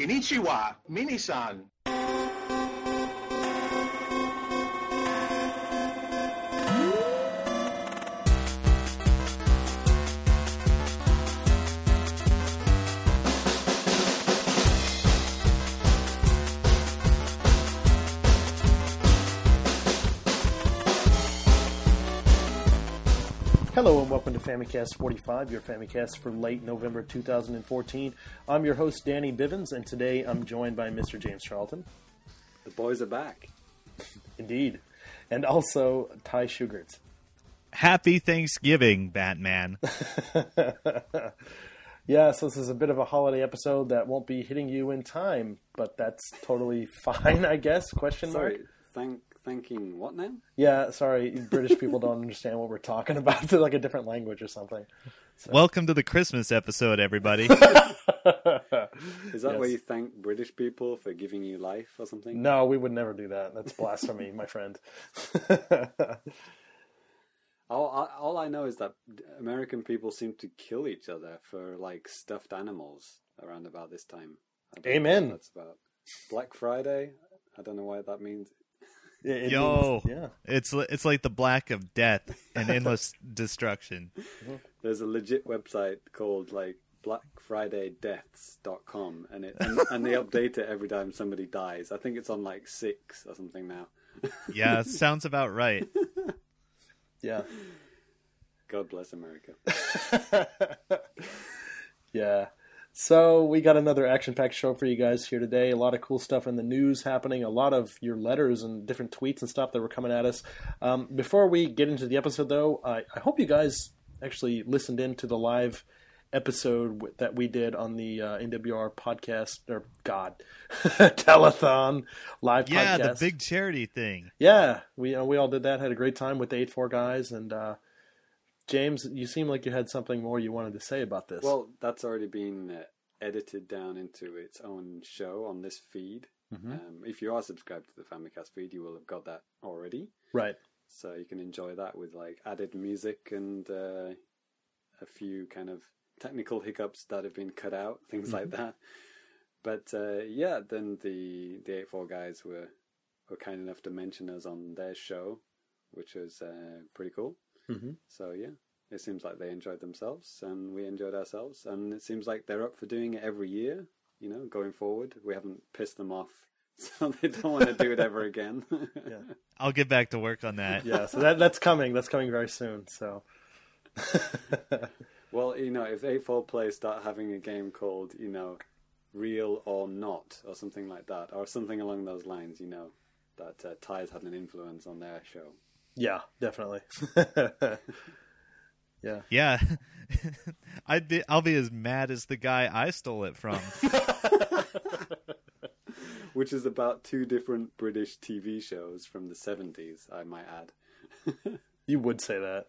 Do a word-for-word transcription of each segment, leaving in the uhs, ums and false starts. Konnichiwa, Minisan. Hello and welcome to Famicast forty-five, your Famicast for late November two thousand fourteen. I'm your host, Danny Bivens, and today I'm joined by Mister James Charlton. The boys are back. Indeed. And also, Ty Shugart. Happy Thanksgiving, Batman. Yes, this is a bit of a holiday episode that won't be hitting you in time, but that's totally fine, I guess, question Sorry. mark. Thank Thinking what now? Yeah, sorry, British people don't understand what we're talking about. It's like a different language or something. So. Welcome to the Christmas episode, everybody. Is that yes. where you thank British people for giving you life or something? No, we would never do that. That's blasphemy, my friend. all, all, all I know is that American people seem to kill each other for like stuffed animals around about this time. Amen. That's about Black Friday. I don't know why that means. It Yo, means, yeah. it's it's like the black of death and endless destruction. There's a legit website called like black friday deaths dot com, and it and, and they update it every time somebody dies. I think it's on like six or something now. Yeah, sounds about right. Yeah. God bless America. Yeah. So we got another action-packed show for you guys here today. A lot of cool stuff in the news happening. A lot of your letters and different tweets and stuff that were coming at us. Um, before we get into the episode, though, I, I hope you guys actually listened in to the live episode that we did on the uh, N W R podcast, or God, telethon live yeah, podcast. Yeah, the big charity thing. Yeah, we uh, we all did that. Had a great time with the eight four guys and. Uh, James, you seem like you had something more you wanted to say about this. Well, that's already been uh, edited down into its own show on this feed. Mm-hmm. Um, if you are subscribed to the Famicast feed, you will have got that already. Right. So you can enjoy that with like added music and uh, a few kind of technical hiccups that have been cut out, things mm-hmm. like that. But uh, yeah, then the the eight four guys were, were kind enough to mention us on their show, which was uh, pretty cool. Mm-hmm. So yeah, it seems like they enjoyed themselves and we enjoyed ourselves, and it seems like they're up for doing it every year, you know, going forward. We haven't pissed them off, so they don't want to do it ever again. Yeah. I'll get back to work on that. Yeah, so that that's coming. That's coming very soon. So, well, you know, if eight four Play start having a game called, you know, Real or Not or something like that, or something along those lines, you know, that uh, Ty's had an influence on their show. Yeah, definitely. yeah. Yeah. I'd be I'll be as mad as the guy I stole it from. Which is about two different British T V shows from the seventies, I might add. You would say that.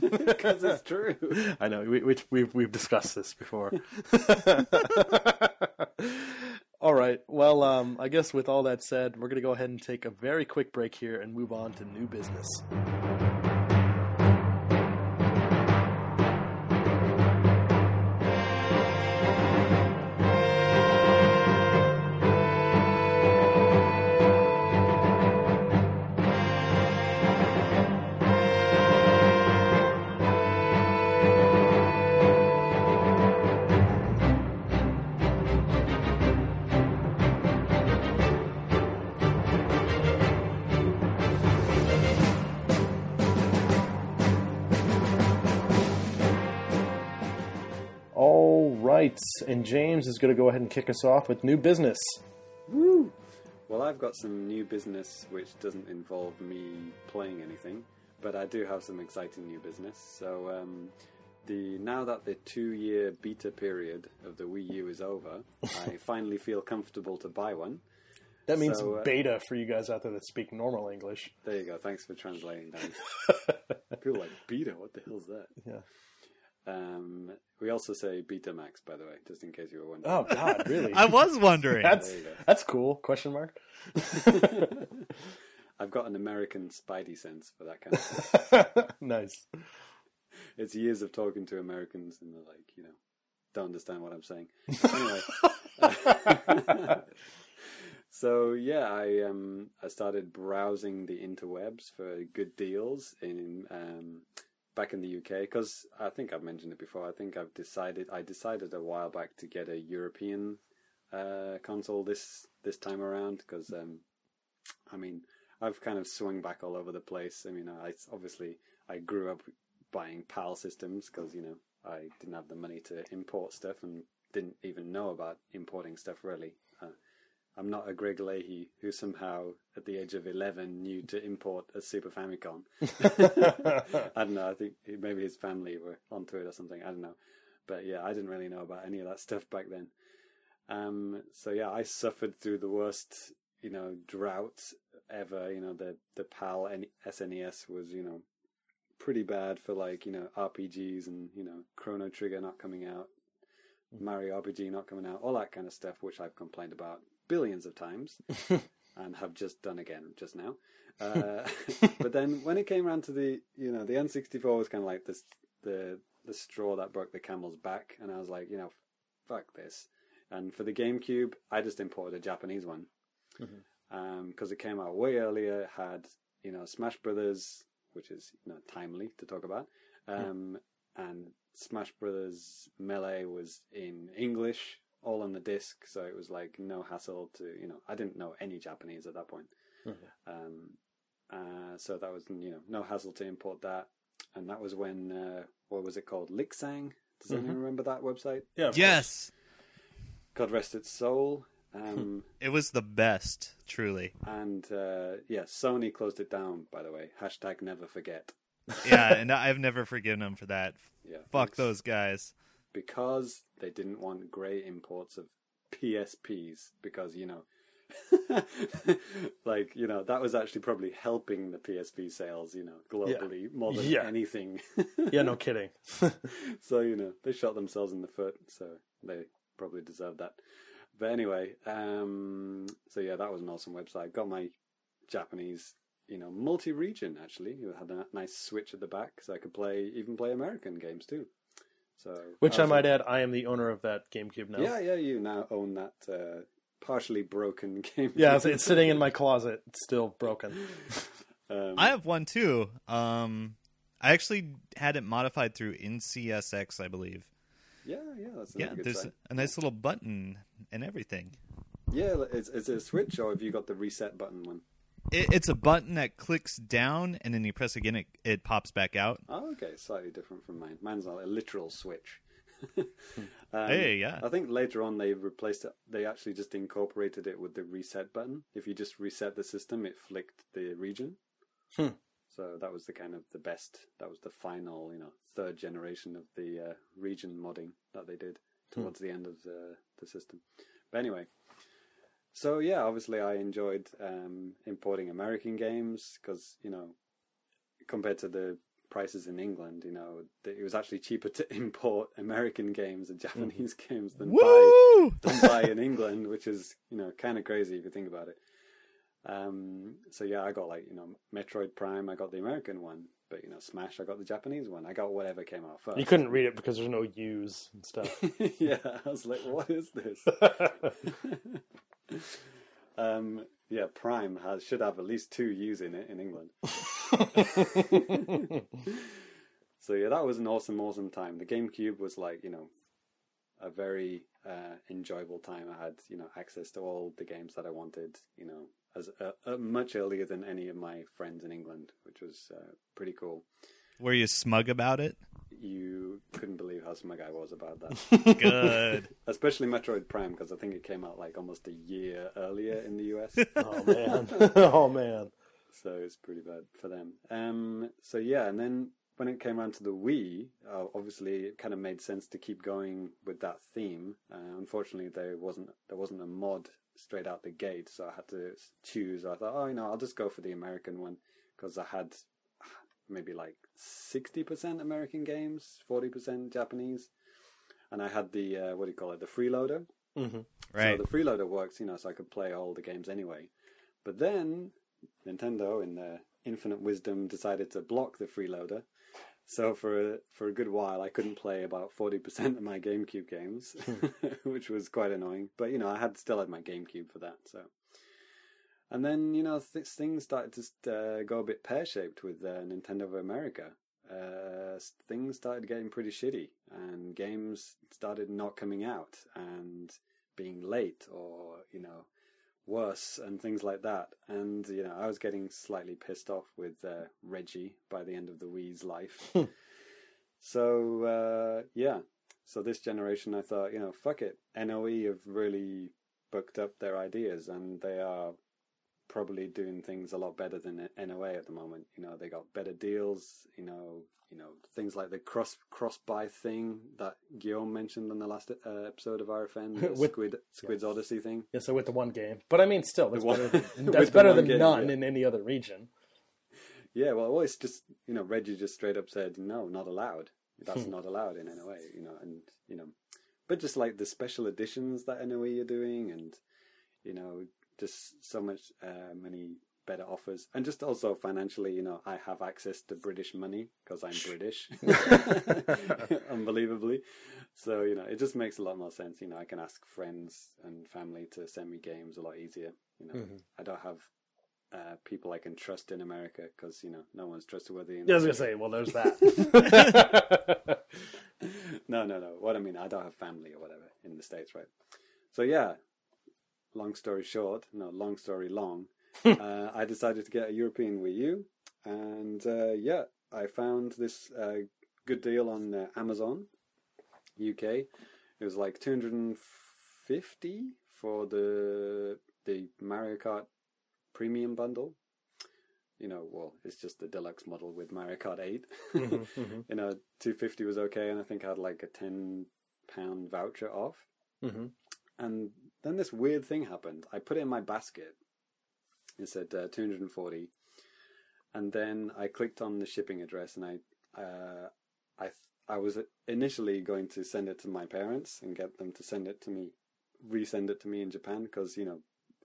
Because it's true. I know. We we we've, we've discussed this before. All right. Well, um, I guess with all that said, we're going to go ahead and take a very quick break here and move on to new business. And James is going to go ahead and kick us off with new business. Woo! Well, I've got some new business which doesn't involve me playing anything, but I do have some exciting new business. So, um, the now that the two-year beta period of the Wii U is over, I finally feel comfortable to buy one. That means so, uh, beta for you guys out there that speak normal English. There you go. Thanks for translating that. People like, beta? What the hell's that? Yeah. Um, we also say Betamax, by the way, just in case you were wondering. Oh, God, really? I was wondering. that's, that's cool, question mark. I've got an American Spidey sense for that kind of thing. Nice. It's years of talking to Americans and they're like, you know, don't understand what I'm saying. Anyway. So yeah, I um I started browsing the interwebs for good deals in um back in the U K, because I think I've mentioned it before. I think I've decided I decided a while back to get a European uh console this this time around, because um I mean, I've kind of swung back all over the place. I mean, I obviously I grew up buying PAL systems because, you know, I didn't have the money to import stuff and didn't even know about importing stuff really. Uh, I'm not a Greg Leahy who somehow at the age of eleven knew to import a Super Famicom. I don't know. I think maybe his family were onto it or something. I don't know. But yeah, I didn't really know about any of that stuff back then. Um, so yeah, I suffered through the worst, you know, drought ever. You know, the, the PAL and S N E S was, you know, pretty bad for, like, you know, R P Gs and, you know, Chrono Trigger not coming out, Mario R P G not coming out, all that kind of stuff, which I've complained about billions of times and have just done again just now. Uh, but then when it came around to the, you know, the N sixty-four was kind of like this, the the straw that broke the camel's back, and I was like, you know, fuck this. And for the GameCube, I just imported a Japanese one because mm-hmm. um, it came out way earlier, had, you know, Smash Brothers, which is, you know, timely to talk about. Um, yeah. And Smash Brothers Melee was in English, all on the disc, so it was like no hassle to, you know, I didn't know any Japanese at that point. Mm-hmm. Um, uh, so that was, you know, no hassle to import that. And that was when, uh, what was it called? Lixang? Does mm-hmm. anyone remember that website? Yeah. Yes! God rest its soul. Um, it was the best, truly. And uh, yeah, Sony closed it down, by the way. Hashtag never forget. Yeah, and I've never forgiven them for that. Yeah, fuck those guys. Because they didn't want grey imports of P S Ps, because, you know, like, you know, that was actually probably helping the P S P sales, you know, globally yeah. more than yeah. anything. Yeah, no kidding. So, you know, they shot themselves in the foot, so they probably deserved that. But anyway, um, so yeah, that was an awesome website. Got my Japanese, you know, multi-region, actually. It had a nice switch at the back, so I could play, even play American games too. So, which I might add, I am the owner of that GameCube now. Yeah, yeah, you now own that uh, partially broken GameCube. Yeah, it's sitting in my closet. It's still broken. um, I have one too. Um, I actually had it modified through N C S X, I believe. Yeah, yeah, that's a yeah, good there's site. A nice little button and everything. Yeah, is, is it a switch, or have you got the reset button one? It, it's a button that clicks down, and then you press again, it, it pops back out. Oh, okay, slightly different from mine. Mine's not a literal switch. um, hey, yeah. I think later on they replaced it. They actually just incorporated it with the reset button. If you just reset the system, it flicked the region. Hmm. So that was the kind of the best, that was the final, you know, third generation of the uh, region modding that they did towards hmm. the end of the, the system. But anyway, so yeah, obviously I enjoyed um, importing American games because, you know, compared to the prices in England, you know, it was actually cheaper to import American games and Japanese hmm. games than buy, than buy in England, which is, you know, kind of crazy if you think about it. Um, so yeah, I got, like, you know, Metroid Prime, I got the American one, but, you know, Smash, I got the Japanese one. I got whatever came out first. You couldn't read it because there's no U's and stuff. Yeah, I was like, what is this? um, yeah, Prime has, should have at least two U's in it in England. So yeah, that was an awesome, awesome time. The GameCube was, like, you know, a very uh, enjoyable time. I had, you know, access to all the games that I wanted, you know, as uh, uh, much earlier than any of my friends in England, which was uh, pretty cool. Were you smug about it? You couldn't believe how smug I was about that. Good. Especially Metroid Prime, because I think it came out like almost a year earlier in the U S. Oh, man. Oh, man. So it's pretty bad for them. Um. So, yeah, and then when it came around to the Wii, uh, obviously it kind of made sense to keep going with that theme. Uh, unfortunately, there wasn't there wasn't a mod straight out the gate, so I had to choose. I thought, oh, you know, I'll just go for the American one, because I had maybe like sixty percent American games, forty percent Japanese, and I had the, uh, what do you call it, the freeloader. Mm-hmm. Right. So the freeloader works, you know, so I could play all the games anyway. But then Nintendo, in their infinite wisdom, decided to block the freeloader. So for a, for a good while, I couldn't play about forty percent of my GameCube games, which was quite annoying. But, you know, I had still had my GameCube for that. So And then, you know, th- things started to uh, go a bit pear-shaped with uh, Nintendo of America. Uh, things started getting pretty shitty, and games started not coming out and being late, or, you know, worse, and things like that. And, you know, I was getting slightly pissed off with uh, Reggie by the end of the Wii's life. So, uh, yeah. So this generation, I thought, you know, fuck it. N O E have really booked up their ideas, and they are probably doing things a lot better than N O A at the moment. You know, they got better deals, you know, you know, things like the cross cross buy thing that Guillaume mentioned on the last uh, episode of R F N, the with, Squid Squid's yeah. Odyssey thing. Yeah, so with the one game. But I mean, still, that's one, better than, that's better than game, none yeah. in any other region. Yeah, well, it's just, you know, Reggie just straight up said, no, not allowed. That's not allowed in N O A, you know, and, you know, but just like the special editions that N O E are doing, and, you know, just so much uh, many better offers. And just also financially, you know, I have access to British money because I'm British, unbelievably. So, you know, it just makes a lot more sense. You know, I can ask friends and family to send me games a lot easier. You know, mm-hmm. I don't have uh, people I can trust in America because, you know, no one's trustworthy. In yeah, I was going to say, well, there's that. no, no, no. What I mean, I don't have family or whatever in the States, right? So, yeah. Long story short, no, long story long, uh, I decided to get a European Wii U, and uh, yeah, I found this uh, good deal on uh, Amazon U K. It was like two hundred fifty for the the Mario Kart Premium Bundle. You know, well, it's just the deluxe model with Mario Kart eight. mm-hmm, mm-hmm. You know, two hundred fifty was okay, and I think I had like a ten pound voucher off. Mm-hmm. And then this weird thing happened. I put it in my basket. It said uh, two hundred forty. And then I clicked on the shipping address, and I uh, I th- I was initially going to send it to my parents and get them to send it to me, resend it to me in Japan, because, you know,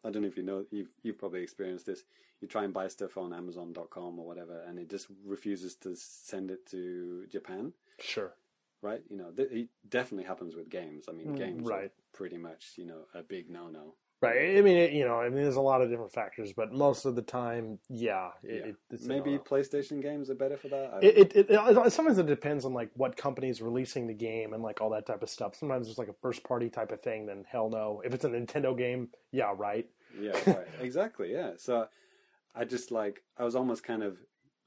I don't know if you know, you've, you've probably experienced this. You try and buy stuff on Amazon dot com or whatever, and it just refuses to send it to Japan. Sure. Right? You know, th- it definitely happens with games. I mean, games right. are pretty much, you know, a big no-no. Right. I mean, it, you know, I mean, there's a lot of different factors, but most of the time, yeah. It, yeah. It, it's Maybe no-no. PlayStation games are better for that? I it, it, it, it Sometimes it depends on, like, what company's releasing the game and, like, all that type of stuff. Sometimes it's, like, a first-party type of thing, then hell no. If it's a Nintendo game, yeah, right. Yeah, right. Exactly, yeah. So I just, like, I was almost kind of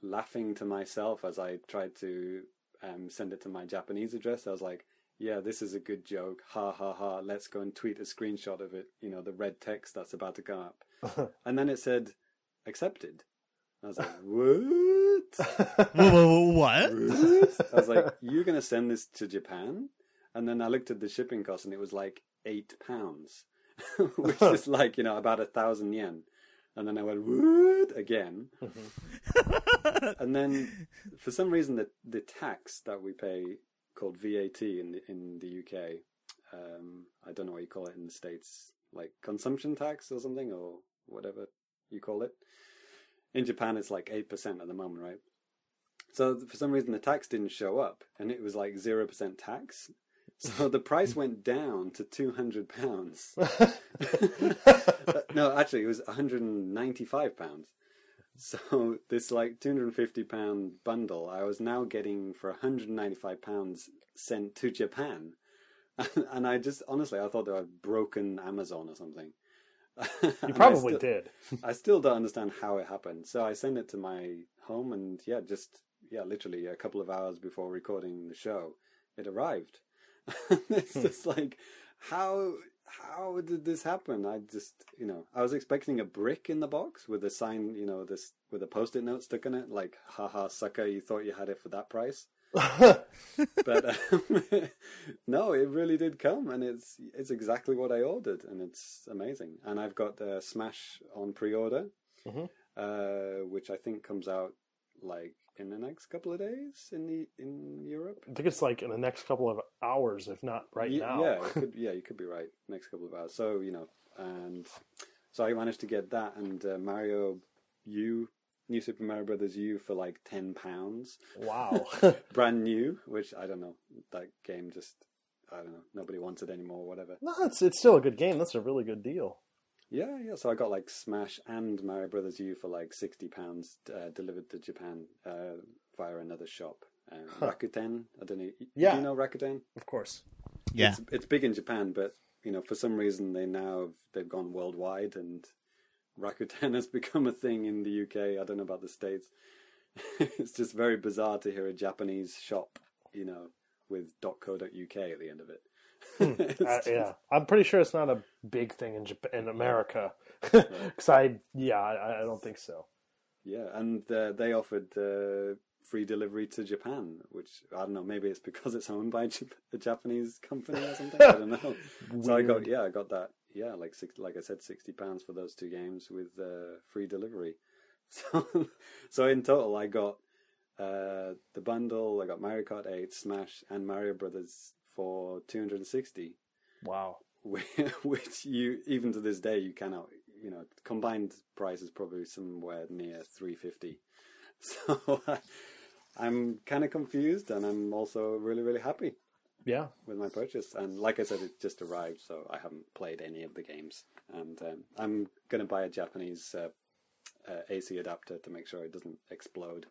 laughing to myself as I tried to... Um, send it to my Japanese address. I was like, yeah, this is a good joke. Ha, ha, ha. Let's go and tweet a screenshot of it. You know, the red text that's about to come up. And then it said, accepted. I was like, what? What? I was like, you're going to send this to Japan? And then I looked at the shipping cost, and it was like eight pounds, which is like, you know, about a thousand yen. And then I went, what? Again. Mm-hmm. And then, for some reason, the, the tax that we pay, called V A T in the, in the U K, um, I don't know what you call it in the States, like consumption tax or something, or whatever you call it. In Japan, it's like eight percent at the moment, right? So, for some reason, the tax didn't show up, and it was like zero percent tax. So the price went down to two hundred pounds. No, actually, it was one hundred ninety-five pounds. So this, like, two hundred fifty pound bundle, I was now getting for one hundred ninety-five pounds sent to Japan. And, and I just, honestly, I thought that I'd broken Amazon or something. You probably I still, did. I still don't understand how it happened. So I sent it to my home, and, yeah, just, yeah, literally a couple of hours before recording the show, it arrived. It's just like, how how did this happen? I just, you know, I was expecting a brick in the box with a sign, you know, this with a post-it note stuck in it, like, haha, sucker, you thought you had it for that price. But um, no, it really did come, and it's it's exactly what I ordered, and it's amazing. And I've got uh, Smash on pre-order, mm-hmm. uh, which I think comes out, like, in the next couple of days in the in Europe. I think it's like in the next couple of hours, if not right you, now. Yeah, it could, yeah, you could be right. Next couple of hours. So, you know, and so I managed to get that and uh, Mario U, New Super Mario Brothers U for like ten pounds. Wow, brand new. Which I don't know. That game just I don't know. Nobody wants it anymore. Whatever. No, it's it's still a good game. That's a really good deal. Yeah, yeah. So I got like Smash and Mario Brothers U for like sixty pounds uh, delivered to Japan uh, via another shop. Um, huh. Rakuten. I don't know. Yeah. Do you know Rakuten? Of course. Yeah. It's, it's big in Japan, but you know, for some reason they now have, they've gone worldwide, and Rakuten has become a thing in the U K. I don't know about the States. It's just very bizarre to hear a Japanese shop, you know, with .co.uk at the end of it. Hmm. uh, just... Yeah, I'm pretty sure it's not a big thing in Japan, in America, because right. I yeah, I, I don't think so. Yeah, and uh, they offered uh, free delivery to Japan, which I don't know. Maybe it's because it's owned by a Japanese company or something. I don't know. So I got yeah, I got that yeah, like six, like I said, sixty pounds for those two games with uh, free delivery. So, so in total, I got uh, the bundle. I got Mario Kart eight, Smash, and Mario Brothers for two hundred sixty. Wow. Which you, even to this day, you cannot, you know, combined price is probably somewhere near three hundred fifty. So I, I'm kind of confused, and I'm also really, really happy. Yeah. With my purchase. And like I said, it just arrived, so I haven't played any of the games. And um, I'm going to buy a Japanese uh, uh, A C adapter to make sure it doesn't explode.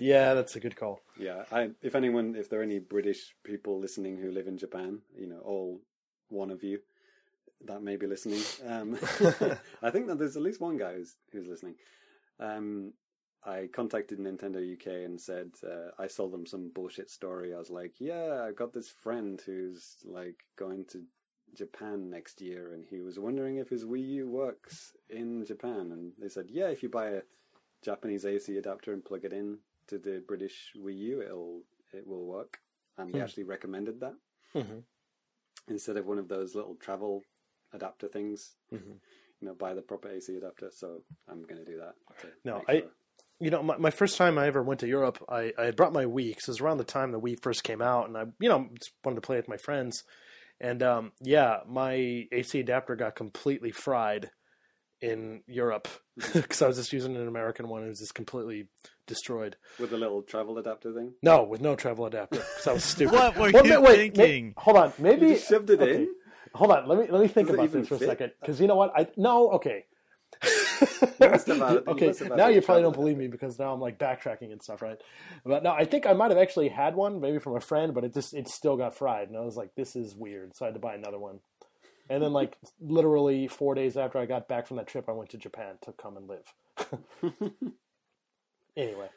Yeah, that's a good call. Yeah, I, if anyone, if there are any British people listening who live in Japan, you know, all one of you that may be listening. Um, I think that there's at least one guy who's who's listening. Um, I contacted Nintendo U K and said uh, I sold them some bullshit story. I was like, yeah, I got this friend who's like going to Japan next year, and he was wondering if his Wii U works in Japan, and they said, yeah, if you buy a Japanese A C adapter and plug it in to the British Wii U, it'll it will work. And they mm. actually recommended that mm-hmm. instead of one of those little travel adapter things. Mm-hmm. You know, buy the proper A C adapter. So I'm going to do that. To no, I, sure. you know, my, my first time I ever went to Europe, I I had brought my Wii because it was around the time the Wii first came out, and I you know wanted to play with my friends, and um, yeah, my A C adapter got completely fried in Europe because I was just using an American one. It was just completely destroyed. With a little travel adapter thing? No, with no travel adapter because I was stupid. What were what, you wait, thinking? Wait, hold on. Maybe... You just shoved it okay. in? Hold on. Let me let me think Does about this for fit? a second because you know what? I No, okay. about, okay, about now you probably don't believe me because now I'm like backtracking and stuff, right? But no, I think I might have actually had one maybe from a friend, but it just it still got fried. And I was like, this is weird. So I had to buy another one. And then, like, literally four days after I got back from that trip, I went to Japan to come and live. Anyway.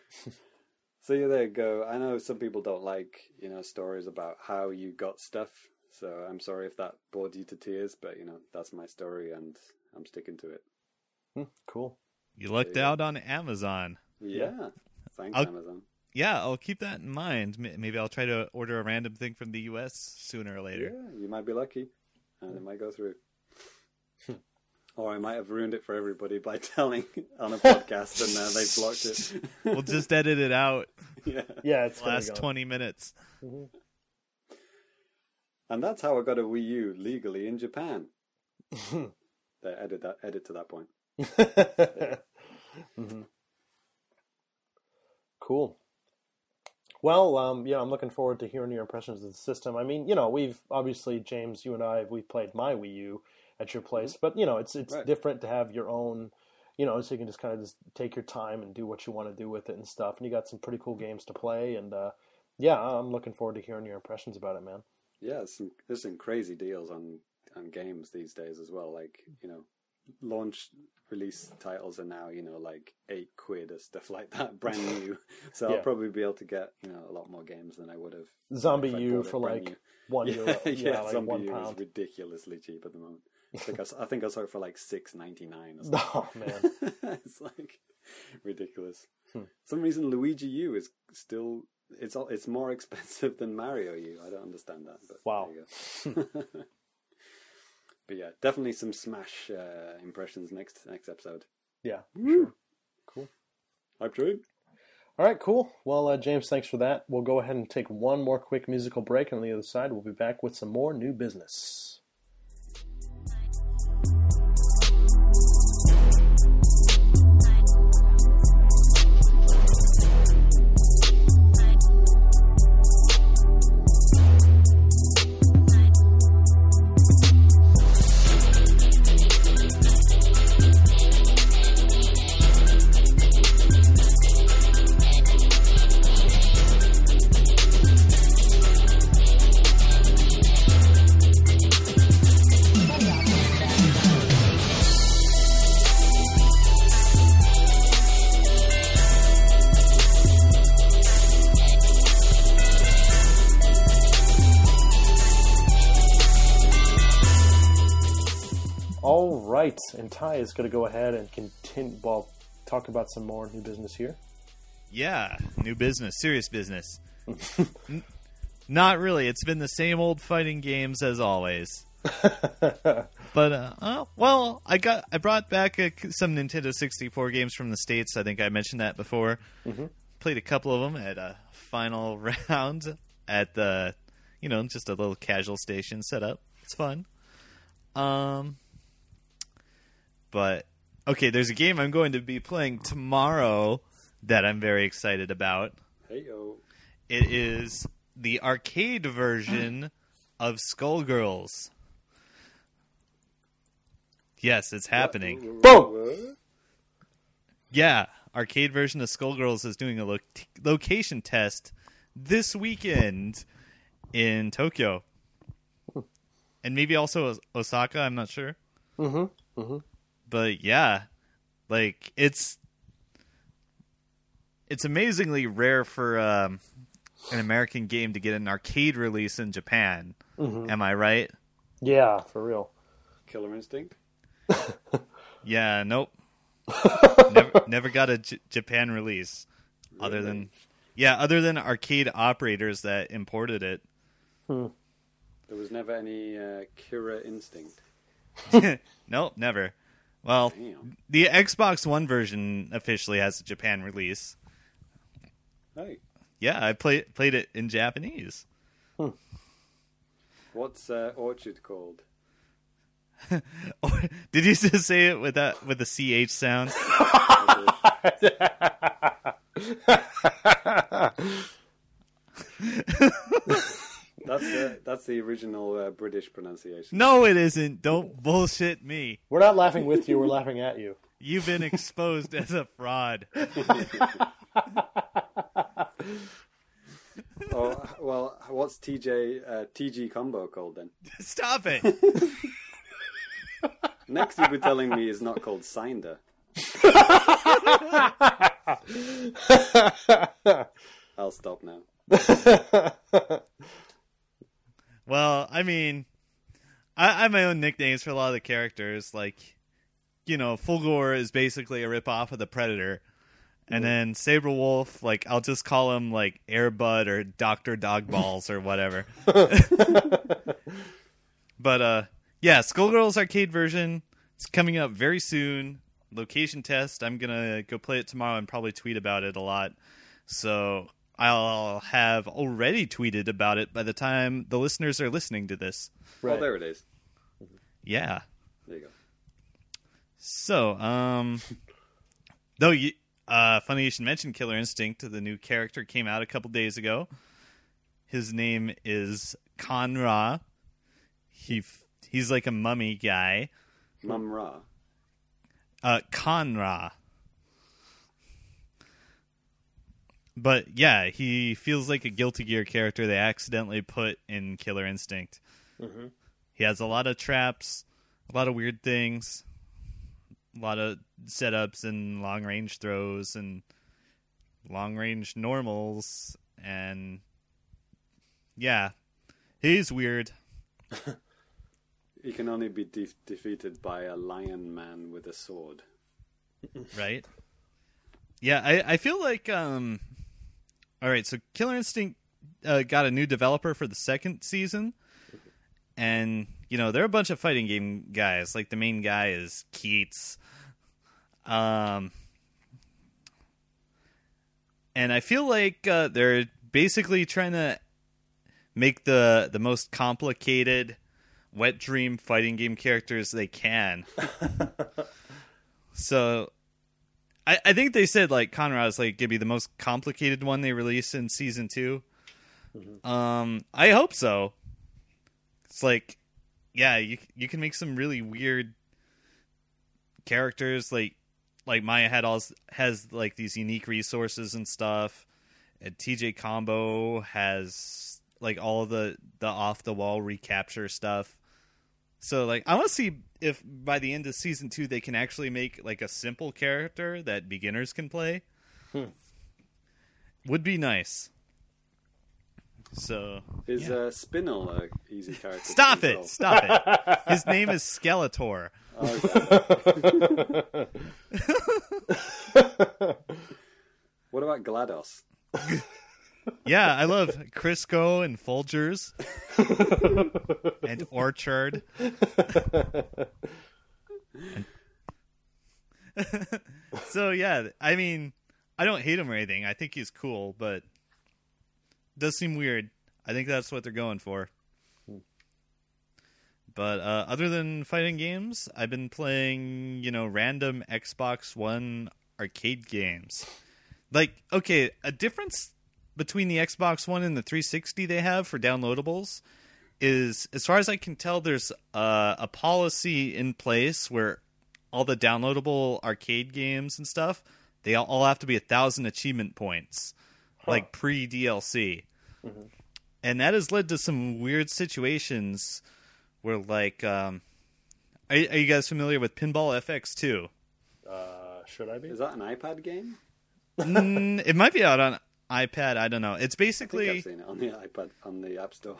So, yeah, there you go. I know some people don't like, you know, stories about how you got stuff. So I'm sorry if that bored you to tears, but, you know, that's my story, and I'm sticking to it. Hmm, cool. You lucked yeah. out on Amazon. Yeah. Thanks, I'll, Amazon. Yeah, I'll keep that in mind. Maybe I'll try to order a random thing from the U S sooner or later. Yeah, you might be lucky. And it might go through. Or I might have ruined it for everybody by telling on a podcast and now they've blocked it. We'll just edit it out. Yeah, yeah it's last twenty minutes. Mm-hmm. And that's how I got a Wii U legally in Japan. They edit that, edit to that point. Yeah. Mm-hmm. Cool. Well, um, yeah, I'm looking forward to hearing your impressions of the system. I mean, you know, we've obviously, James, you and I, we've played my Wii U at your place, but you know, it's it's right. different to have your own, you know, so you can just kind of just take your time and do what you want to do with it and stuff. And you got some pretty cool games to play, and uh, yeah, I'm looking forward to hearing your impressions about it, man. Yeah, some, there's some crazy deals on on games these days as well. Like, you know, launch release titles are now, you know, like eight quid or stuff like that, brand new. So yeah. I'll probably be able to get, you know, a lot more games than I would have. Zombie U for like new. one yeah, euro. Yeah, yeah like Zombie U pound. Is ridiculously cheap at the moment. I think I, I, think I saw it for like six ninety nine or something. Oh man, it's like ridiculous. Hmm. For some reason Luigi U is still it's it's more expensive than Mario U. I don't understand that. But wow. There you go. But yeah, definitely some Smash uh, impressions next next episode. Yeah. Sure. Cool. I'm true. All right, cool. Well, uh, James, thanks for that. We'll go ahead and take one more quick musical break, and on the other side, we'll be back with some more new business. All right, and Ty is going to go ahead and continue, well, talk about some more new business here. Yeah, new business, serious business. N- not really. It's been the same old fighting games as always. but uh, oh, well, I got I brought back a, some Nintendo sixty-four games from the States. I think I mentioned that before. Mm-hmm. Played a couple of them at a final round at the, you know, just a little casual station set up. It's fun. Um, but okay, there's a game I'm going to be playing tomorrow that I'm very excited about. Hey-o. It is the arcade version of Skullgirls. Yes, it's happening. Boom! Yeah, arcade version of Skullgirls is doing a lo- location test this weekend in Tokyo. And maybe also Osaka, I'm not sure. Mm-hmm. Mm-hmm. But yeah, like, it's it's amazingly rare for um, an American game to get an arcade release in Japan. Mm-hmm. Am I right? Yeah, for real. Killer Instinct? Yeah, nope. never, never got a J- Japan release. Really? Other than, yeah, other than arcade operators that imported it. Hmm. There was never any uh, Killer Instinct. Nope, never. Well, damn. The Xbox One version officially has a Japan release. Hey. Yeah, I play, played it in Japanese. Hmm. What's uh, Orchard called? Did you just say it with that with a C H sound? That's the, that's the original uh, British pronunciation. No, it isn't. Don't bullshit me. We're not laughing with you. We're laughing at you. You've been exposed as a fraud. Oh, well, what's T J uh, T G Combo called then? Stop it. Next you'll be telling me is not called Sinder. I'll stop now. Well, I mean, I, I have my own nicknames for a lot of the characters. Like, you know, Fulgore is basically a ripoff of the Predator. And then Saberwolf, like, I'll just call him, like, Airbud or Doctor Dogballs or whatever. But, uh, yeah, Skullgirls arcade version. It's coming up very soon. Location test. I'm going to go play it tomorrow and probably tweet about it a lot. So I'll have already tweeted about it by the time the listeners are listening to this. Right. Well, there it is. Yeah. There you go. So, um... though you... Uh, funny you should mention Killer Instinct. The new character came out a couple days ago. His name is Con Ra. He he's like a mummy guy. Mum Ra. Uh, Con Ra. But yeah, he feels like a Guilty Gear character they accidentally put in Killer Instinct. Mm-hmm. He has a lot of traps, a lot of weird things. A lot of setups and long-range throws and long-range normals. And, yeah, he's weird. He can only be de- defeated by a lion man with a sword. Right? Yeah, I, I feel like... Um, all right, so Killer Instinct uh, got a new developer for the second season. And... you know, there are a bunch of fighting game guys. Like, the main guy is Keats. Um, and I feel like uh, they're basically trying to make the, the most complicated wet dream fighting game characters they can. So, I, I think they said, like, Conrad's, like, going to be the most complicated one they release in Season two. Mm-hmm. Um, I hope so. It's like... yeah, you you can make some really weird characters. Like like Maya had all has like these unique resources and stuff. And T J Combo has like all the the off the wall recapture stuff. So like I want to see if by the end of season two they can actually make like a simple character that beginners can play. Hmm. Would be nice. So is yeah. uh, Spinel an easy character? Stop it! Stop it! His name is Skeletor. Okay. What about GLaDOS? Yeah, I love Crisco and Folgers and Orchard. So yeah, I mean, I don't hate him or anything. I think he's cool, but it does seem weird. I think that's what they're going for. But uh, other than fighting games, I've been playing, you know, random Xbox One arcade games. Like, okay, a difference between the Xbox One and the three sixty they have for downloadables is, as far as I can tell, there's uh, a policy in place where all the downloadable arcade games and stuff, they all have to be a thousand achievement points, huh. like pre-D L C. Mm-hmm. And that has led to some weird situations where, like, um, are, are you guys familiar with Pinball F X two? Uh, should I be? Is that an iPad game? mm, it might be out on iPad. I don't know. It's basically... I think I've seen it on the iPad, on the App Store.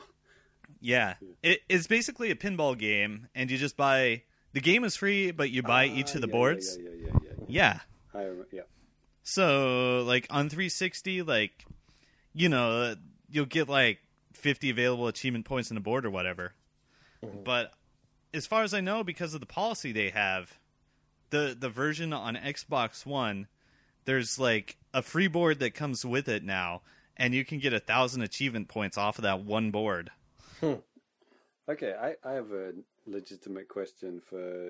Yeah. yeah. It, it's basically a pinball game, and you just buy... The game is free, but you buy uh, each of the yeah, boards. Yeah, yeah, yeah, yeah. Yeah. yeah. I remember, yeah. So, like, on three sixty, like, you know, you'll get, like, fifty available achievement points in a board or whatever. Mm-hmm. But as far as I know, because of the policy they have, the the version on Xbox One, there's, like, a free board that comes with it now, and you can get a thousand achievement points off of that one board. Hmm. Okay, I, I have a legitimate question for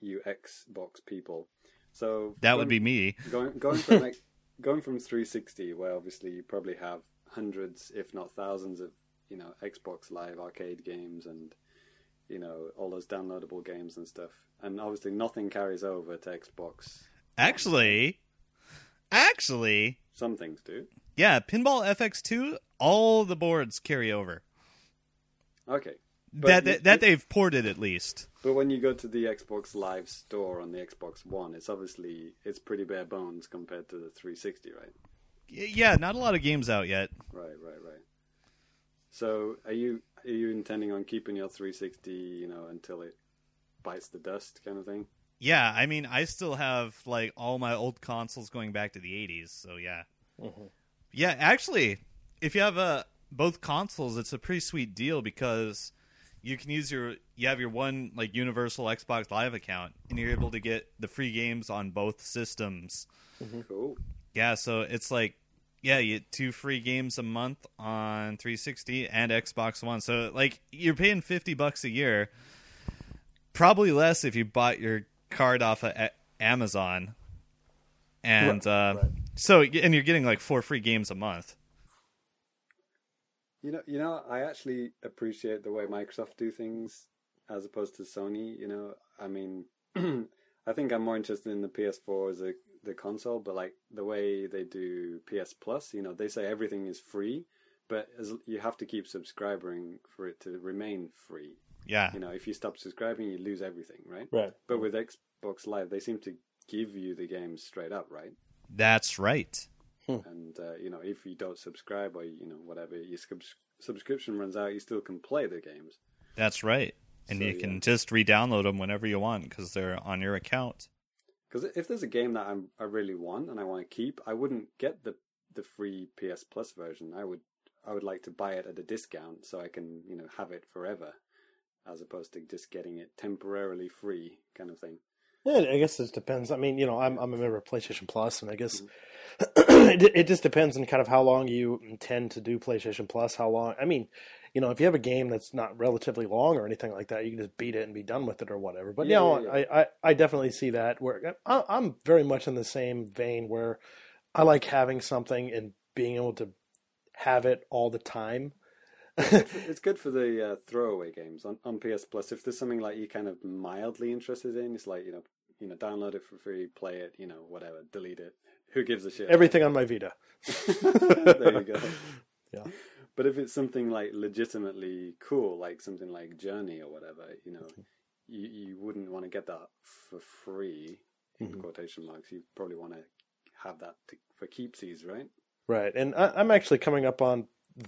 you Xbox people. So that going, would be me. Going going from like going from three sixty, where obviously you probably have hundreds, if not thousands, of, you know, Xbox Live arcade games and, you know, all those downloadable games and stuff. And obviously nothing carries over to Xbox. Actually, actually, some things do. Yeah, Pinball F X two, all the boards carry over. Okay. But that that, you, that they've ported at least. But when you go to the Xbox Live store on the Xbox One, it's obviously it's pretty bare bones compared to the three sixty, right? Yeah, not a lot of games out yet. Right, right, right. So are you are you intending on keeping your three sixty, you know, until it bites the dust kind of thing? Yeah, I mean, I still have like all my old consoles going back to the eighties, so yeah. Mm-hmm. Yeah, actually, if you have uh, both consoles, it's a pretty sweet deal because you can use your you have your one like universal Xbox Live account, and you're able to get the free games on both systems. Mm-hmm. Cool. Yeah, so it's like yeah, you get two free games a month on three sixty and Xbox One. So like you're paying fifty bucks a year, probably less if you bought your card off of Amazon, and right. Uh, right. so and you're getting like four free games a month. You know, you know, I actually appreciate the way Microsoft do things as opposed to Sony. You know, I mean, I think I'm more interested in the P S four as a, the console, but like the way they do P S Plus, you know, they say everything is free, but as, you have to keep subscribing for it to remain free. Yeah. You know, if you stop subscribing, you lose everything, right? Right. But with Xbox Live, they seem to give you the games straight up, right? That's right. And, uh, you know, if you don't subscribe or, you know, whatever, your sub- subscription runs out, you still can play the games. That's right. And so, you can yeah. just re-download them whenever you want because they're on your account. Because if there's a game that I'm, I really want and I want to keep, I wouldn't get the, the free P S Plus version. I would I would like to buy it at a discount so I can, you know, have it forever as opposed to just getting it temporarily free kind of thing. Yeah, I guess it depends. I mean, you know, I'm I'm a member of PlayStation Plus, and I guess it, it just depends on kind of how long you intend to do PlayStation Plus, how long. I mean, you know, if you have a game that's not relatively long or anything like that, you can just beat it and be done with it or whatever. But, yeah, you know, yeah, yeah. I, I, I definitely see that. Where I, I'm very much in the same vein where I like having something and being able to have it all the time. It's good for the uh, throwaway games on, on P S Plus. If there's something like you're kind of mildly interested in, it's like, you know, you know, download it for free, play it, you know, whatever, delete it. Who gives a shit? Everything on my Vita. There you go. Yeah. But if it's something like legitimately cool, like something like Journey or whatever, you know, you, you wouldn't want to get that for free, in mm-hmm. quotation marks. You probably want to have that to, for keepsies, right? Right. And I, I'm actually coming up on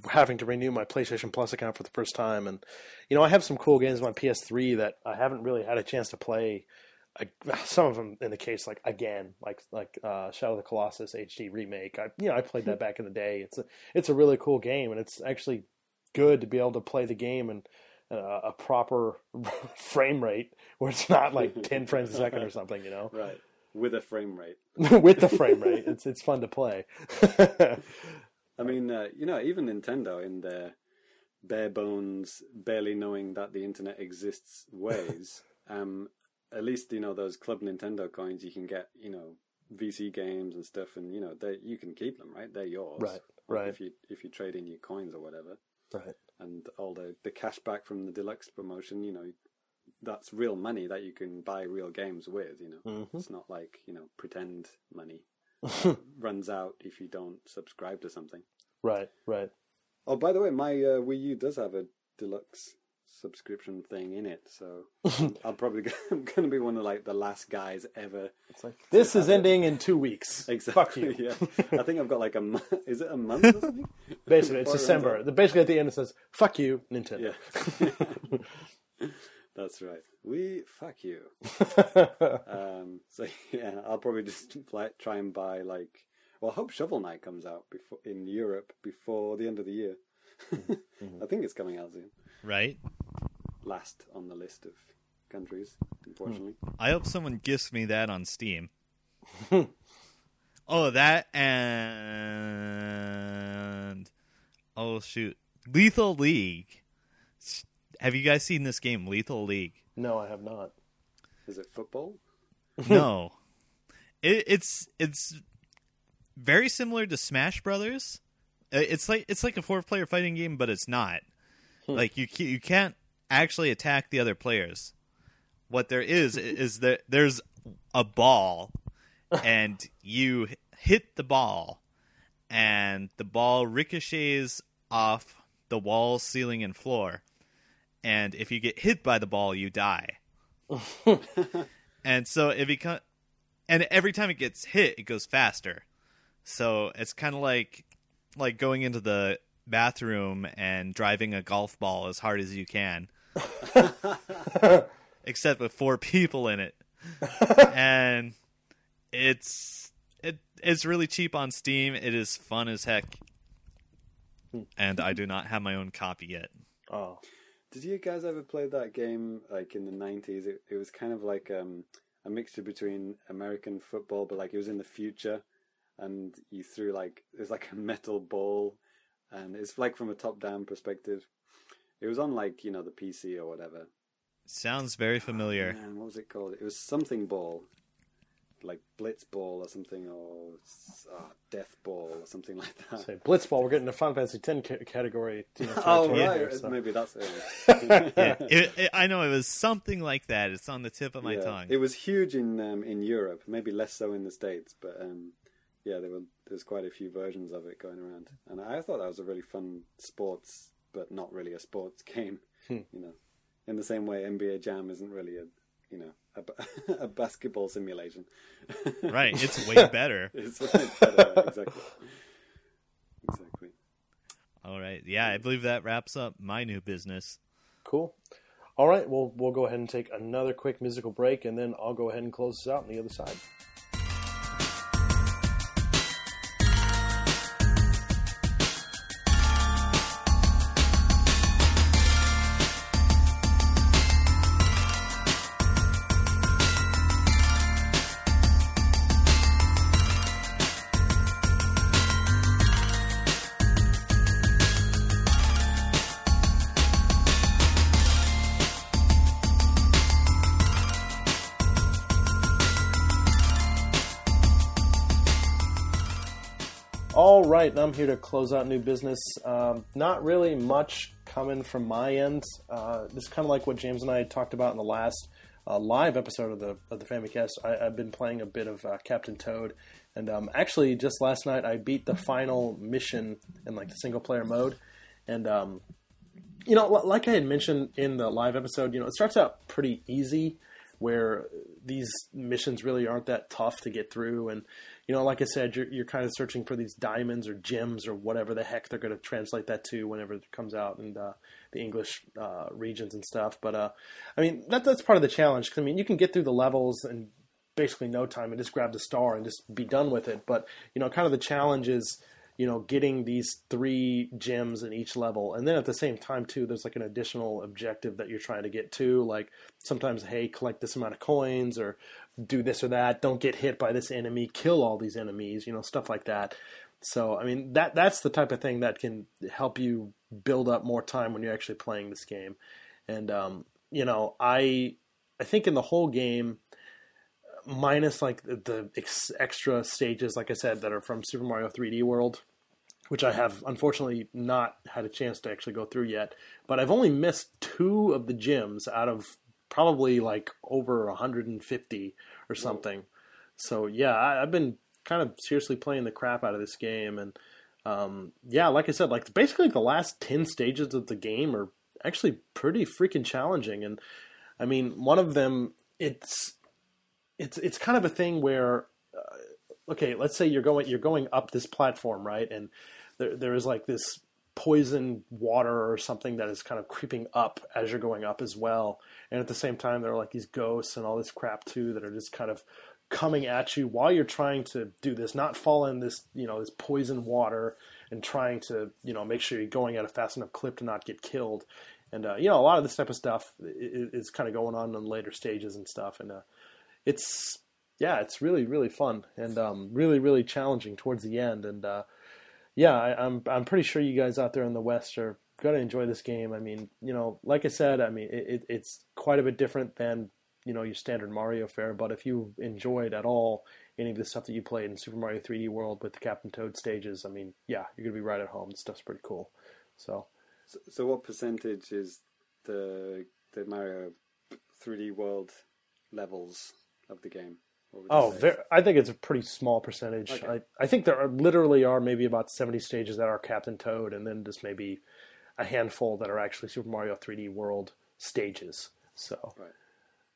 having to renew my PlayStation Plus account for the first time. And, you know, I have some cool games on my P S three that I haven't really had a chance to play. I, some of them in the case, like, again, like like uh, Shadow of the Colossus H D Remake. I, you know, I played that back in the day. It's a, it's a really cool game, and it's actually good to be able to play the game in uh, a proper frame rate where it's not like ten frames a second or something, you know? Right. With a frame rate. With the frame rate. It's it's fun to play. I mean, uh, you know, even Nintendo in their bare bones, barely knowing that the internet exists ways, um, at least, you know, those Club Nintendo coins, you can get, you know, V C games and stuff, and, you know, they you can keep them, right? They're yours. Right, right. If you, if you trade in your coins or whatever. Right. And all the, the cash back from the Deluxe promotion, you know, that's real money that you can buy real games with, you know. Mm-hmm. It's not like, you know, pretend money. Runs out if you don't subscribe to something. Right, right. Oh, by the way, my uh, Wii U does have a Deluxe subscription thing in it, so I'll probably go, I'm going to be one of like the last guys ever. It's like, this is ending it. in two weeks. Exactly. Fuck you. Yeah. I think I've got like a month. Is it a month or something? Basically, it's December. It basically, at the end it says, "Fuck you, Nintendo." Yeah. That's right. We fuck you. um, so yeah, I'll probably just fly, try and buy like. Well, I hope Shovel Knight comes out before in Europe before the end of the year. Mm-hmm. I think it's coming out soon. Right. Last on the list of countries, unfortunately. I hope someone gifts me that on Steam. Oh, that and oh shoot, Lethal League. Have you guys seen this game, Lethal League? No, I have not. Is it football? No. It, it's it's very similar to Smash Brothers. It's like it's like a four-player fighting game, but it's not. Hmm. Like you you can't actually attack the other players. What there is is that there's a ball, and you hit the ball, and the ball ricochets off the wall, ceiling, and floor. And if you get hit by the ball, you die. And so it becomes, and every time it gets hit, it goes faster. So it's kind of like, like going into the bathroom and driving a golf ball as hard as you can, except with four people in it. And it's it it's really cheap on Steam. It is fun as heck, and I do not have my own copy yet. Oh. Did you guys ever play that game, like, in the nineties? It, it was kind of like um, a mixture between American football, but, like, it was in the future, and you threw, like, it was, like, a metal ball, and it's, like, from a top-down perspective. It was on, like, you know, the P C or whatever. Sounds very familiar. Oh, man, what was it called? It was something ball, like Blitzball or something, or oh, Deathball or something like that. So Blitzball, we're getting the Final Fantasy X c- category. You know, oh, right. There, so. Maybe that's it. Yeah, it, it. I know it was something like that. It's on the tip of my yeah, tongue. It was huge in um, in Europe, maybe less so in the States, but um, yeah, there were there's quite a few versions of it going around. And I thought that was a really fun sports, but not really a sports game. Hmm. You know, in the same way N B A Jam isn't really a, you know, a, a basketball simulation. Right, it's way better. It's way better, exactly. Exactly. All right, yeah, I believe that wraps up my new business. Cool. All right, well, we'll go ahead and take another quick musical break, and then I'll go ahead and close this out on the other side. And I'm here to close out new business. Um, not really much coming from my end. Uh, this is kind of like what James and I talked about in the last uh, live episode of the of the Famicast. I, I've been playing a bit of uh, Captain Toad, and um, actually just last night I beat the final mission in like the single player mode. And um, you know, like I had mentioned in the live episode, you know, it starts out pretty easy, where these missions really aren't that tough to get through. And, you know, like I said, you're, you're kind of searching for these diamonds or gems or whatever the heck they're going to translate that to whenever it comes out in uh, the English uh, regions and stuff. But, uh, I mean, that, that's part of the challenge. Because, I mean, you can get through the levels in basically no time and just grab the star and just be done with it. But, you know, kind of the challenge is, you know, getting these three gems in each level. And then at the same time, too, there's like an additional objective that you're trying to get to. Like sometimes, hey, collect this amount of coins or do this or that. Don't get hit by this enemy. Kill all these enemies, you know, stuff like that. So, I mean, that that's the type of thing that can help you build up more time when you're actually playing this game. And, um, you know, I I think in the whole game, minus like the ex- extra stages, like I said, that are from Super Mario three D World, which I have unfortunately not had a chance to actually go through yet. But I've only missed two of the gyms out of probably like over one hundred fifty or something. Whoa. So yeah, I, I've been kind of seriously playing the crap out of this game. And um, yeah, like I said, like basically the last ten stages of the game are actually pretty freaking challenging. And I mean, one of them, it's... It's it's kind of a thing where, uh, okay, let's say you're going you're going up this platform, right? And there there is like this poison water or something that is kind of creeping up as you're going up as well. And at the same time, there are like these ghosts and all this crap too that are just kind of coming at you while you're trying to do this, not fall in this, you know, this poison water and trying to, you know, make sure you're going at a fast enough clip to not get killed. And uh, you know, a lot of this type of stuff is, is kind of going on in later stages and stuff. And uh, It's, yeah, it's really, really fun and um, really, really challenging towards the end. And, uh, yeah, I, I'm I'm pretty sure you guys out there in the West are going to enjoy this game. I mean, you know, like I said, I mean, it, it's quite a bit different than, you know, your standard Mario fare. But if you enjoyed at all any of the stuff that you played in Super Mario three D World with the Captain Toad stages, I mean, yeah, you're going to be right at home. This stuff's pretty cool. So, so, so what percentage is the the Mario three D World levels of the game? Oh, very, I think it's a pretty small percentage. Okay. I, I think there are, literally are maybe about seventy stages that are Captain Toad, and then just maybe a handful that are actually Super Mario three D World stages. So, right.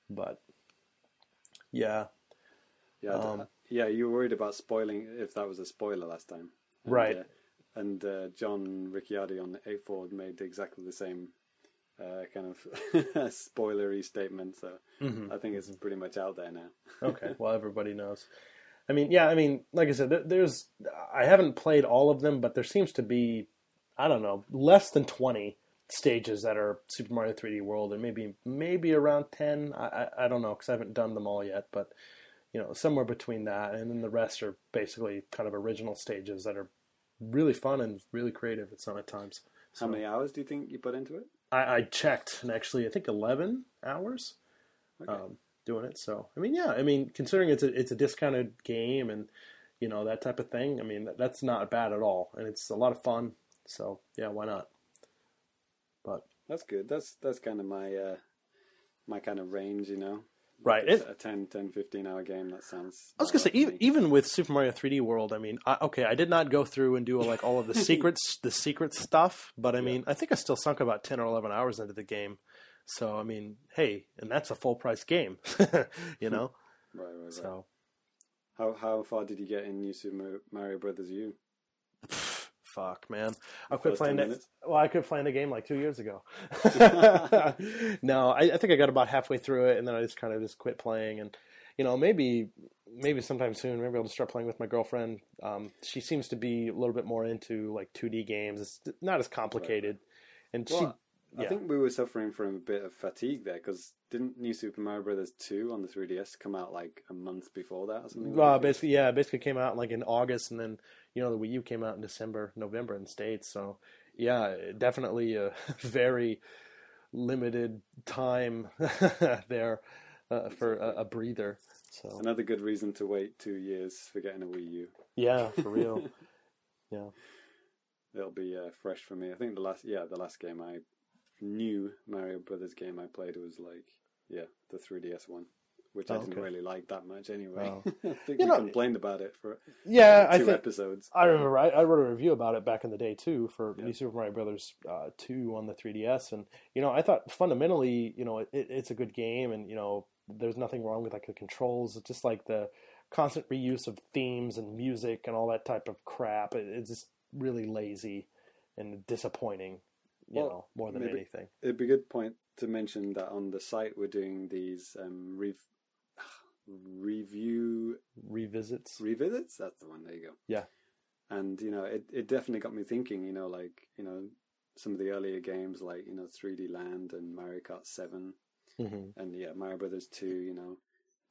But yeah, yeah, um, yeah. You were worried about spoiling if that was a spoiler last time, and, right? Uh, and uh, John Ricciardi on eight four made exactly the same Uh, kind of spoilery statement, so mm-hmm. I think it's pretty much out there now. Okay, well, everybody knows. I mean, yeah, I mean, like I said, there, there's, I haven't played all of them, but there seems to be, I don't know, less than twenty stages that are Super Mario three D World, and maybe maybe around ten. I, I, I don't know, because I haven't done them all yet, but, you know, somewhere between that, and then the rest are basically kind of original stages that are really fun and really creative at some times. So, how many hours do you think you put into it? I, I checked, and actually, I think eleven hours okay. um, doing it. So, I mean, yeah, I mean, considering it's a it's a discounted game and, you know, that type of thing, I mean, that, that's not bad at all, and it's a lot of fun. So, yeah, why not? But that's good. That's that's kind of my uh, my kind of range, you know. Right. It, a ten, ten, fifteen-hour game, that sounds... I was going to say, even, even with Super Mario three D World, I mean, I, okay, I did not go through and do, like, all of the secrets, the secret stuff, but, I mean, yeah. I think I still sunk about ten or eleven hours into the game. So, I mean, hey, and that's a full-price game, you know? right, right, right. So, how, how far did you get in New Super Mario Brothers U? Fuck, man. I quit playing that. Well, I quit playing the game like two years ago. No, I, I think I got about halfway through it, and then I just kind of just quit playing. And, you know, maybe maybe sometime soon, maybe I'll just start playing with my girlfriend. Um, she seems to be a little bit more into, like, two D games. It's not as complicated. Right. And well, she, I yeah. think we were suffering from a bit of fatigue there, because didn't New Super Mario Brothers two on the three D S come out, like, a month before that or something? Well, like basically, yeah, it basically came out, like, in August, and then... You know, the Wii U came out in December, November in the States. So, yeah, definitely a very limited time there uh, for a, a breather. So another good reason to wait two years for getting a Wii U. Yeah, for real. Yeah, it'll be uh, fresh for me. I think the last, yeah, the last game I new Mario Brothers game I played was like, yeah, the three D S one. Which oh, I didn't okay. really like that much anyway. Oh. I think you we know, complained about it for yeah, uh, two I think, episodes. I remember I, I wrote a review about it back in the day too for yep. New Super Mario Brothers uh, two on the three D S. And, you know, I thought fundamentally, you know, it, it's a good game and, you know, There's nothing wrong with like the controls. It's just like the constant reuse of themes and music and all that type of crap. It, it's just really lazy and disappointing, you well, know, more than maybe, anything. It'd be a good point to mention that on the site we're doing these um, rev- review... Revisits? Revisits? That's the one. There you go. Yeah. And, you know, it, it definitely got me thinking, you know, like, you know, some of the earlier games like, you know, three D Land and Mario Kart seven mm-hmm. and, yeah, Mario Brothers two, you know.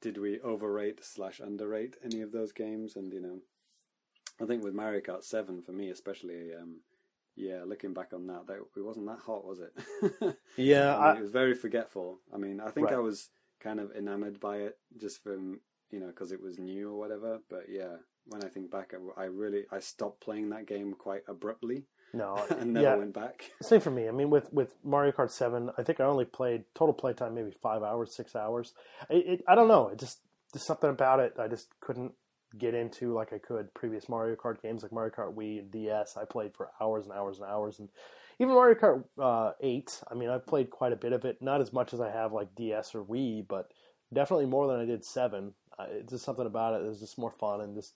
Did we overrate slash underrate any of those games? And, you know, I think with Mario Kart seven, for me especially, um, yeah, looking back on that, that, it wasn't that hot, was it? yeah. I mean, I... It was very forgetful. I mean, I think right. I was kind of enamored by it just from, you know, because it was new or whatever. But, yeah, when I think back, I, I really, I stopped playing that game quite abruptly. No, and never yeah. went back. Same for me. I mean, with, with Mario Kart seven, I think I only played total playtime maybe five hours, six hours. It, it, I don't know. It just there's something about it I just couldn't get into like I could previous Mario Kart games like Mario Kart Wii and D S. I played for hours and hours and hours, and even Mario Kart uh, eight. I mean, I played quite a bit of it. Not as much as I have like D S or Wii, but definitely more than I did seven. Uh, it's just something about it. It was just more fun and just.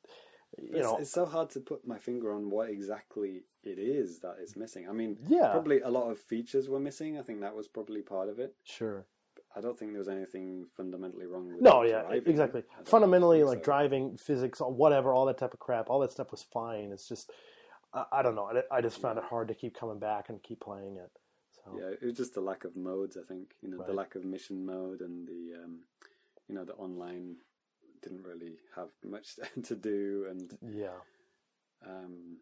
You it's, know, it's so hard to put my finger on what exactly it is that is missing. I mean, yeah. probably a lot of features were missing. I think that was probably part of it. Sure. But I don't think there was anything fundamentally wrong with No, yeah, driving. Exactly. Fundamentally, like so. driving, physics, whatever, all that type of crap, all that stuff was fine. It's just, I, I don't know. I, I just found yeah. it hard to keep coming back and keep playing it. So. Yeah, it was just the lack of modes, I think. You know, right. the lack of mission mode and the, um, you know, the online... didn't really have much to do, and yeah, um,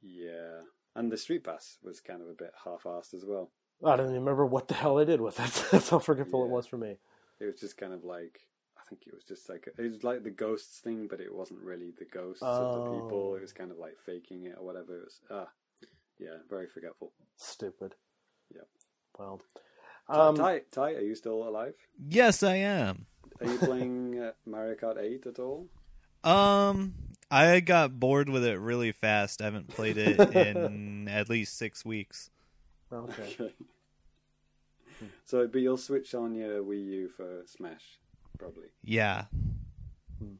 yeah, and the Street Pass was kind of a bit half-assed as well. I don't even remember what the hell I did with it. That's how forgetful yeah. it was for me. It was just kind of like I think it was just like it was like the ghosts thing, but it wasn't really the ghosts oh. of the people. It was kind of like faking it or whatever. It was ah, yeah, very forgetful, stupid. Yeah, well, um, Ty, Ty, are you still alive? Yes, I am. Are you playing uh, Mario Kart eight at all? Um, I got bored with it really fast. I haven't played it in at least six weeks. Okay. okay. So, but you'll switch on your Wii U for Smash, probably. Yeah. Hmm.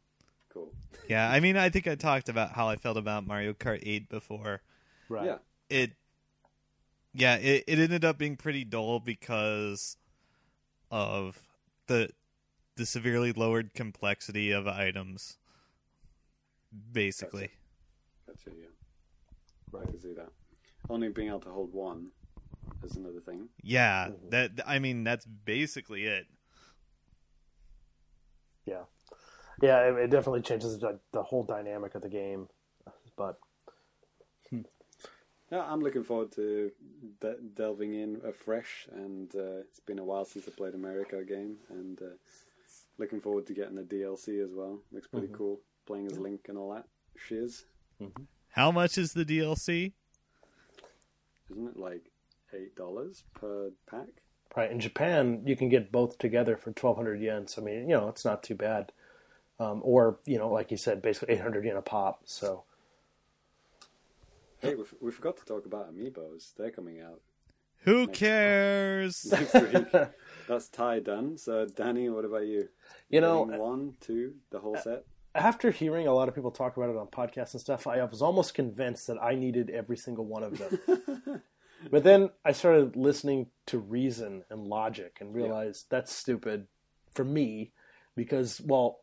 Cool. Yeah, I mean, I think I talked about how I felt about Mario Kart eight before. Right. Yeah. It. Yeah, it, it ended up being pretty dull because of the. The severely lowered complexity of items, basically. That's it, That's it yeah. Right. I can see that. Only being able to hold one is another thing. Yeah, mm-hmm. that. I mean, that's basically it. Yeah. Yeah, it, it definitely changes the, the whole dynamic of the game. But... Hmm. No, I'm looking forward to de- delving in afresh, and uh, it's been a while since I played a Mario Kart game, and... Uh, Looking forward to getting the D L C as well. Looks pretty mm-hmm. cool. Playing as Link and all that shiz. Mm-hmm. How much is the D L C? Isn't it like eight dollars per pack? Right. In Japan, you can get both together for twelve hundred yen. So, I mean, you know, it's not too bad. Um, or, you know, like you said, basically eight hundred yen a pop. So, hey, we, we forgot to talk about Amiibos. They're coming out. Who next cares? Next week. That's Ty done. So, Danny, what about you? You know, one, two, the whole set? After hearing a lot of people talk about it on podcasts and stuff, I was almost convinced that I needed every single one of them. But then I started listening to reason and logic and realized yeah. that's stupid for me because, well,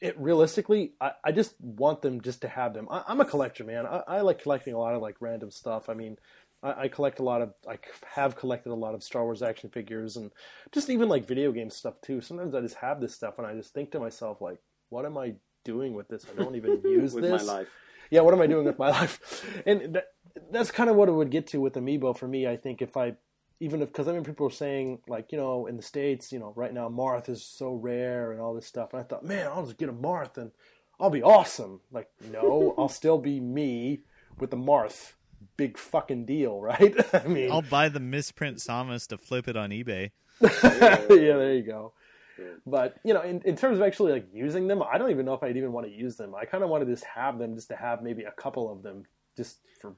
it realistically, I, I just want them just to have them. I, I'm a collector, man. I, I like collecting a lot of like random stuff. I mean... I collect a lot of, I have collected a lot of Star Wars action figures and just even like video game stuff too. Sometimes I just have this stuff and I just think to myself like, what am I doing with this? I don't even use with this. With my life. Yeah, what am I doing with my life? And that, that's kind of what it would get to with Amiibo for me, I think, if I, even if, because I mean, people were saying like, you know, in the States, you know, right now Marth is so rare and all this stuff. And I thought, man, I'll just get a Marth and I'll be awesome. Like, no, I'll still be me with a Marth. Big fucking deal, right? I mean, I'll buy the misprint Samus to flip it on eBay. yeah, there you go. Yeah. But you know, in, in terms of actually like using them, I don't even know if I'd even want to use them. I kind of want to just have them, just to have maybe a couple of them, just for.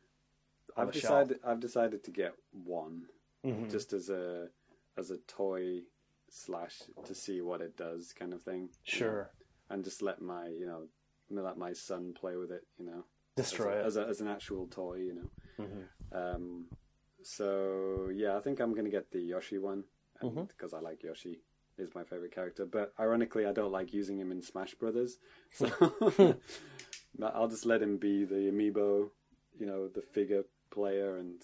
I've decided. Shelf. I've decided to get one, mm-hmm. just as a as a toy slash to see what it does kind of thing. Sure. And just let my, you know, let my son play with it, you know. Destroy as a, it. As, a, as an actual toy, you know. Mm-hmm. Um, so, yeah, I think I'm going to get the Yoshi one because mm-hmm. I like Yoshi. He's my favorite character. But ironically, I don't like using him in Smash Brothers. So I'll just let him be the amiibo, you know, the figure player and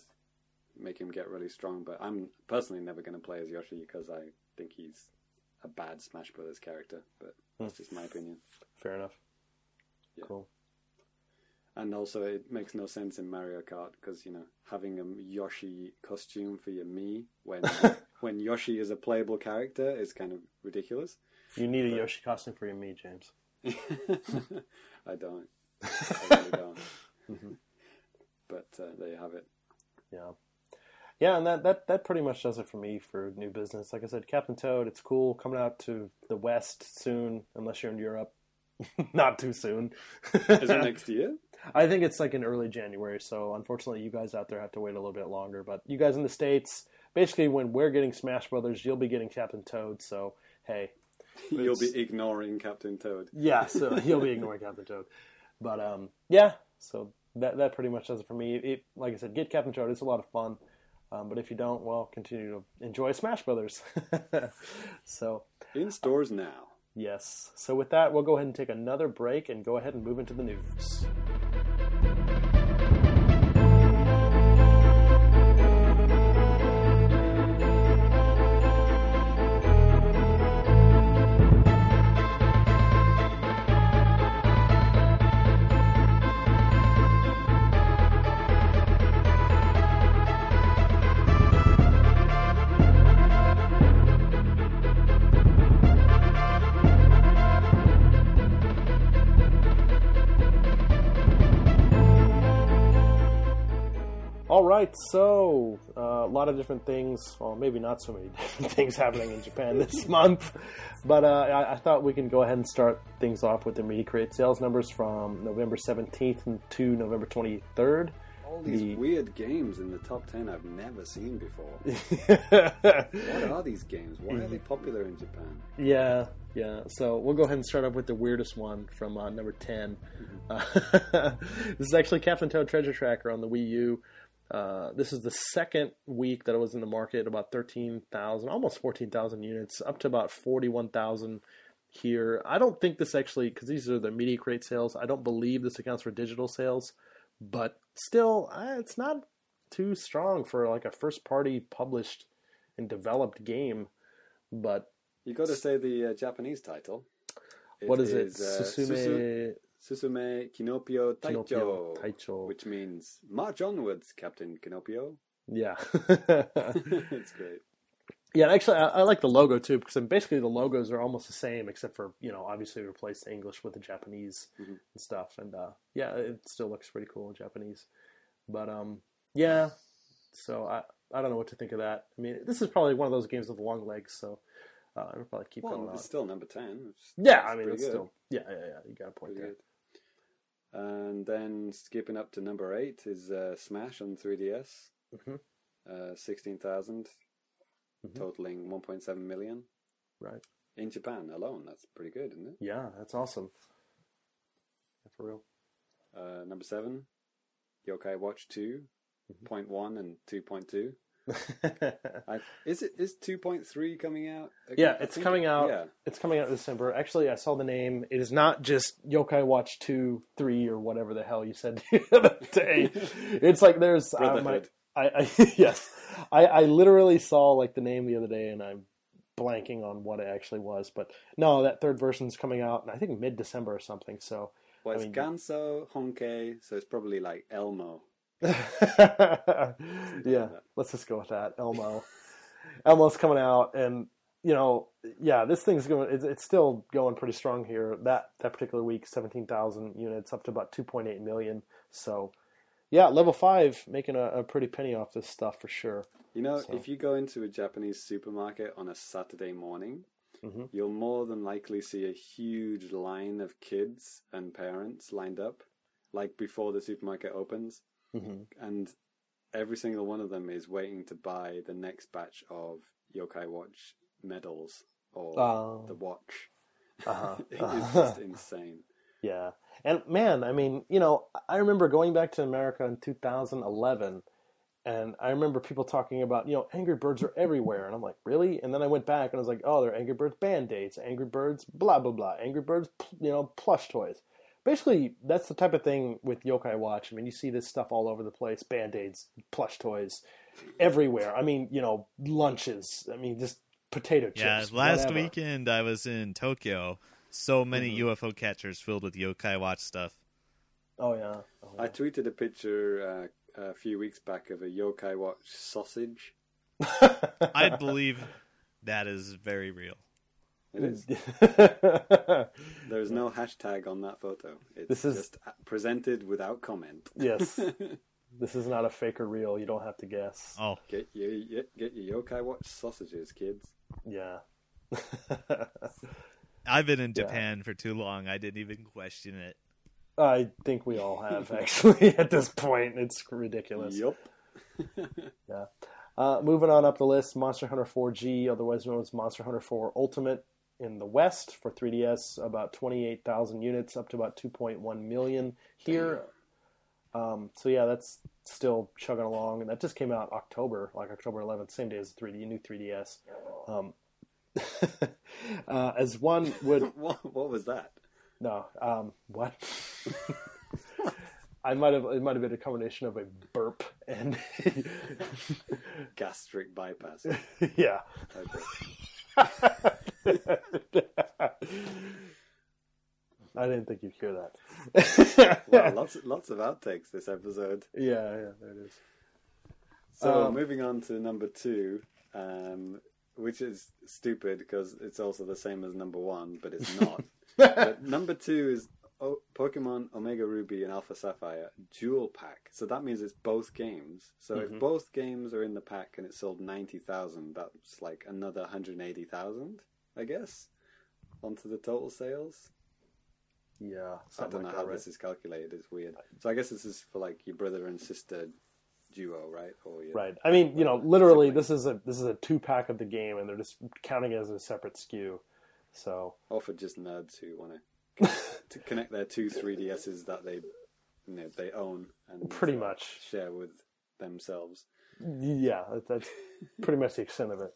make him get really strong. But I'm personally never going to play as Yoshi because I think he's a bad Smash Brothers character. But that's mm. just my opinion. Fair enough. Yeah. Cool. And also, it makes no sense in Mario Kart because, you know, having a Yoshi costume for your Mii when when Yoshi is a playable character is kind of ridiculous. You need but... a Yoshi costume for your Mii, James. I don't. I really don't. Mm-hmm. But uh, there you have it. Yeah. Yeah, and that, that, that pretty much does it for me for new business. Like I said, Captain Toad, it's cool. Coming out to the West soon, unless you're in Europe. Not too soon. Is it next year? I think it's like in early January, so unfortunately you guys out there have to wait a little bit longer. But you guys in the States, basically when we're getting Smash Brothers, you'll be getting Captain Toad, so hey. You'll be ignoring Captain Toad. Yeah, so you'll be ignoring Captain Toad. But um, yeah, so that that pretty much does it for me. It, like I said, get Captain Toad. It's a lot of fun. Um, but if you don't, well, continue to enjoy Smash Brothers. So in stores um, now. Yes. So with that, we'll go ahead and take another break and go ahead and move into the news. Alright, so uh, a lot of different things, well maybe not so many different things happening in Japan this month, but uh, I, I thought we can go ahead and start things off with the Media Create sales numbers from November seventeenth to November twenty-third. All these the... weird games in the top ten I've never seen before. What are these games? Why mm-hmm. are they popular in Japan? Yeah, yeah. So we'll go ahead and start off with the weirdest one from uh, number ten. Mm-hmm. Uh, this is actually Captain Toad Treasure Tracker on the Wii U. Uh, this is the second week that it was in the market, about thirteen thousand, almost fourteen thousand units, up to about forty-one thousand here. I don't think this actually, because these are the Media Create sales, I don't believe this accounts for digital sales, but still, uh, it's not too strong for like a first-party published and developed game, but... You got to say the uh, Japanese title. It what is, is it? Uh, Susume... Susu- Susume Kinopio Taicho, Kinopio Taicho, which means march onwards, Captain Kinopio. Yeah. It's great. Yeah, actually, I, I like the logo, too, because basically the logos are almost the same, except for, you know, obviously replace the English with the Japanese mm-hmm. and stuff. And, uh, yeah, it still looks pretty cool in Japanese. But, um, yeah, so I, I don't know what to think of that. I mean, this is probably one of those games with long legs, so... Uh, I would probably keep well, going on. It's still number ten. Which yeah, I mean, it's good. Still... Yeah, yeah, yeah. You got a point pretty there. Good. And then skipping up to number eight is uh, Smash on three D S. Mm-hmm. Uh, sixteen thousand, mm-hmm. totaling one point seven million. Right. In Japan alone. That's pretty good, isn't it? Yeah, that's awesome. Yeah, for real. Uh, number seven, Yokai Watch two, mm-hmm. point one and two point two. I, is it is two point three coming out? Yeah, it's coming out. Yeah. It's coming out in December. Actually, I saw the name. It is not just Yokai Watch two, three, or whatever the hell you said the other day. It's like there's uh, my, I, I yes, I, I literally saw like the name the other day, and I'm blanking on what it actually was. But no, that third version's coming out, and I think mid December or something. So well, it's I mean, Ganso Honkai, so it's probably like Elmo. Yeah, let's just go with that. Elmo, Elmo's coming out, and you know, yeah, this thing's going. It's, it's still going pretty strong here. That that particular week, seventeen thousand units, up to about two point eight million. So, yeah, level five making a, a pretty penny off this stuff for sure. You know, so. If you go into a Japanese supermarket on a Saturday morning, mm-hmm. you'll more than likely see a huge line of kids and parents lined up, like before the supermarket opens. Mm-hmm. And every single one of them is waiting to buy the next batch of Yokai Watch medals or uh, the watch. Uh-huh. It's just insane. Yeah. And man, I mean, you know, I remember going back to America in two thousand eleven, and I remember people talking about, you know, Angry Birds are everywhere. And I'm like, really? And then I went back and I was like, oh, they're Angry Birds Band-Aids, Angry Birds blah, blah, blah, Angry Birds, you know, plush toys. Basically, that's the type of thing with Yokai Watch. I mean, you see this stuff all over the place, Band-Aids, plush toys, everywhere. I mean, you know, lunches. I mean, just potato chips. Yeah, last whatever. Weekend I was in Tokyo. So many mm-hmm. U F O catchers filled with Yokai Watch stuff. Oh, yeah. Oh, yeah. I tweeted a picture uh, a few weeks back of a Yokai Watch sausage. I believe that is very real. It is. There is no hashtag on that photo. It's this is... just presented without comment. Yes. This is not a fake or real. You don't have to guess. Oh, Get your, get your Yokai Watch sausages, kids. Yeah. I've been in Japan yeah. for too long. I didn't even question it. I think we all have, actually, at this point. It's ridiculous. Yep. yeah. Uh, moving on up the list, Monster Hunter four G, otherwise known as Monster Hunter four Ultimate in the West for three D S, about twenty-eight thousand units, up to about two point one million here. Um, so, yeah, that's still chugging along. And that just came out October, like October eleventh, same day as the three D, new three D S. Um uh, as one would what, what was that no um what I might have it might have been a combination of a burp and a gastric bypass. Yeah. I didn't think you'd hear that. Wow, lots lots of outtakes this episode. Yeah, yeah, there it is. So um, moving on to number two, um which is stupid because it's also the same as number one, but it's not. But number two is o- Pokemon Omega Ruby and Alpha Sapphire dual pack. So that means it's both games. So mm-hmm. if both games are in the pack and it sold ninety thousand, that's like another one hundred eighty thousand, I guess, onto the total sales. Yeah. I don't know like how that, this right? is calculated. It's weird. So I guess this is for like your brother and sister duo, right? Or, yeah. Right. I mean, you know, literally, this is a this is a two pack of the game, and they're just counting it as a separate S K U. So, or for just nerds who want to to connect their two three D S's that they, you know, they own and pretty much share with themselves. Yeah, that's pretty much the extent of it.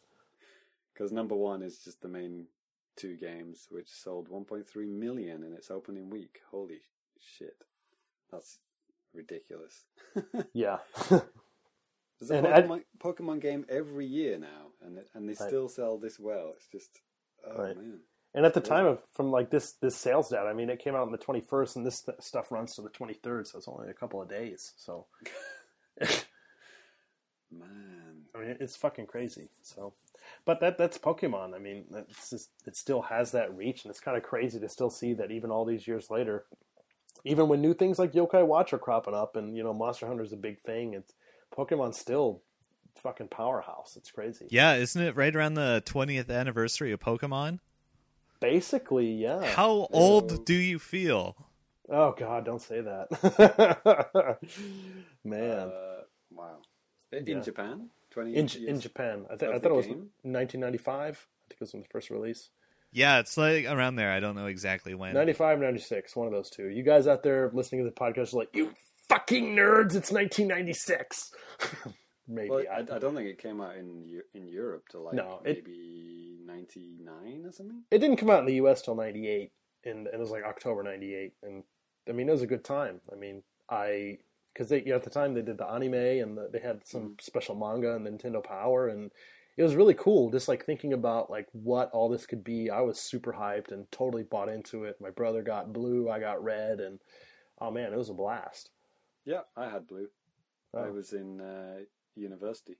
Because number one is just the main two games, which sold one point three million in its opening week. Holy shit, that's ridiculous. Yeah. There's a Pokemon, I, Pokemon game every year now, and and they still right. sell this well. It's just, oh right. man. And at the yeah. time of from like this this sales data, I mean, it came out on the twenty-first, and this th- stuff runs to the twenty-third, so it's only a couple of days. So, man, I mean, it's fucking crazy. So, but that that's Pokemon. I mean, it's just, it still has that reach, and it's kind of crazy to still see that even all these years later. Even when new things like Yokai Watch are cropping up and, you know, Monster Hunter's a big thing, it's Pokemon's still fucking powerhouse. It's crazy. Yeah, isn't it right around the twentieth anniversary of Pokemon? Basically, yeah. How old so... do you feel? Oh, God, don't say that. Man. Uh, wow. In yeah. Japan? twenty in, in Japan. I, th- I thought it was game? nineteen ninety-five. I think it was when the first release. Yeah, it's like around there. I don't know exactly when. ninety-five, ninety-six, one of those two. You guys out there listening to the podcast are like, you fucking nerds, it's nineteen ninety-six. Maybe. Well, I, I don't think it came out in in Europe till like no, it, maybe ninety-nine or something. It didn't come out in the U S till ninety-eight, and, and it was like October ninety-eight. And I mean, it was a good time. I mean, I... Because you know, at the time they did the anime, and the, they had some mm. special manga and Nintendo Power, and... It was really cool, just like thinking about like what all this could be. I was super hyped and totally bought into it. My brother got blue, I got red, and oh man, it was a blast. Yeah, I had blue. Oh. I was in uh, university,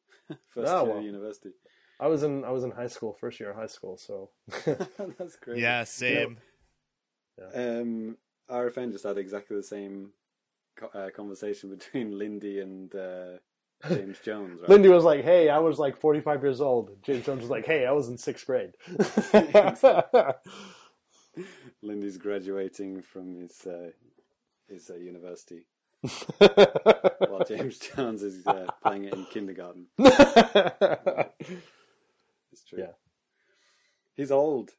first oh, year well. of university. I was in I was in high school, first year of high school. So that's crazy. Yeah, same. You know, yeah. Um, R F N just had exactly the same co- uh, conversation between Lindy and. Uh, James Jones, right? Lindy was like, hey, I was like forty-five years old. James Jones was like, hey, I was in sixth grade. Lindy's graduating from his uh, his uh, university. While James Jones is uh, playing it in kindergarten. It's true. Yeah. He's old.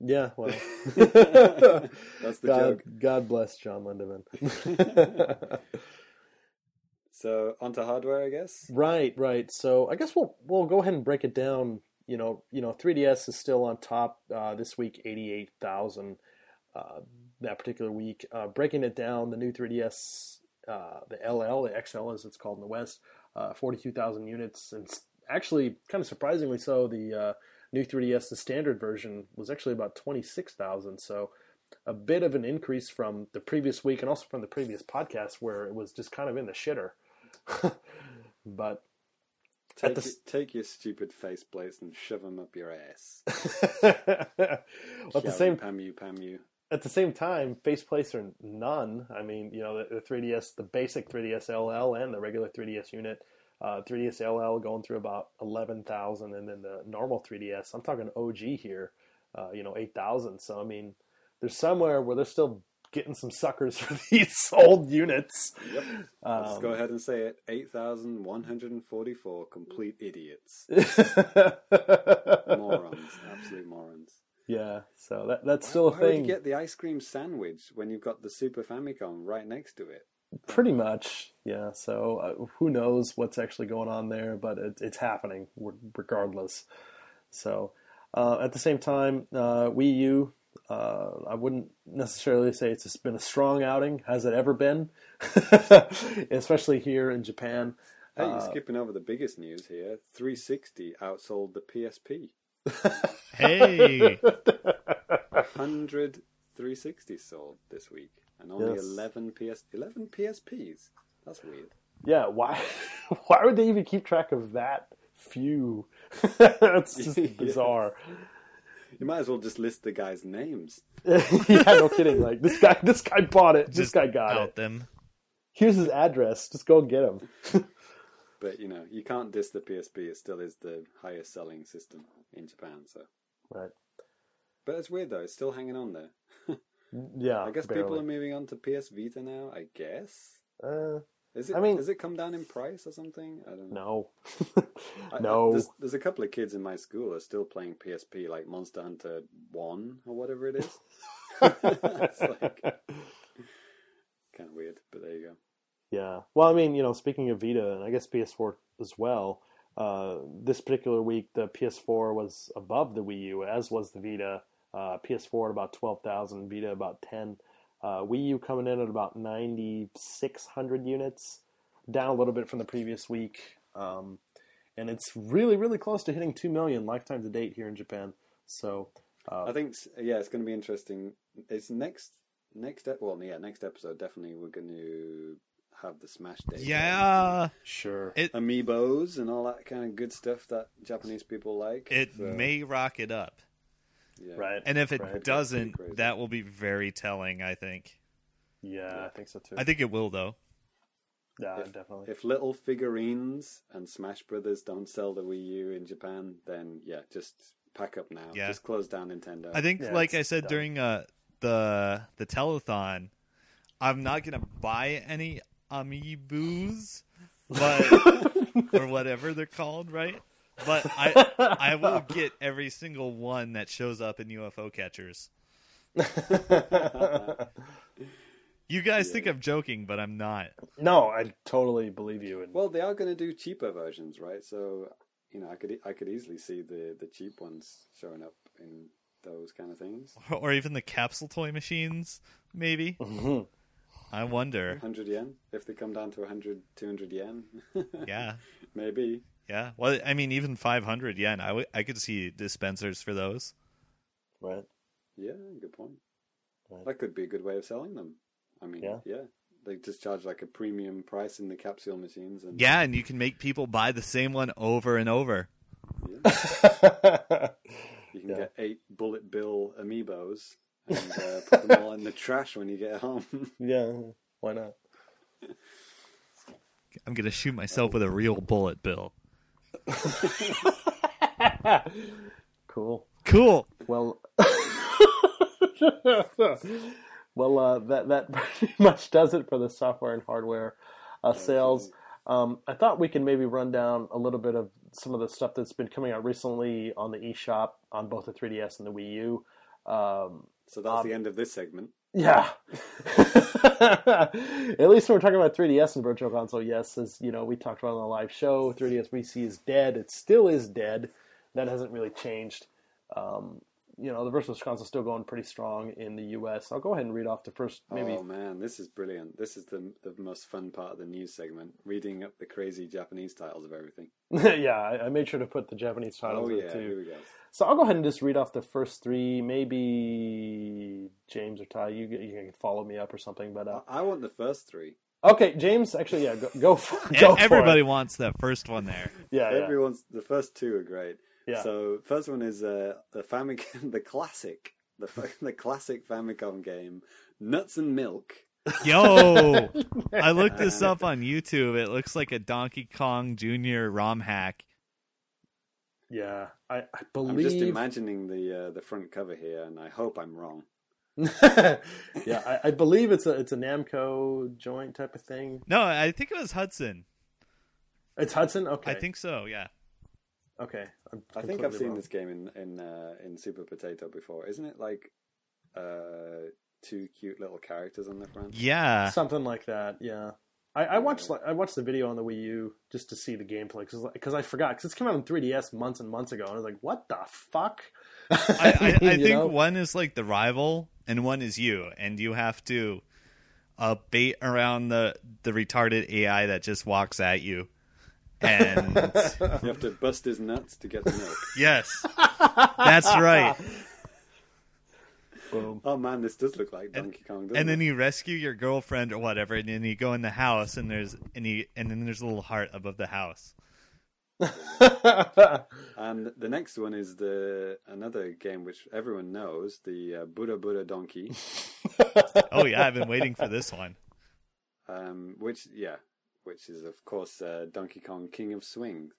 Yeah, well. That's the God, joke. God bless John Lindemann. So, onto hardware, I guess? Right, right. So, I guess we'll we'll go ahead and break it down. You know, you know, three D S is still on top uh, this week, eighty-eight thousand uh, that particular week. Uh, breaking it down, the new three D S, uh, the L L, the X L as it's called in the West, uh, forty-two thousand units. And actually, kind of surprisingly so, the uh, new three D S, the standard version, was actually about twenty-six thousand. So a bit of an increase from the previous week and also from the previous podcast where it was just kind of in the shitter. But... Take, the... your, take your stupid face plates and shove them up your ass. Well, at the same pam you, pam you. At the same time, face plates are none. I mean, you know, the, the three D S, the basic three D S L L and the regular three D S unit, uh, three D S L L going through about eleven thousand, and then the normal three D S, I'm talking O G here, uh, you know, eight thousand. So, I mean, there's somewhere where they're still getting some suckers for these old units. Yep. Um, let's go ahead and say it. eight thousand one hundred forty-four complete idiots. Morons. Absolute morons. Yeah, so that that's why, still a why thing. Why would you get the ice cream sandwich when you've got the Super Famicom right next to it? Pretty much, yeah. So uh, who knows what's actually going on there, but it, it's happening regardless. So uh, at the same time, uh, Wii U, Uh, I wouldn't necessarily say it's been a strong outing. Has it ever been? Especially here in Japan. Hey, you're uh, skipping over the biggest news here. three sixty outsold the P S P. Hey! one hundred three sixties sold this week. And only yes. eleven, P S- eleven P S Ps. That's weird. Yeah, why Why would they even keep track of that few? That's just bizarre. Yes. You might as well just list the guys' names. Yeah, no kidding. Like this guy, this guy bought it. Just this guy got out it. Them. Here's his address. Just go get him. But you know, you can't diss the P S P. It still is the highest selling system in Japan. So right. But it's weird though. It's still hanging on there. Yeah. I guess barely. People are moving on to P S Vita now. I guess. Uh, is it? I mean, has it come down in price or something? I don't know. No. I, no. There's, there's a couple of kids in my school who are still playing P S P, like Monster Hunter one or whatever it is. It's like kind of weird, but there you go. Yeah. Well, I mean, you know, speaking of Vita, and I guess P S four as well, uh, this particular week, the P S four was above the Wii U, as was the Vita. Uh, P S four at about twelve thousand, Vita about ten. Uh, Wii U coming in at about nine thousand six hundred units, down a little bit from the previous week. Um, and it's really, really close to hitting two million lifetime to date here in Japan. So uh, I think, yeah, it's going to be interesting. It's next, next, well, yeah, next episode, definitely we're going to have the Smash Day. Yeah. Sure. It, Amiibos and all that kind of good stuff that Japanese people like. It so. May rock it up. Yeah. Right, and if it right. doesn't, that will be very telling, I think. Yeah, yeah, I think so too. I think it will, though. Yeah, if, definitely. If Little Figurines and Smash Brothers don't sell the Wii U in Japan, then yeah, just pack up now. Yeah. Just close down Nintendo. I think, yeah, like I said done. during uh, the the telethon, I'm not gonna buy any Amiibos, but or whatever they're called, right? But I I will get every single one that shows up in U F O Catchers. You guys yeah. think I'm joking, but I'm not. No, I totally believe you. In... Well, they are going to do cheaper versions, right? So, you know, I could I could easily see the, the cheap ones showing up in those kind of things. Or, or even the capsule toy machines, maybe. Mm-hmm. I wonder. one hundred yen? If they come down to one hundred, two hundred yen? Yeah. Maybe. Yeah, well, I mean, even five hundred yen, I, w- I could see dispensers for those. Right. Yeah, good point. Right. That could be a good way of selling them. I mean, yeah. yeah. They just charge like a premium price in the capsule machines. And yeah, and you can make people buy the same one over and over. Yeah. You can yeah. get eight bullet bill Amiibos and uh, put them all in the trash when you get home. Yeah, why not? I'm going to shoot myself oh. with a real bullet bill. Cool. Cool. Well, well, uh, that that pretty much does it for the software and hardware uh, sales. Um, I thought we can maybe run down a little bit of some of the stuff that's been coming out recently on the eShop on both the three D S and the Wii U. Um, so that's um, the end of this segment. Yeah. At least when we're talking about three D S and Virtual Console, yes, as you know, we talked about on the live show, three D S V C is dead. It still is dead. That hasn't really changed. Um, you know, the Virtual Console is still going pretty strong in the U S. I'll go ahead and read off the first, maybe. Oh, man, this is brilliant. This is the, the most fun part of the news segment, reading up the crazy Japanese titles of everything. Yeah, I, I made sure to put the Japanese titles in, oh, yeah, too. Here we go. So I'll go ahead and just read off the first three. Maybe James or Ty, you, you can follow me up or something. But uh, I want the first three. Okay, James, actually, yeah, go, go, for, go for it. Everybody wants that first one there. Yeah, everyone's, yeah. The first two are great. Yeah. So first one is uh, the Famicom, the classic, the the classic Famicom game, Nuts and Milk. Yo, I looked this up on YouTube. It looks like a Donkey Kong Junior ROM hack. Yeah, I, I believe... I'm just imagining the uh, the front cover here, and I hope I'm wrong. Yeah, I, I believe it's a it's a Namco joint type of thing. No, I think it was Hudson. It's Hudson? Okay. I think so, yeah. Okay. I'm I think I've seen wrong. This game in in, uh, in Super Potato before. Isn't it like uh, two cute little characters on the front? Yeah. Something like that, yeah. I, I watched I watched the video on the Wii U just to see the gameplay because I forgot because it's come out on three D S months and months ago and I was like, what the fuck? I, I, I think know? One is like the rival and one is you, and you have to uh, bait around the, the retarded A I that just walks at you, and you have to bust his nuts to get the milk. Yes, that's right. Boom. Oh man, this does look like Donkey and, Kong. Doesn't and then it? You rescue your girlfriend or whatever, and then you go in the house, and there's and, you, and then there's a little heart above the house. And the next one is the another game which everyone knows, the uh, Buddha Buddha Donkey. Oh yeah, I've been waiting for this one. Um, which yeah, which is of course uh, Donkey Kong King of Swing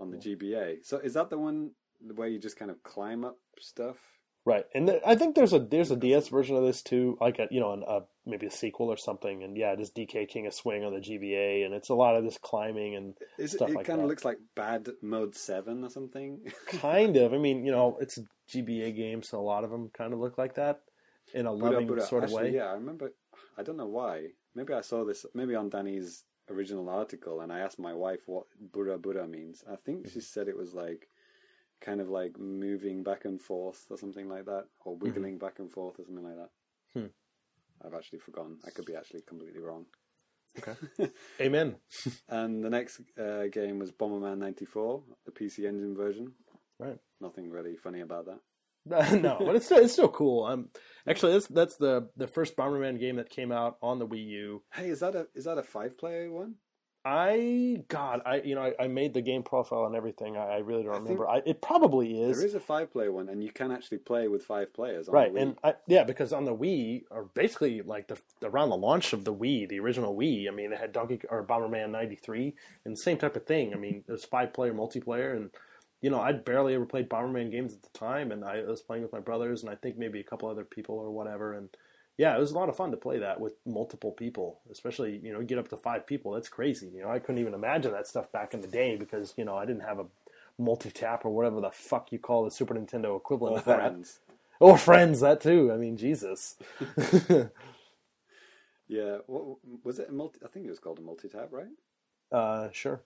on the G B A. So is that the one where you just kind of climb up stuff? Right, and th- I think there's a there's a D S version of this too, like a, you know, an, a, maybe a sequel or something. And yeah, just D K King of Swing on the G B A, and it's a lot of this climbing and Is stuff it, it like that. It kind of looks like Bad Mode Seven or something. Kind of. I mean, you know, it's a G B A game, so a lot of them kind of look like that in a loving Buddha, Buddha. sort of Actually, way. Yeah, I remember. I don't know why. Maybe I saw this. Maybe on Danny's original article, and I asked my wife what Buddha Buddha means. I think she said it was like. Kind of like moving back and forth or something like that, or wiggling mm-hmm. back and forth or something like that. Hmm. I've actually forgotten. I could be actually completely wrong. Okay. Amen. And the next uh, game was Bomberman ninety-four, the P C Engine version. Right. Nothing really funny about that. No, but it's still, it's still cool. Um, actually, that's that's the the first Bomberman game that came out on the Wii U. Hey, is that a is that a five player one? I, God, I, you know, I, I made the game profile and everything. I, I really don't I remember. I, it probably is. There is a five-player one, and you can actually play with five players on right, the Wii. And I, yeah, because on the Wii, or basically like the around the launch of the Wii, the original Wii, I mean, it had Donkey or Bomberman ninety-three, and same type of thing. I mean, it was five-player multiplayer, and, you know, I'd barely ever played Bomberman games at the time, and I was playing with my brothers, and I think maybe a couple other people or whatever, and... Yeah, it was a lot of fun to play that with multiple people, especially, you know, get up to five people. That's crazy. You know, I couldn't even imagine that stuff back in the day because, you know, I didn't have a multi-tap or whatever the fuck you call the Super Nintendo equivalent or of that. Friends. Or friends, that too. I mean, Jesus. Yeah. What, was it a multi... I think it was called a multi-tap, right? Uh, sure.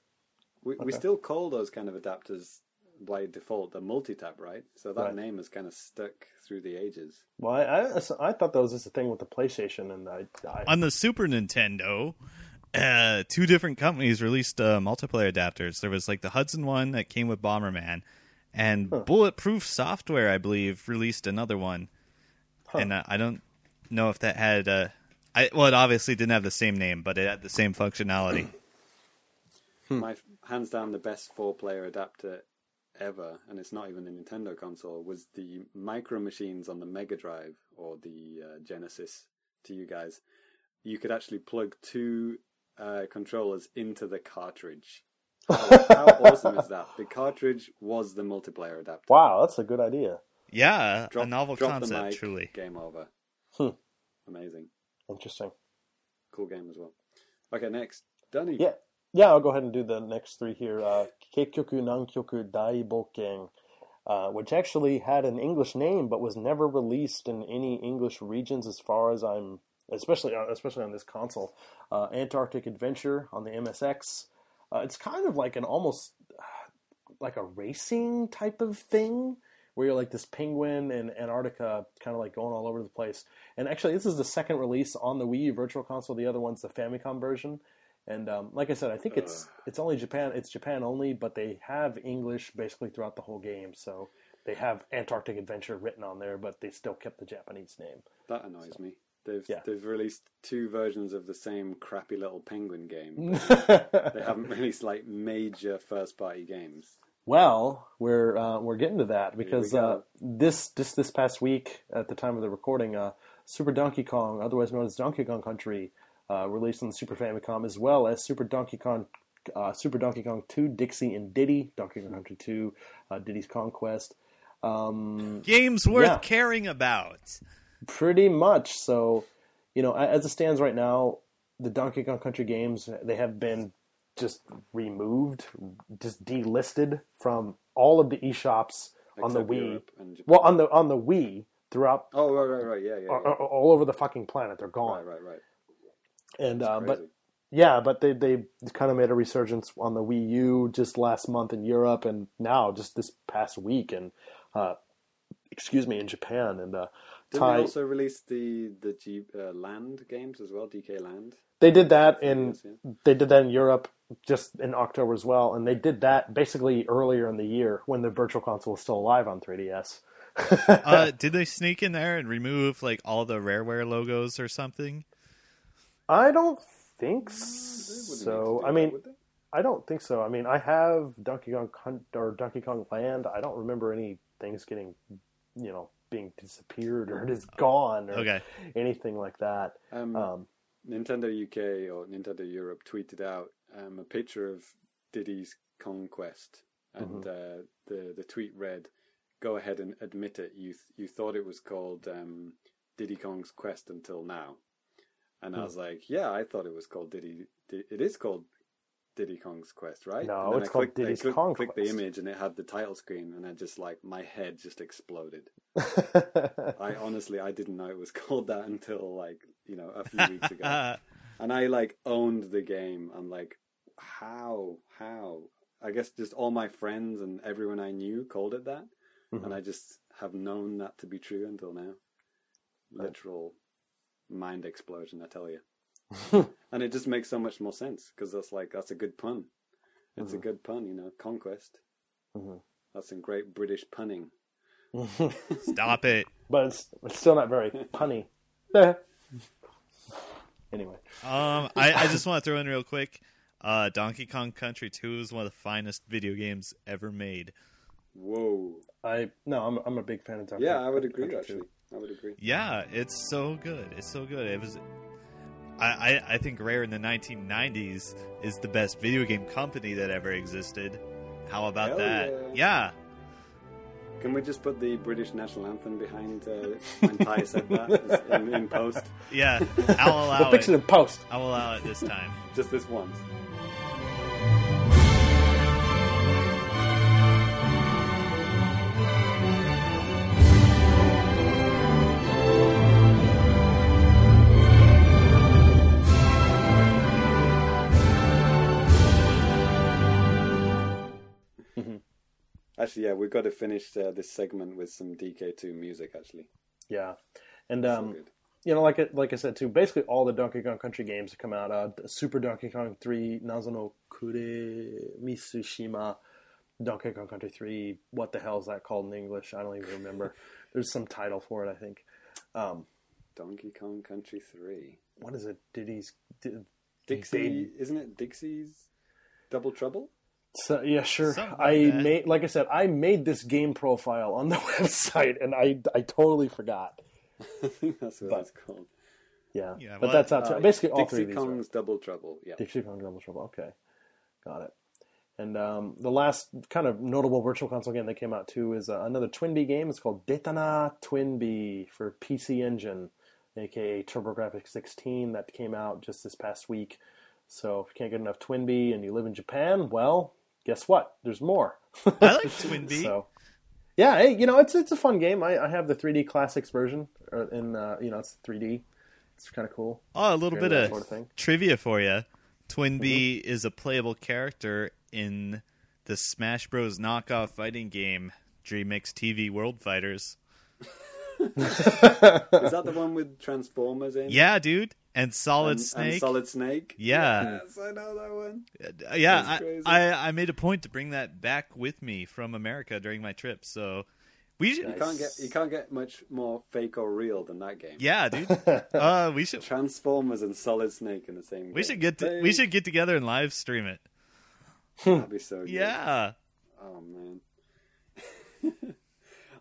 We okay. we still call those kind of adapters... by default a multi-tap, right? So that right. name has kind of stuck through the ages. Well, I, I, I thought that was just a thing with the PlayStation, and I, I... on the Super Nintendo, uh, two different companies released uh, multiplayer adapters. There was like the Hudson one that came with Bomberman, and huh. Bulletproof Software, I believe, released another one. Huh. And uh, I don't know if that had, uh, I well, it obviously didn't have the same name, but it had the same functionality. hmm. My hands down, the best four-player adapter ever, and it's not even the Nintendo console, was the Micro Machines on the Mega Drive or the uh, Genesis to you guys. You could actually plug two uh, controllers into the cartridge. How, how awesome is that? The cartridge was the multiplayer adapter. Wow, that's a good idea. Yeah, drop, a novel concept, the mic, truly. Game over. Hmm. Amazing. Interesting. Cool game as well. Okay, next. Danny. Yeah. Yeah, I'll go ahead and do the next three here. Uh, Keikyoku Nankyoku Daiboken, uh, which actually had an English name but was never released in any English regions as far as I'm, especially especially on this console. Uh, Antarctic Adventure on the M S X. Uh, it's kind of like an almost uh, like a racing type of thing, where you're like this penguin in Antarctica, kind of like going all over the place. And actually, this is the second release on the Wii U Virtual Console. The other one's the Famicom version. And um, like I said, I think it's it's only Japan. It's Japan only, but they have English basically throughout the whole game. So they have Antarctic Adventure written on there, but they still kept the Japanese name. That annoys so, me. They've yeah. they've released two versions of the same crappy little penguin game. They haven't released like major first party games. Well, we're uh, we're getting to that because uh, this just this past week at the time of the recording, uh, Super Donkey Kong, otherwise known as Donkey Kong Country, uh, released on the Super Famicom, as well as Super Donkey Kong, uh, Super Donkey Kong two, Dixie and Diddy, Donkey Kong Country two, uh, Diddy's Conquest. Um, Games worth yeah, caring about. Pretty much. So, you know, as it stands right now, the Donkey Kong Country games, they have been just removed, just delisted from all of the eShops on the Wii. Well, on the on the Wii throughout. Oh right, right, right, yeah, yeah. yeah. All over the fucking planet, they're gone. Right, right, right. And uh, but yeah, but they they kind of made a resurgence on the Wii U just last month in Europe, and now just this past week, and uh, excuse me, in Japan. And uh, did Ty... they also release the the G, uh, Land games as well? D K Land. They did that in yes, yeah. they did that in Europe just in October as well, and they did that basically earlier in the year when the Virtual Console was still alive on three D S. uh, did they sneak in there and remove like all the Rareware logos or something? I don't think so. I mean, I don't think so. I mean, I have Donkey Kong Hunt or Donkey Kong Land. I don't remember any things getting, you know, being disappeared or it is gone or okay. anything like that. Um, um Nintendo U K or Nintendo Europe tweeted out um, a picture of Diddy's Conquest, and mm-hmm. uh, the the tweet read, "Go ahead and admit it. You th- you thought it was called um, Diddy Kong's Quest until now." And mm-hmm. I was like, "Yeah, I thought it was called Diddy. D- it is called Diddy Kong's Quest, right?" No, and it's I called clicked, Diddy's Conquest. I clicked, clicked the image, and it had the title screen, and I just like my head just exploded. I honestly, I didn't know it was called that until like. You know, a few weeks ago, and I like owned the game. I'm like, how, how? I guess just all my friends and everyone I knew called it that, mm-hmm. and I just have known that to be true until now. Literal yeah. mind explosion, I tell you. And it just makes so much more sense because that's like that's a good pun. It's mm-hmm. a good pun, you know, conquest. Mm-hmm. That's some great British punning. Stop it! But it's, it's still not very punny. Anyway, um, I, I just want to throw in real quick. Uh, Donkey Kong Country two is one of the finest video games ever made. Whoa! I no, I'm I'm a big fan of Donkey. Yeah, Kong I would Country agree. Country actually, two. I would agree. Yeah, it's so good. It's so good. It was. I, I, I think Rare in the nineteen nineties is the best video game company that ever existed. How about Hell that? Yeah. yeah. Can we just put the British national anthem behind uh, when Ty said that in, in post? Yeah, I'll allow we'll it. Fix it in post. I'll allow it this time. Just this once. Actually, yeah, we've got to finish uh, this segment with some D K two music, actually. Yeah. And, um, so you know, like like I said, too, basically all the Donkey Kong Country games that come out, uh, Super Donkey Kong three, Nazo no Kure Mitsushima, Donkey Kong Country three, what the hell is that called in English? I don't even remember. There's some title for it, I think. Um, Donkey Kong Country three. What is it? Diddy's... Did, Dixie, Diddy. Isn't it Dixie's Double Trouble? So, yeah, sure. Something I like made, like I said, I made this game profile on the website, and I, I totally forgot. I think that's what but, it's called. Yeah, yeah but well, that's not uh, basically all Dixie three of these. Dixie Kong's Double Trouble. Yeah, Dixie Kong's Double Trouble. Okay, got it. And um, the last kind of notable Virtual Console game that came out too is uh, another Twinbee game. It's called Detana Twinbee for P C Engine, aka TurboGrafx sixteen. That came out just this past week. So if you can't get enough Twinbee and you live in Japan, well, guess what? There's more. I like Twinbee. So, yeah, hey, you know, it's it's a fun game. I, I have the three D Classics version, in uh, you know, it's three D. It's kind of cool. Oh, a little bit of, sort of thing. Trivia for you. Twinbee mm-hmm. is a playable character in the Smash Bros. Knockoff fighting game DreamX T V World Fighters. Is that the one with Transformers in? Yeah, dude. And Solid and, Snake. And Solid Snake. Yeah. Yes, I know that one. Yeah, I, I, I made a point to bring that back with me from America during my trip, so... We should... You can't get you can't get much more fake or real than that game. Yeah, dude. Uh, we should Transformers and Solid Snake in the same. Game. We should get to, we should get together and live stream it. That'd be so good. Yeah. Oh man.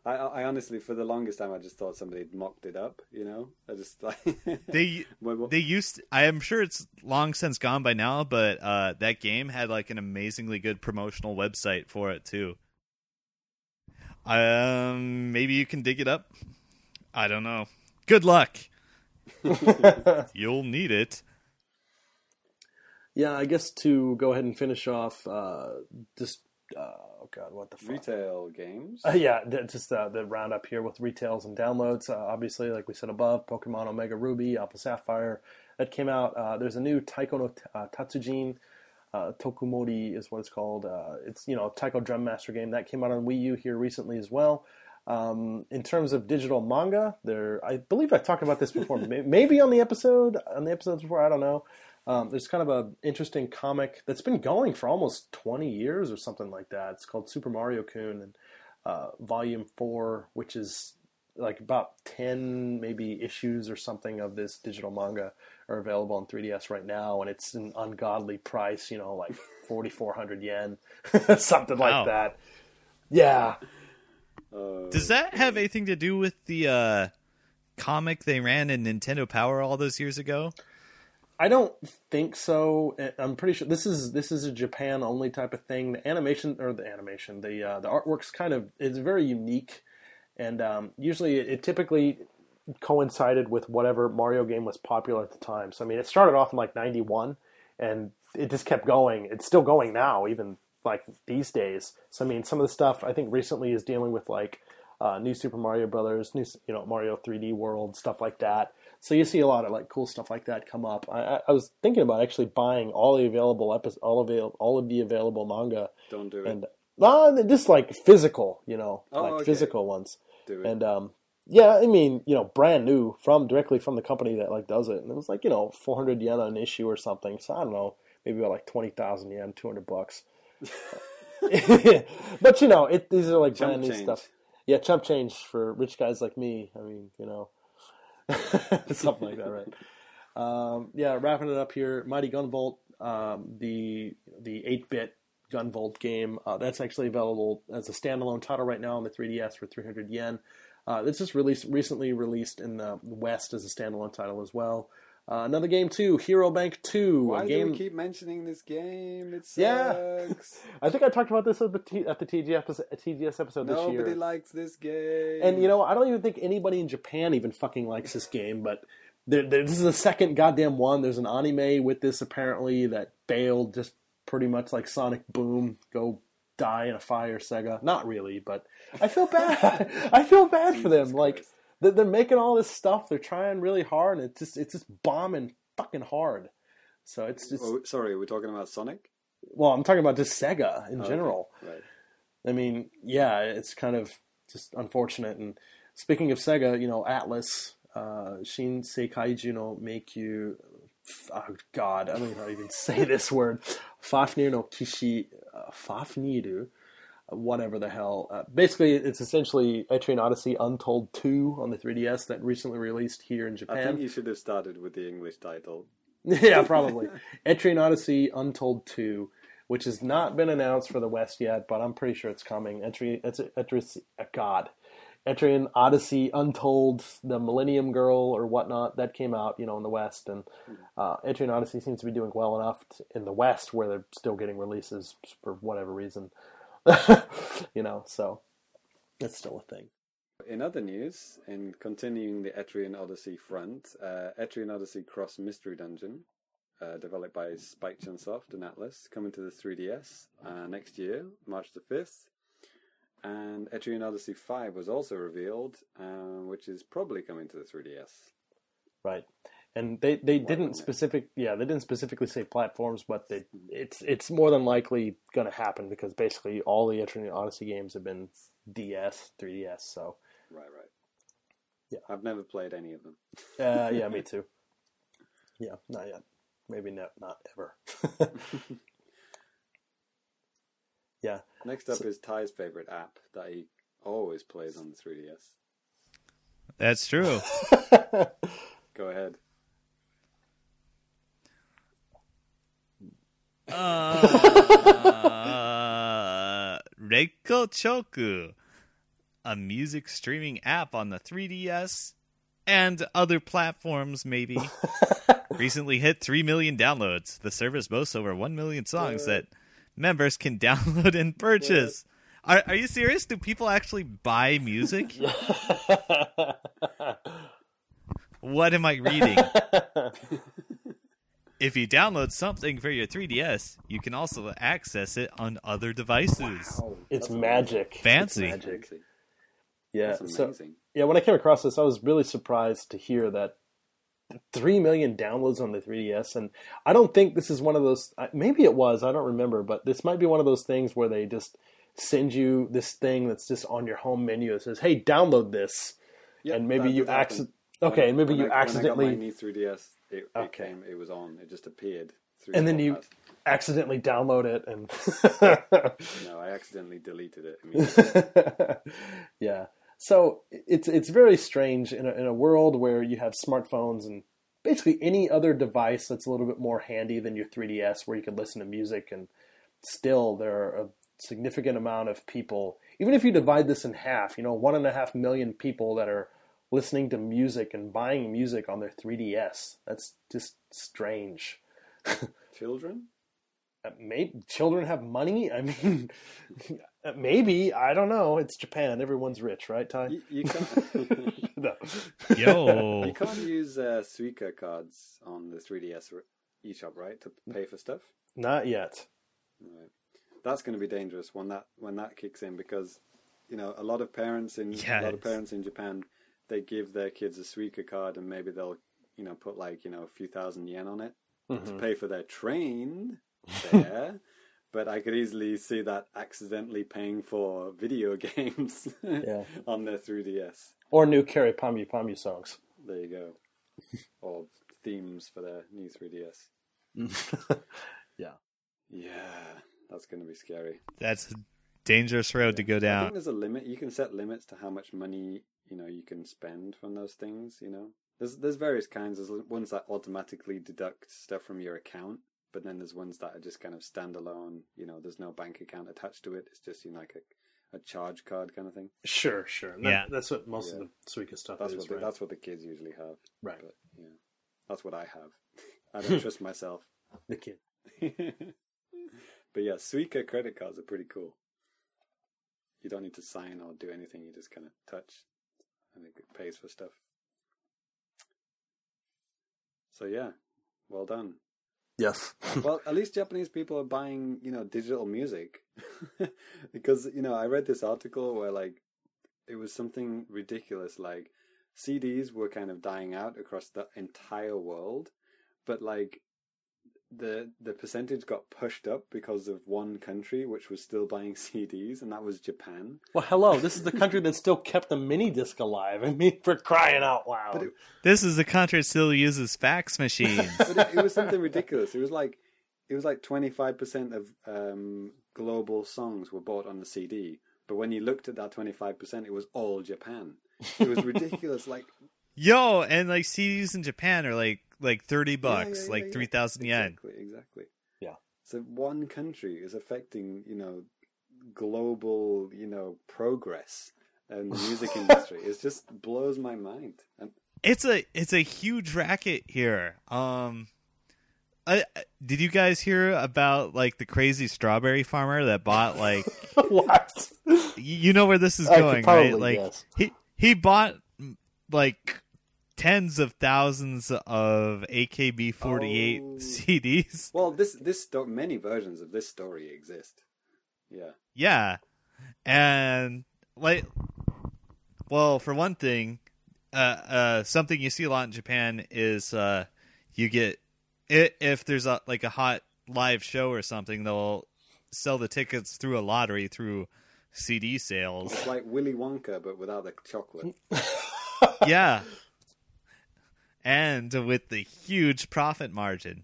I, I honestly, for the longest time, I just thought somebody had mocked it up. You know, I just like they they used. To, I am sure it's long since gone by now, but uh, that game had like an amazingly good promotional website for it too. Um, maybe you can dig it up. I don't know. Good luck. You'll need it. Yeah, I guess to go ahead and finish off, uh, just uh, oh god, what the fuck? Retail games. Uh, yeah, th- just uh, the roundup here with retails and downloads. Uh, obviously, like we said above, Pokemon Omega Ruby, Alpha Sapphire that came out. Uh, there's a new Taiko no uh, Tatsujin. Uh, Tokumori is what it's called. Uh, it's, you know, Taiko Drum Master game. That came out on Wii U here recently as well. Um, in terms of digital manga, there, I believe I talked about this before. Maybe on the episode, on the episodes before, I don't know. Um, there's kind of an interesting comic that's been going for almost twenty years or something like that. It's called Super Mario Kun, and uh, Volume four, which is like about ten maybe issues or something of this digital manga are available on three D S right now, and it's an ungodly price, you know, like forty-four hundred yen, something wow. like that. Yeah. Uh, Does that have anything to do with the uh, comic they ran in Nintendo Power all those years ago? I don't think so. I'm pretty sure this is this is a Japan only type of thing. The animation or the animation, the uh, the artwork's kind of it's very unique. And um, usually it typically coincided with whatever Mario game was popular at the time. So, I mean, it started off in like ninety-one and it just kept going. It's still going now, even like these days. So, I mean, some of the stuff I think recently is dealing with like uh, New Super Mario Brothers, new, you know, Mario three D World, stuff like that. So you see a lot of like cool stuff like that come up. I, I was thinking about actually buying all the available episodes, all avail- all of the available manga. Don't do it. And, uh, just like physical, you know, oh, like okay. physical ones. And um, yeah, I mean, you know, brand new from directly from the company that like does it, and it was like, you know, four hundred yen an issue or something. So I don't know, maybe about like twenty thousand yen, two hundred bucks. But you know, it these are like chump brand new change. Stuff. Yeah, chump change for rich guys like me. I mean, you know, something like that, right? Um, yeah, wrapping it up here, Mighty Gunvolt, um, the the eight bit. Gunvolt game. Uh, that's actually available as a standalone title right now on the three D S for three hundred yen. Uh, this is released, recently released in the West as a standalone title as well. Uh, another game too, Hero Bank two. Why a game... do we keep mentioning this game? It sucks. Yeah. I think I talked about this at the T G S episode this year. Nobody likes this game. And you know, I don't even think anybody in Japan even fucking likes this game, but... There, there, this is the second goddamn one. There's an anime with this apparently that bailed just pretty much like Sonic Boom, go die in a fire, Sega. Not really, but I feel bad. I feel bad Jesus for them. Christ. Like they're, they're making all this stuff. They're trying really hard, and it's just it's just bombing fucking hard. So it's just. Oh, sorry, we're talking about Sonic. Well, I'm talking about just Sega in oh, general. Okay. Right. I mean, yeah, it's kind of just unfortunate. And speaking of Sega, you know, Atlas, uh, Shin Sekaiju no Meikyu. Oh God, I don't even, even say this word. Fafnir no Kishi, uh, Fafniru, whatever the hell. Uh, basically, it's essentially Etrian Odyssey Untold two on the three D S that recently released here in Japan. I think you should have started with the English title. Yeah, probably. Etrian Odyssey Untold two, which has not been announced for the West yet, but I'm pretty sure it's coming. Etrian, Etrian, God. Etrian Odyssey Untold, the Millennium Girl or whatnot, that came out, you know, in the West, and uh, Etrian Odyssey seems to be doing well enough t- in the West where they're still getting releases for whatever reason, you know. So that's still a thing. In other news, in continuing the Etrian Odyssey front, uh, Etrian Odyssey Cross Mystery Dungeon uh, developed by Spike Chunsoft and Atlas, coming to the three D S uh, next year, March the fifth. And Etrian Odyssey five was also revealed, uh, which is probably coming to the three D S. Right. And they, they didn't specific yeah they didn't specifically say platforms, but they, it's it's more than likely going to happen because basically all the Etrian Odyssey games have been D S, three D S. So right, right. Yeah, I've never played any of them. uh, yeah, me too. Yeah, not yet. Maybe not not ever. Yeah. Next up so, is Ty's favorite app that he always plays on the three D S. That's true. Go ahead. Uh, Reikochoku, a music streaming app on the three D S and other platforms, maybe, recently hit three million downloads. The service boasts over one million songs yeah. that members can download and purchase. Yeah. Are, are you serious? Do people actually buy music? What am I reading? If you download something for your three D S, you can also access it on other devices. Wow. It's magic. Fancy. It's magic. Yeah. That's amazing. So, yeah, when I came across this, I was really surprised to hear that three million downloads on the three D S, and I don't think this is one of those, maybe it was, I don't remember, but this might be one of those things where they just send you this thing that's just on your home menu that says, hey, download this, yep, and maybe you accidentally, okay, maybe you I, accidentally, when I got my new three D S, it, okay. it came, it was on, it just appeared. And then you pass. accidentally download it, and no, I accidentally deleted it immediately. Yeah. So it's it's very strange in a, in a world where you have smartphones and basically any other device that's a little bit more handy than your three D S where you can listen to music, and still there are a significant amount of people, even if you divide this in half, you know, one and a half million people that are listening to music and buying music on their three D S. That's just strange. Children? Maybe children have money? I mean, maybe. I don't know. It's Japan. Everyone's rich, right, Ty? You, you can't. No. Yo. You can't use uh, Suica cards on the three D S eShop, right, to pay for stuff? Not yet. Right. That's going to be dangerous when that when that kicks in, because you know a lot of parents in yes. a lot of parents in Japan, they give their kids a Suica card, and maybe they'll you know put like you know a few thousand yen on it mm-hmm. to pay for their train. There, but I could easily see that accidentally paying for video games yeah. on their three D S. Or new Kare Pamyu Pamyu songs. There you go. Or themes for their new three D S. Yeah. Yeah, that's going to be scary. That's a dangerous road yeah. to go down. I think there's a limit. You can set limits to how much money, you know, you can spend from those things, you know. There's, there's various kinds. There's ones that automatically deduct stuff from your account. But then there's ones that are just kind of standalone. You know, there's no bank account attached to it. It's just, you know, like a, a charge card kind of thing. Sure, sure. That, yeah, that's what most yeah. of the Suica stuff that's is. What the, right? That's what the kids usually have. Right. But, yeah, that's what I have. I don't trust myself. The kid. But yeah, Suica credit cards are pretty cool. You don't need to sign or do anything. You just kind of touch, and it pays for stuff. So yeah, well done. Yes. Well, at least Japanese people are buying, you know, digital music. Because, you know, I read this article where, like, it was something ridiculous. Like, C Ds were kind of dying out across the entire world. But, like, the the percentage got pushed up because of one country, which was still buying C Ds, and that was Japan. Well, hello, this is the country that still kept the mini disc alive. I mean, for crying out loud. It, this is the country that still uses fax machines. But it, it was something ridiculous. It was like it was like twenty-five percent of um, global songs were bought on the C D. But when you looked at that twenty-five percent, it was all Japan. It was ridiculous. Like, yo, and like C Ds in Japan are like Like thirty bucks, yeah, yeah, like yeah, yeah. three thousand yen. Exactly, exactly. Yeah. So one country is affecting, you know, global, you know, progress in the music industry. It just blows my mind. And it's a it's a huge racket here. Um, I, I, did you guys hear about like the crazy strawberry farmer that bought like what? You know where this is I going, right? Like guess. he he bought like tens of thousands of A K B forty-eight oh. C Ds. Well, this this many versions of this story exist. Yeah. Yeah. And like, well, for one thing, uh, uh, something you see a lot in Japan is uh, you get if there's a, like a hot live show or something, they'll sell the tickets through a lottery through C D sales. It's like Willy Wonka, but without the chocolate. Yeah. And with the huge profit margin.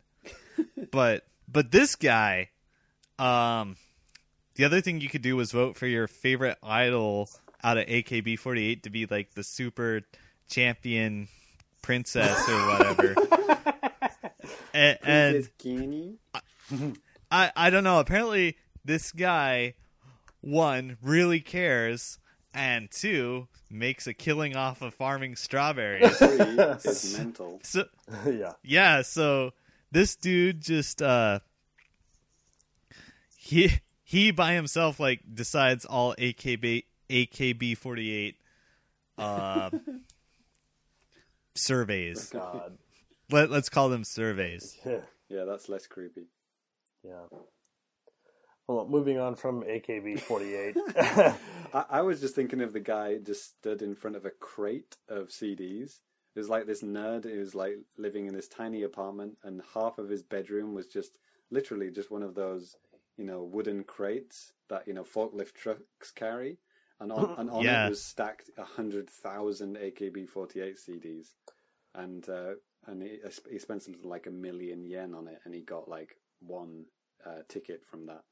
But but this guy, um, the other thing you could do was vote for your favorite idol out of A K B forty-eight to be like the super champion princess or whatever. and, and I, I, I don't know. Apparently this guy, one, really cares, and two, makes a killing off of farming strawberries. It's mental. So, yeah. Yeah, so this dude just uh he he by himself like decides all A K B forty-eight uh surveys. God. Let let's call them surveys. Yeah. Yeah, that's less creepy. Yeah. Well, moving on from A K B forty-eight. I, I was just thinking of the guy just stood in front of a crate of C Ds. It was like this nerd who was like living in this tiny apartment, and half of his bedroom was just literally just one of those, you know, wooden crates that, you know, forklift trucks carry. And on, and on yeah. it was stacked one hundred thousand A K B forty-eight C Ds. And uh, and he, he spent something like a million yen on it, and he got like one uh, ticket from that.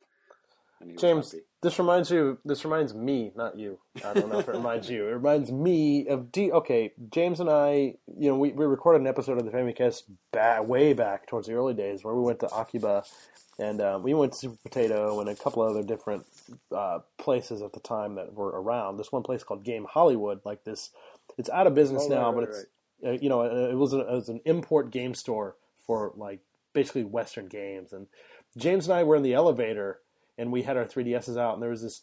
James, this reminds you. This reminds me, not you. I don't know if it reminds you. It reminds me of D. Okay, James and I, you know, we, we recorded an episode of the Famicast ba- way back towards the early days where we went to Akiba, and uh, we went to Super Potato and a couple other different uh, places at the time that were around. This one place called Game Hollywood, like this, it's out of business oh, now, right, but it's right. uh, you know, it was, a, it was an import game store for like basically Western games, and James and I were in the elevator. And we had our three D Ss out, and there was this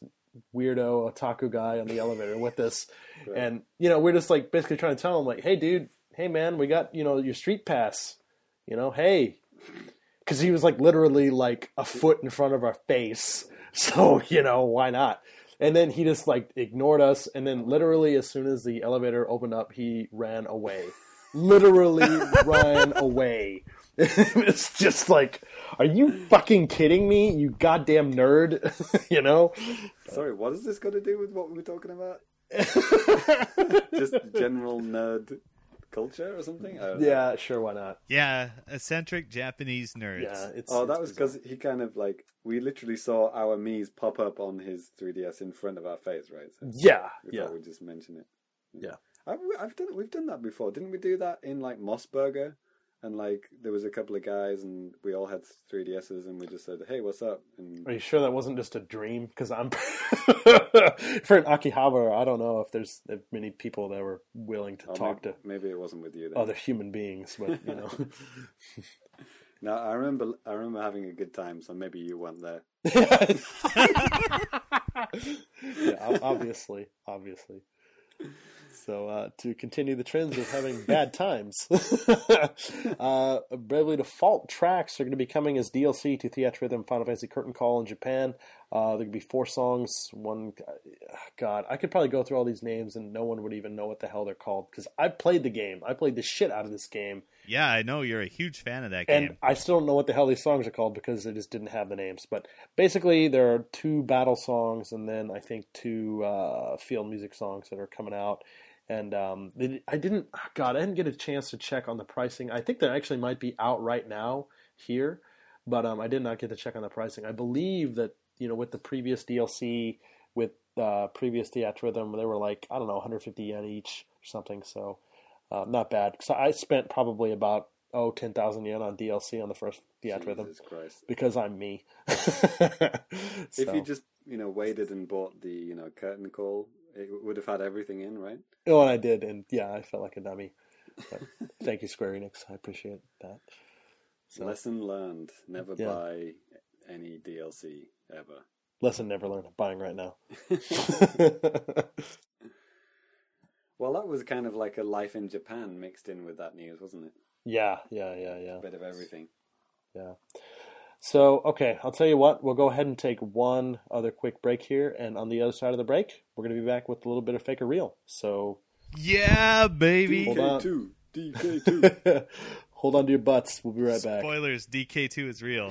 weirdo otaku guy on the elevator with us. Right. And, you know, we're just, like, basically trying to tell him, like, hey, dude, hey, man, we got, you know, your street pass. You know, hey. Because he was, like, literally, like, a foot in front of our face. So, you know, why not? And then he just, like, ignored us. And then literally as soon as the elevator opened up, he ran away. Literally ran away. It's just like, are you fucking kidding me, you goddamn nerd? You know? Sorry, what is this got to do with what we were talking about? Just general nerd culture or something? I yeah, know. Sure, why not? Yeah, eccentric Japanese nerds. Yeah, it's, oh, it's that was because he kind of like, we literally saw our Mii's pop up on his three D S in front of our face, right? So yeah, yeah. We just mention it. Yeah. I've, I've done, we've done that before. Didn't we do that in like Mossburger? And, like, there was a couple of guys, and we all had three D Ss, and we just said, hey, what's up? And are you sure that wasn't just a dream? Because I'm... For an Akihabara, I don't know if there's many people that were willing to oh, talk maybe, to... Maybe it wasn't with you, then. Other human beings, but, you know. No, I remember I remember having a good time, so maybe you weren't there. Yeah, obviously, obviously. So uh, to continue the trends of having bad times, uh, Bravely Default tracks are going to be coming as D L C to Theater Rhythm Final Fantasy Curtain Call in Japan. Uh, there could be four songs. One, God, I could probably go through all these names and no one would even know what the hell they're called because I played the game. I played the shit out of this game. Yeah, I know you're a huge fan of that game. And I still don't know what the hell these songs are called because they just didn't have the names. But basically, there are two battle songs and then I think two uh, field music songs that are coming out. And um, they, I didn't, God, I didn't get a chance to check on the pricing. I think they actually might be out right now here, but um, I did not get to check on the pricing. I believe that, you know, with the previous D L C, with uh, previous Theater Rhythm, they were like, I don't know, one hundred fifty yen each or something, so uh, not bad. So I spent probably about, oh, ten thousand yen on D L C on the first Theater Jesus Rhythm. Christ. Because I'm me. So. If you just, you know, waited and bought the, you know, Curtain Call, it would have had everything in, right? Oh, and I did, and yeah, I felt like a dummy. But thank you, Square Enix. I appreciate that. So, lesson learned. Never yeah. buy any D L C. Ever. Lesson never learned. I'm buying right now. Well, that was kind of like a Life in Japan mixed in with that news, wasn't it? Yeah, yeah, yeah, yeah. A bit of everything. Yeah. So, okay, I'll tell you what. We'll go ahead and take one other quick break here. And on the other side of the break, we're going to be back with a little bit of Fake or Real. So... Yeah, baby! D K two. D K two. Hold on to your butts. We'll be right back. Spoilers, D K two is real.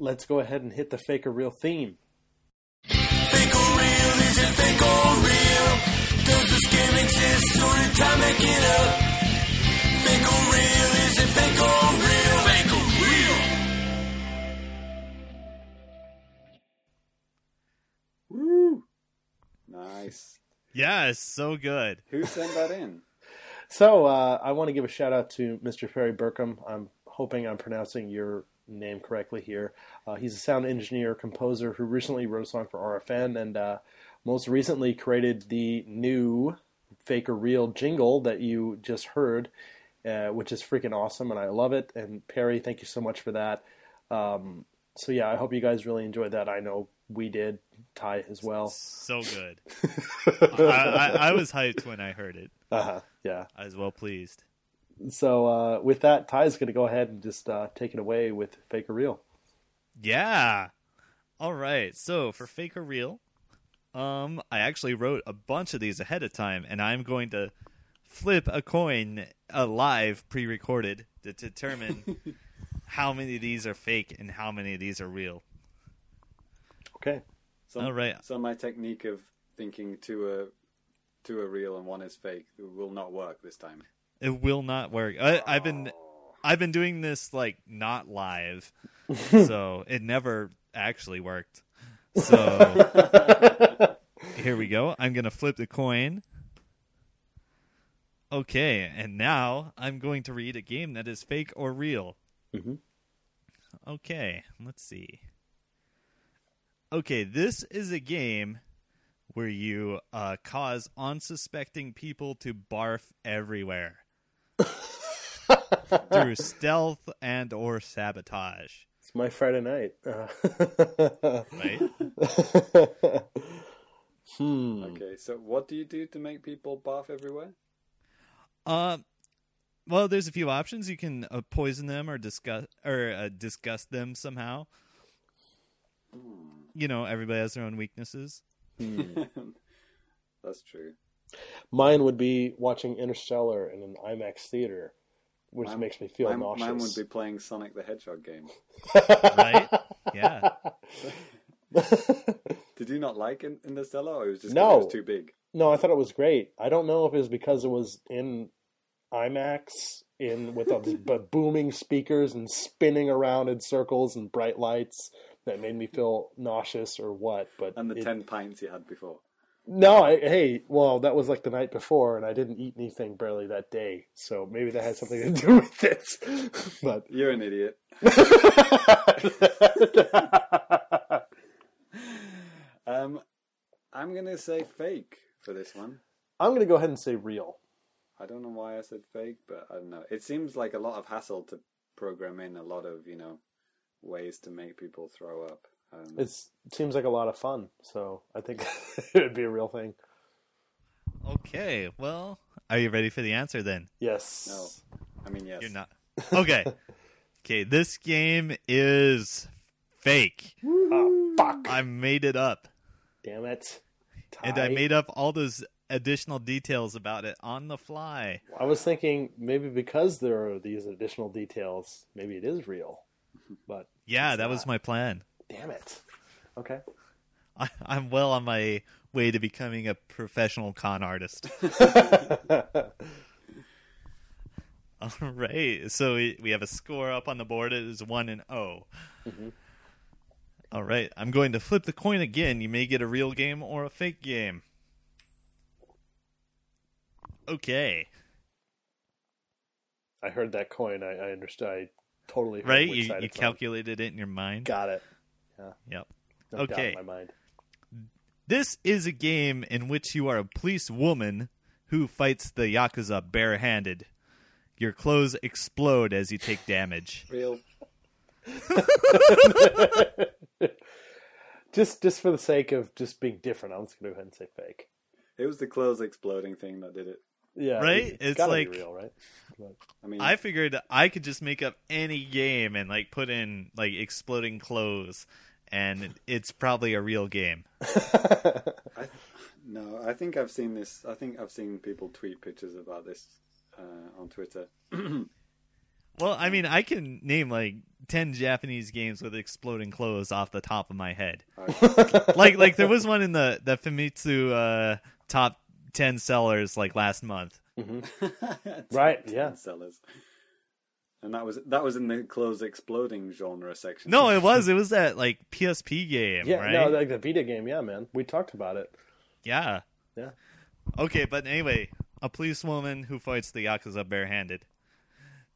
Let's go ahead and hit the Fake or Real theme. Fake or real, is it fake or real? Does the scam exist or did I make it up? Fake or real, is it fake or real? Fake or real! Woo! Nice. Yeah, it's so good. Who sent that in? So, uh, I want to give a shout out to Mister Perry Burkham. I'm hoping I'm pronouncing your name correctly here. Uh, he's a sound engineer, composer who recently wrote a song for R F N and uh, most recently created the new Fake or Real jingle that you just heard, uh, which is freaking awesome and I love it. And Perry, thank you so much for that. Um, so yeah, I hope you guys really enjoyed that. I know we did, Ty as well. So good. I, I, I was hyped when I heard it. Uh-huh, yeah. I was well pleased. So uh, with that, Ty's going to go ahead and just uh, take it away with Fake or Real. Yeah. All right. So for Fake or Real, um, I actually wrote a bunch of these ahead of time, and I'm going to flip a coin uh, live pre-recorded to determine how many of these are fake and how many of these are real. Okay. So, all right. So my technique of thinking two are, two are real and one is fake will not work this time. It will not work. I, I've been, I've been doing this like not live, so it never actually worked. So here we go. I'm gonna flip the coin. Okay, and now I'm going to read a game that is fake or real. Mm-hmm. Okay, let's see. Okay, this is a game where you uh, cause unsuspecting people to barf everywhere. Through stealth and or sabotage. It's my Friday night. Uh. Right? hmm. Okay, so what do you do to make people barf everywhere? Uh, well, there's a few options. You can uh, poison them or disgust, or uh, disgust them somehow. Mm. You know, everybody has their own weaknesses. Hmm. That's true. Mine would be watching Interstellar in an IMAX theater, which mine, makes me feel mine, nauseous. Mine would be playing Sonic the Hedgehog game. Right? Yeah. Did you not like Interstellar, or it was just no. It was too big? No, I thought it was great. I don't know if it was because it was in IMAX in with all these booming speakers and spinning around in circles and bright lights that made me feel nauseous or what. But and the it, ten pints you had before. No, I, hey, well, that was like the night before, and I didn't eat anything barely that day, so maybe that had something to do with this. But you're an idiot. um, I'm going to say fake for this one. I'm going to go ahead and say real. I don't know why I said fake, but I don't know. It seems like a lot of hassle to program in a lot of, you know, ways to make people throw up. Um, it seems like a lot of fun, so I think it would be a real thing. Okay, well, are you ready for the answer then? Yes. No, I mean yes. You're not. Okay. Okay, this game is fake. Oh, fuck. I made it up. Damn it. Ty. And I made up all those additional details about it on the fly. Wow. I was thinking maybe because there are these additional details, maybe it is real. But yeah, that not. was my plan. Damn it. Okay. I, I'm well on my way to becoming a professional con artist. All right. So we have a score up on the board. It is one and oh. Mm-hmm. All right. I'm going to flip the coin again. You may get a real game or a fake game. Okay. I heard that coin. I, I understood. I totally heard right? which you, side you calculated on. It in your mind. Got it. Yeah. Yep. No okay. doubt in my mind. This is a game in which you are a police woman who fights the Yakuza barehanded. Your clothes explode as you take damage. Real. just, just for the sake of just being different, I'm just gonna go ahead and say fake. It was the clothes exploding thing that did it. Yeah, right. It's, it's gotta like be real, right? But, I mean, I figured I could just make up any game and like put in like exploding clothes, and it's probably a real game. I th- no, I think I've seen this. I think I've seen people tweet pictures about this. Uh, on Twitter. Well, I mean, I can name like ten Japanese games with exploding clothes off the top of my head. Okay. like, like there was one in the the Famitsu uh, top ten sellers like last month. Mm-hmm. Right? Yeah, sellers. And that was that was in the clothes exploding genre section. No, it was it was that like P S P game. Yeah, right? No, like the Vita game. Yeah, man, we talked about it. Yeah. Yeah. Okay, but anyway. A police woman who fights the Yakuza barehanded.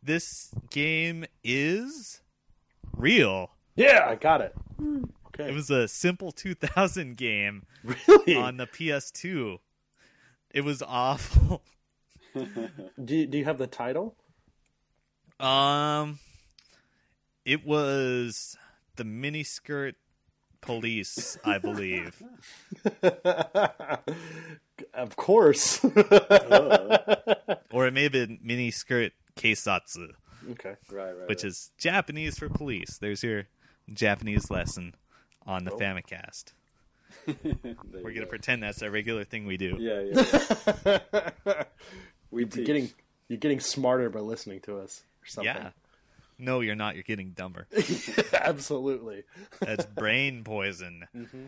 This game is real. Yeah, I got it. Okay. It was a simple two thousand game really? On the P S two. It was awful. do you, do you have the title? Um, it was the miniskirt police, I believe. Of course. Or it may have been mini skirt keisatsu. Okay. Right, right. Which right. is Japanese for police. There's your Japanese lesson on the oh. Famicast. We're going to pretend that's a regular thing we do. Yeah, yeah. yeah. we you're getting You're getting smarter by listening to us or something. Yeah. No, you're not. You're getting dumber. Absolutely. That's brain poison. Mm-hmm.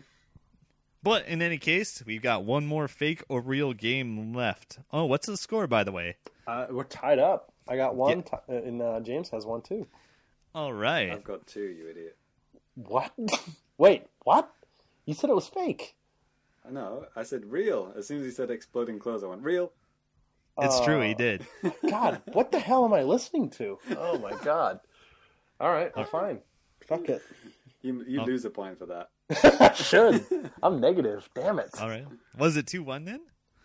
But in any case, we've got one more fake or real game left. Oh, what's the score, by the way? Uh, we're tied up. I got one, yeah. t- and uh, James has one, too. All right. I've got two, you idiot. What? Wait, what? You said it was fake. No, I said real. As soon as he said exploding clothes, I went, real. It's uh, true, he did. God, what the hell am I listening to? Oh, my God. All right, I'm fine. Fuck it. You, you oh. lose a point for that. I should. I'm negative. Damn it. All right. Was it two one then?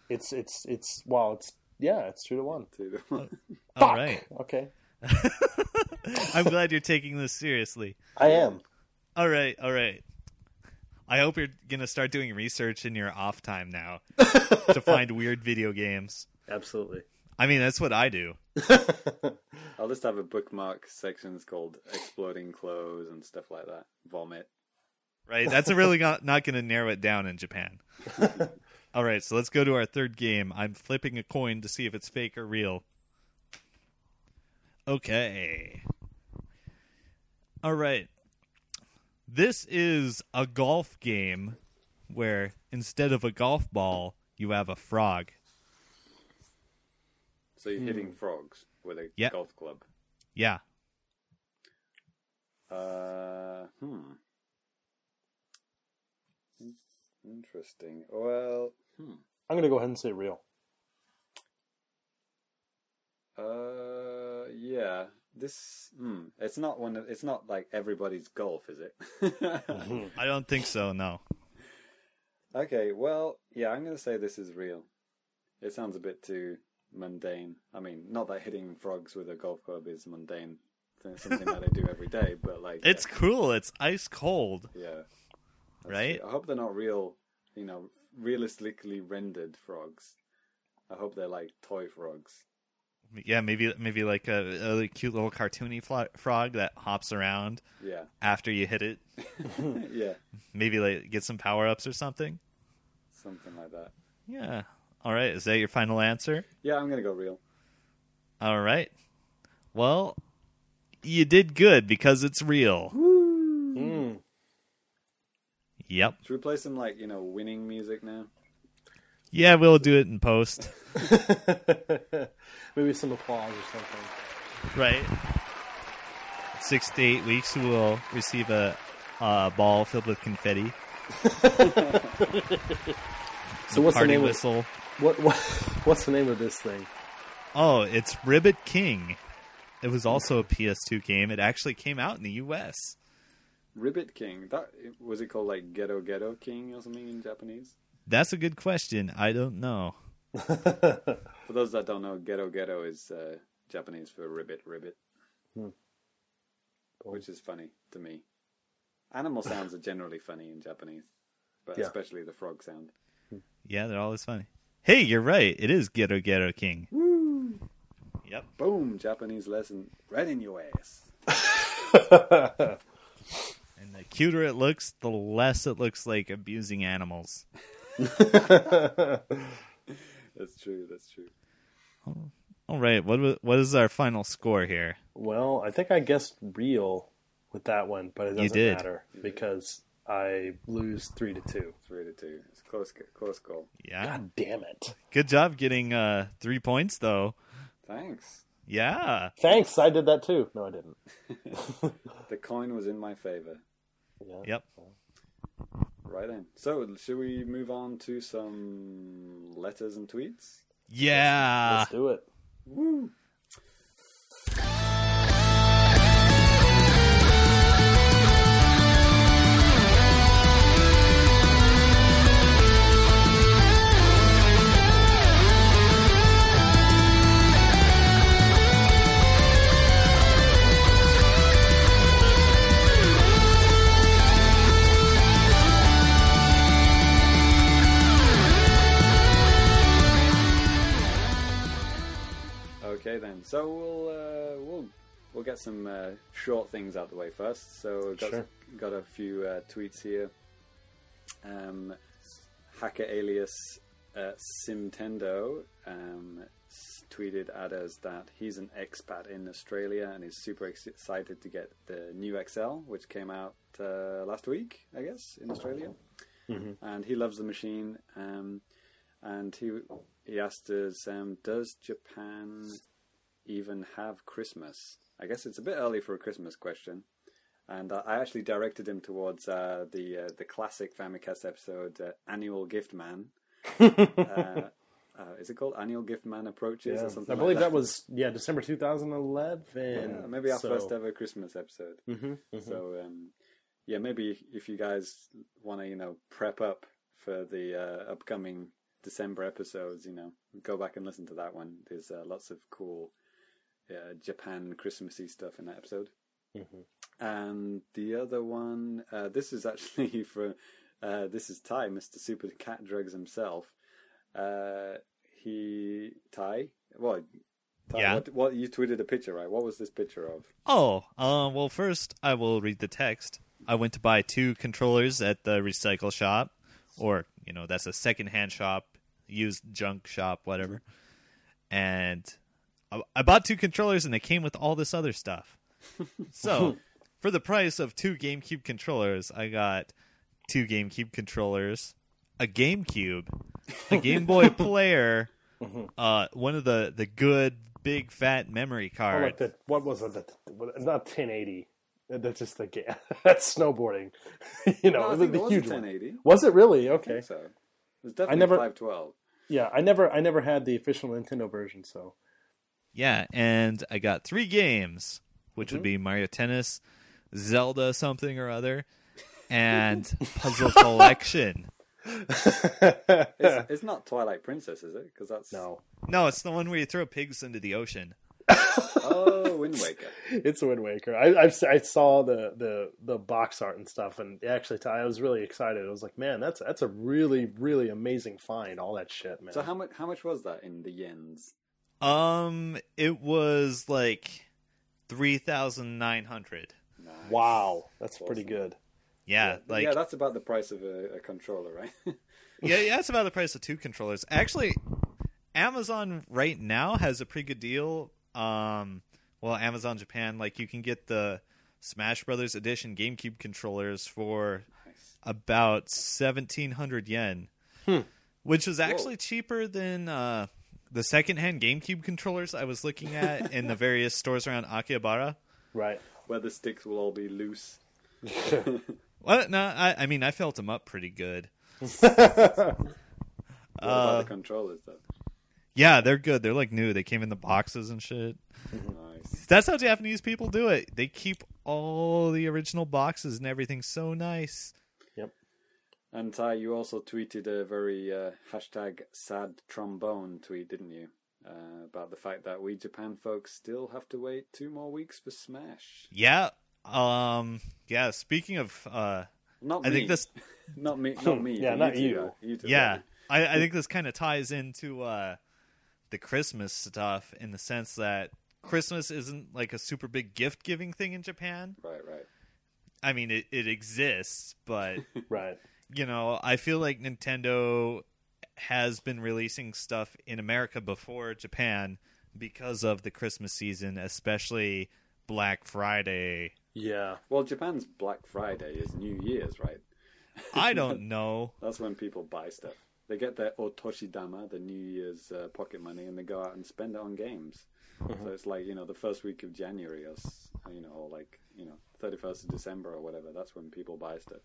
It's, it's, it's, well, it's, yeah, it's two to one. two to one. Oh, all right. Okay. I'm glad you're taking this seriously. I am. All right. All right. I hope you're going to start doing research in your off time now to find weird video games. Absolutely. I mean, that's what I do. I'll just have a bookmark sections called exploding clothes and stuff like that. Vomit. Right, that's really not, not going to narrow it down in Japan. All right, so let's go to our third game. I'm flipping a coin to see if it's fake or real. Okay. All right. This is a golf game where instead of a golf ball, you have a frog. So you're mm. hitting frogs with a yep. golf club. Yeah. Uh, hmm. Interesting. Well, hmm. I'm going to go ahead and say real. Uh, yeah. This, hmm. It's not one. Of, it's not like everybody's golf, is it? I don't think so. No. Okay. Well, yeah. I'm going to say this is real. It sounds a bit too mundane. I mean, not that hitting frogs with a golf club is mundane. It's something that I do every day, but like it's yeah. cool. It's ice cold. Yeah. That's right. True. I hope they're not real, you know, realistically rendered frogs. I hope they're like toy frogs. Yeah, maybe maybe like a, a cute little cartoony fly, frog that hops around. Yeah. After you hit it. Yeah. Maybe like get some power ups or something. Something like that. Yeah. All right. Is that your final answer? Yeah, I'm gonna go real. All right. Well, you did good because it's real. Woo. Mm. Yep. Should we play some, like, you know, winning music now? Yeah, we'll do it in post. Maybe some applause or something. Right. Six to eight weeks, we'll receive a, a ball filled with confetti. So what's the name whistle. Of what, what? What's the name of this thing? Oh, it's Ribbit King. It was also a P S two game. It actually came out in the U S. Ribbit King. That, was it called like Ghetto Ghetto King or something in Japanese? That's a good question. I don't know. For those that don't know, Ghetto Ghetto is uh, Japanese for ribbit ribbit, hmm. which is funny to me. Animal sounds are generally funny in Japanese, but yeah. especially the frog sound. Yeah, they're always funny. Hey, you're right. It is Ghetto Ghetto King. Woo! Yep. Boom! Japanese lesson right in your ass. And the cuter it looks, the less it looks like abusing animals. That's true. That's true. All right. What what is our final score here? Well, I think I guessed real with that one, but it doesn't matter because I lose three to two. Three to two. It's a close close goal. Yeah. God damn it. Good job getting uh, three points though. Thanks. Yeah. Thanks. I did that too. No, I didn't. The coin was in my favor. Yeah. Yep. Right then. So, should we move on to some letters and tweets? Yeah. Let's, let's do it. Woo. Okay then, so we'll uh, we'll we'll get some uh, short things out the way first. So got sure. some, got a few uh, tweets here. Um, hacker alias uh, Simtendo um, tweeted at us that he's an expat in Australia and is super excited to get the new X L, which came out uh, last week, I guess, in Australia. Mm-hmm. And he loves the machine. Um, and he he asked us, um, does Japan even have Christmas? I guess it's a bit early for a Christmas question, and uh, I actually directed him towards uh, the uh, the classic Famicast episode, uh, Annual Gift Man. uh, uh, is it called Annual Gift Man Approaches yeah. or something? I believe like that? that was yeah December two thousand eleven. Yeah, maybe our so... first ever Christmas episode. Mm-hmm, mm-hmm. So um, yeah, maybe if you guys want to you know prep up for the uh, upcoming December episodes, you know, go back and listen to that one. There's uh, lots of cool. Uh, Japan Christmassy stuff in that episode. Mm-hmm. And the other one, uh, this is actually for, uh, this is Ty, Mister Super Cat Drugs himself. Uh, he, Ty, well, Ty, yeah. what, what, you tweeted a picture, right? What was this picture of? Oh, uh, well, first I will read the text. I went to buy two controllers at the recycle shop, or, you know, that's a secondhand shop, used junk shop, whatever. And I bought two controllers and they came with all this other stuff. So, for the price of two GameCube controllers, I got two GameCube controllers, a GameCube, a Game Boy player, uh, one of the, the good big fat memory cards. Oh, like the, what was it? Not ten eighty. That's just the game. That's snowboarding. You know, no, the, the it was huge ten eighty. One. Was it really? Okay. I think so. It was definitely I never, five twelve. Yeah, I never, I never had the official Nintendo version, so. Yeah, and I got three games, which mm-hmm. would be Mario Tennis, Zelda something or other, and Puzzle Collection. it's, it's not Twilight Princess, is it? 'Cause that's... No. No, it's the one where you throw pigs into the ocean. Oh, Wind Waker. It's Wind Waker. I, I've, I saw the, the, the box art and stuff, and actually, I was really excited. I was like, man, that's that's a really, really amazing find, all that shit, man. So how much, how much was that in the yens? Um, it was like three thousand nine hundred. Nice. Wow, that's awesome. Pretty good. Yeah, yeah, like yeah, that's about the price of a, a controller, right? yeah, yeah, that's about the price of two controllers. Actually, Amazon right now has a pretty good deal. Um, well, Amazon Japan, like you can get the Smash Brothers Edition GameCube controllers for nice. About seventeen hundred yen. Hmm. which is actually Whoa. cheaper than uh, the secondhand GameCube controllers I was looking at in the various stores around Akihabara. Right, where the sticks will all be loose. Well, no, I, I mean, I felt them up pretty good. What uh, about the controllers, though? Yeah, they're good. They're like new. They came in the boxes and shit. Nice. That's how Japanese people do it. They keep all the original boxes and everything so nice. Yep. And Ty, you also tweeted a very uh, hashtag sad trombone tweet, didn't you? Uh, about the fact that we Japan folks still have to wait two more weeks for Smash. Yeah. Um. Yeah. Speaking of, uh, not I me. think this. Not me. Not me. Yeah. Not you. you. Two, you two yeah. I, I think this kind of ties into uh, the Christmas stuff in the sense that Christmas isn't like a super big gift giving thing in Japan. Right. Right. I mean, it it exists, but right. You know, I feel like Nintendo has been releasing stuff in America before Japan because of the Christmas season, especially Black Friday. Yeah. Well, Japan's Black Friday is New Year's, right? I don't know. That's when people buy stuff. They get their otoshidama, the New Year's uh, pocket money, and they go out and spend it on games. Mm-hmm. So it's like, you know, the first week of January or, you know, or like, you know, thirty-first of December or whatever. That's when people buy stuff.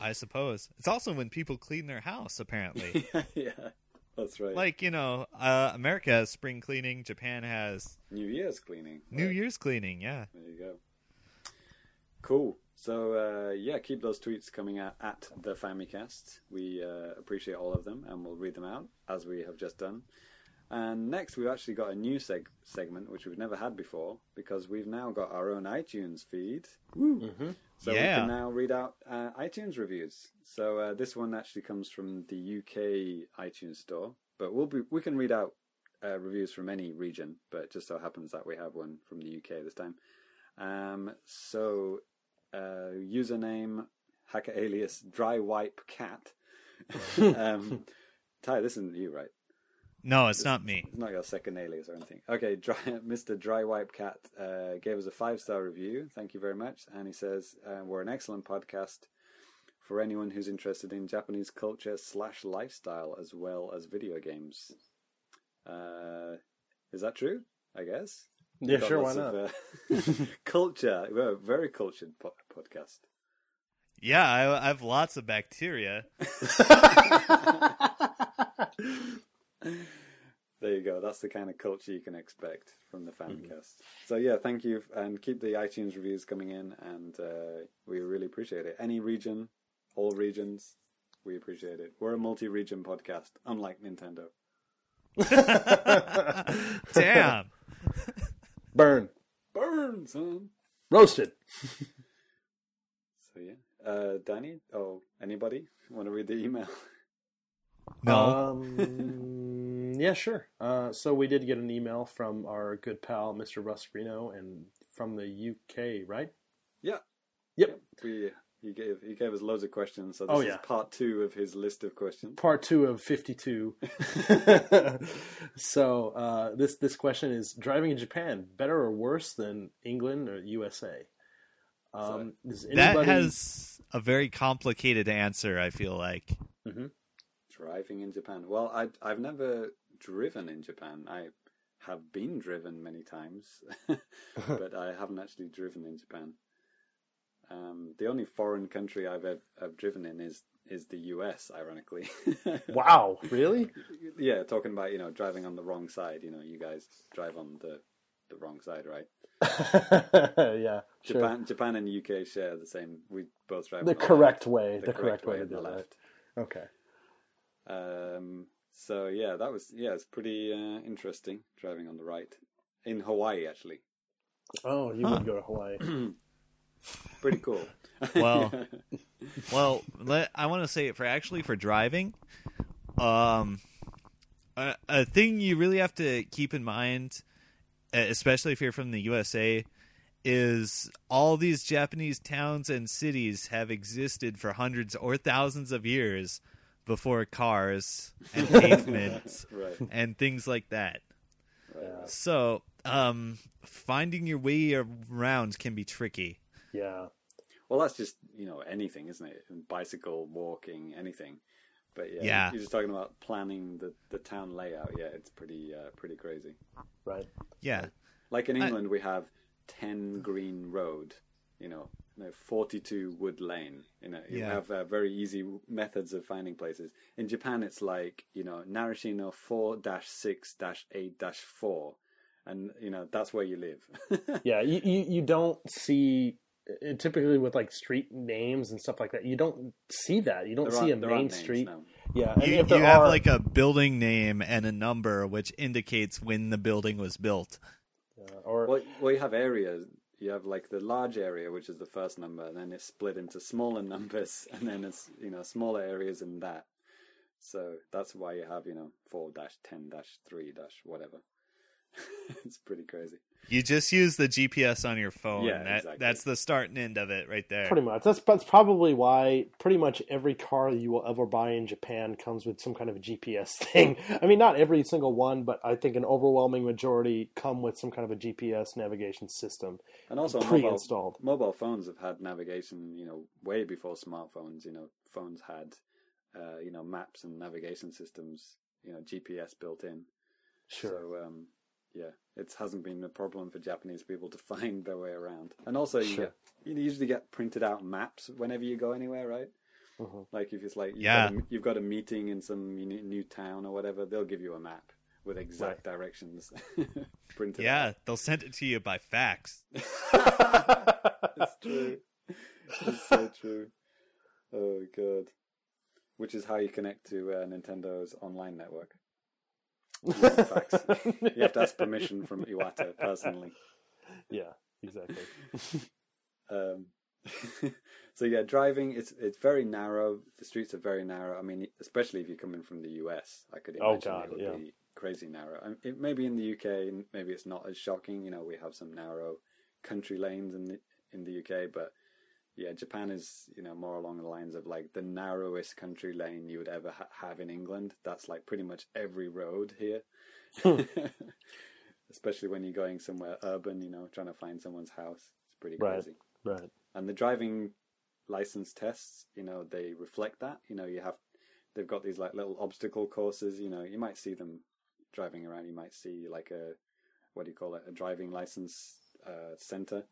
I suppose. It's also when people clean their house, apparently. Yeah, that's right. Like, you know, uh, America has spring cleaning. Japan has... New Year's cleaning. New right? Year's cleaning, yeah. There you go. Cool. So, uh, yeah, keep those tweets coming out at the Famicast. We uh, appreciate all of them, and we'll read them out, as we have just done. And next, we've actually got a new seg- segment, which we've never had before, because we've now got our own iTunes feed. Woo! Mm-hmm. So yeah. we can now read out uh, iTunes reviews. So uh, this one actually comes from the U K iTunes store, but we'll be, we can read out uh, reviews from any region, but it just so happens that we have one from the U K this time. Um, so uh, username, hacker alias, drywipecat. um, Ty, this isn't you, right? No, it's, it's not me. It's not your second alias or anything. Okay, dry, Mister Drywipecat uh, gave us a five-star review. Thank you very much. And he says, uh, we're an excellent podcast for anyone who's interested in Japanese culture slash lifestyle as well as video games. Uh, is that true? I guess. Yeah, sure, why not? Of, uh, culture. We're a very cultured po- podcast. Yeah, I, I have lots of bacteria. There you go. That's the kind of culture you can expect from the Famicast. Mm-hmm. So yeah, thank you, and keep the iTunes reviews coming in, and uh, we really appreciate it. Any region, all regions, we appreciate it. We're a multi-region podcast, unlike Nintendo. Damn. Burn. Burn, son. Roasted. So yeah, uh, Danny. Oh, anybody want to read the email? No. Um, yeah, sure. Uh, so we did get an email from our good pal, Mister Russ Reno, and from the U K, right? Yeah. Yep. We, he gave he gave us loads of questions. So this oh, yeah. is part two of his list of questions. Part two of fifty-two. So uh, this this question is: driving in Japan, better or worse than England or U S A? Um, so, does anybody... That has a very complicated answer, I feel like. Mm-hmm. Driving in Japan. Well, I, I've never driven in Japan. I have been driven many times, but I haven't actually driven in Japan. Um, the only foreign country I've ever, I've driven in is, is the U S, ironically. Wow, really? Yeah, talking about, you know, driving on the wrong side. You know, you guys drive on the, the wrong side, right? Yeah. Japan sure. Japan and U K share the same. We both drive the correct the way. The, the correct, correct way, way to do that. Left. Okay. Um, so yeah, that was, yeah, it's pretty, uh, interesting driving on the right in Hawaii, actually. Oh, you huh. would go to Hawaii. Pretty cool. Well, well, let, I want to say for actually for driving, um, a, a thing you really have to keep in mind, especially if you're from the U S A, is all these Japanese towns and cities have existed for hundreds or thousands of years before cars and pavements right. and things like that. Right. So um, finding your way around can be tricky. Yeah. Well, that's just, you know, anything, isn't it? Bicycle, walking, anything. But yeah, yeah. You're just talking about planning the, the town layout. Yeah, it's pretty uh, pretty crazy. Right. Yeah. Like in England, I... we have ten Green Road, you know, no, forty-two Wood Lane. You know, you yeah. have uh, very easy methods of finding places. In Japan, it's like, you know, Narashino four dash six dash eight dash four. And, you know, that's where you live. yeah, you, you, you don't see... Typically with like street names and stuff like that, you don't see that. You don't there see a main street. Names, no. Yeah, you, if you have are... like a building name and a number, which indicates when the building was built. Yeah, or well, well, you have areas. You have like the large area, which is the first number, and then it's split into smaller numbers, and then it's you know smaller areas in that. So that's why you have you know four dash ten dash three dash whatever. It's pretty crazy. You just use the G P S on your phone. Yeah, that, exactly. That's the start and end of it right there. Pretty much. That's, that's probably why pretty much every car you will ever buy in Japan comes with some kind of a G P S thing. I mean, not every single one, but I think an overwhelming majority come with some kind of a G P S navigation system. And also pre-installed. Mobile, mobile phones have had navigation, you know, way before smartphones. You know, phones had, uh, you know, maps and navigation systems, you know, G P S built in. Sure. So, um, yeah, it hasn't been a problem for Japanese people to find their way around. And also, you, sure. get, you usually get printed out maps whenever you go anywhere, right? Mm-hmm. Like if it's like you've, yeah. got a, you've got a meeting in some new town or whatever, they'll give you a map with exact right. directions printed. Yeah, out. They'll send it to you by fax. It's true. It's so true. Oh, God. Which is how you connect to uh, Nintendo's online network. You have to ask permission from Iwata personally. Yeah, exactly. um, so yeah, driving it's it's very narrow. The streets are very narrow. I mean, especially if you're coming from the U S, I could imagine oh, God, it would yeah. be crazy narrow. I mean, it maybe in the U K, maybe it's not as shocking. You know, we have some narrow country lanes in the in the U K, but yeah, Japan is you know more along the lines of like the narrowest country lane you would ever ha- have in England. That's like pretty much every road here, especially when you're going somewhere urban. You know, trying to find someone's house, it's pretty crazy. Right, right. And the driving license tests, you know, they reflect that. You know, you have they've got these like little obstacle courses. You know, you might see them driving around. You might see like a what do you call it, a driving license uh, center.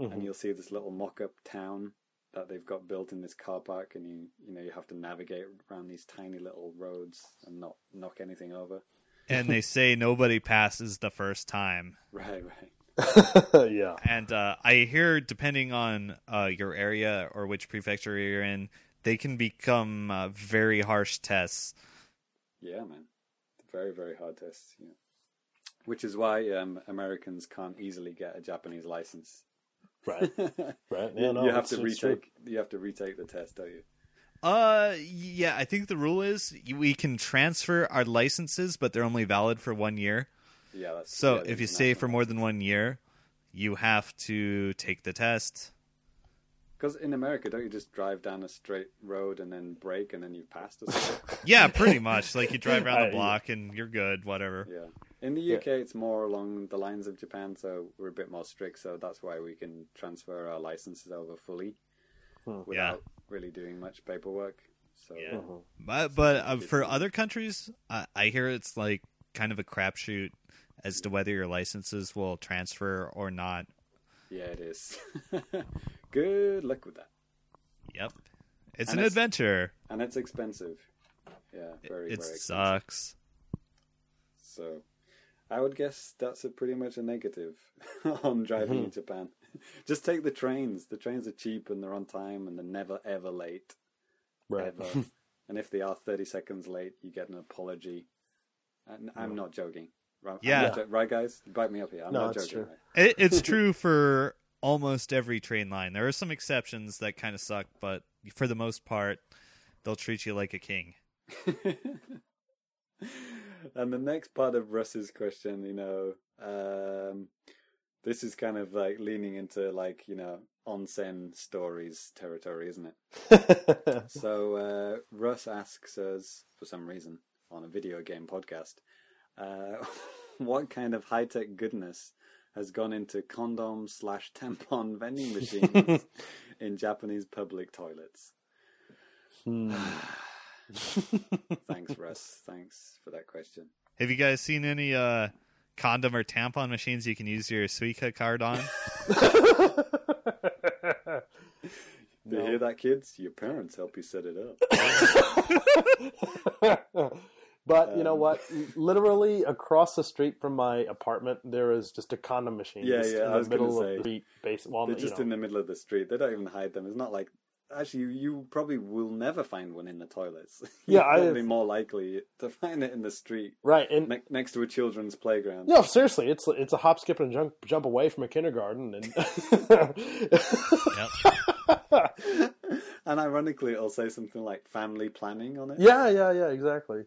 Mm-hmm. And you'll see this little mock-up town that they've got built in this car park, and you you know you have to navigate around these tiny little roads and not knock anything over. And they say nobody passes the first time. Right, right. Yeah. And uh, I hear, depending on uh, your area or which prefecture you're in, they can become uh, very harsh tests. Yeah, man. Very, very hard tests. Yeah. Which is why um, Americans can't easily get a Japanese license. Right, right. Yeah, no, you have to retake. True. You have to retake the test, don't you? Uh, yeah. I think the rule is we can transfer our licenses, but they're only valid for one year. Yeah. That's, so yeah, if you stay for more than one year, you have to take the test. Because in America, don't you just drive down a straight road and then brake and then you've passed? Yeah, pretty much. Like you drive around the block and you're good. Whatever. Yeah. In the U K, yeah. It's more along the lines of Japan, so we're a bit more strict. So that's why we can transfer our licenses over fully hmm. without yeah. really doing much paperwork. So, yeah. uh-huh. But but uh, for other countries, I, I hear it's like kind of a crapshoot as yeah. to whether your licenses will transfer or not. Yeah, it is. Good luck with that. Yep, it's and an it's, adventure, and it's expensive. Yeah, very. It, it very expensive. Sucks. So. I would guess that's a pretty much a negative on driving mm-hmm. in Japan. Just take the trains. The trains are cheap and they're on time and they're never, ever late. Right. Ever. And if they are thirty seconds late, you get an apology. And I'm not joking. Right, yeah. Not jo- right, guys? Bite me up here. I'm no, not joking. True. Right? It, it's true for almost every train line. There are some exceptions that kind of suck, but for the most part, they'll treat you like a king. And the next part of Russ's question, you know, um, this is kind of like leaning into like, you know, onsen stories territory, isn't it? So uh, Russ asks us, for some reason, on a video game podcast, uh, what kind of high-tech goodness has gone into condom slash tampon vending machines in Japanese public toilets? Hmm. Thanks, Russ. Thanks for that question. Have you guys seen any uh, condom or tampon machines you can use your Suica card on? Do you hear that, kids? Your parents help you set it up. But um, you know what? Literally across the street from my apartment, there is just a condom machine. Yeah, just yeah. In I was the middle say, of the street, base, well, they're just know. in the middle of the street. They don't even hide them. It's not like actually, you probably will never find one in the toilets. You're yeah, probably I've... more likely to find it in the street, right? And ne- next to a children's playground. No, seriously, it's it's a hop, skip, and jump jump away from a kindergarten, and and ironically, it'll say something like family planning on it. Yeah, yeah, yeah, exactly.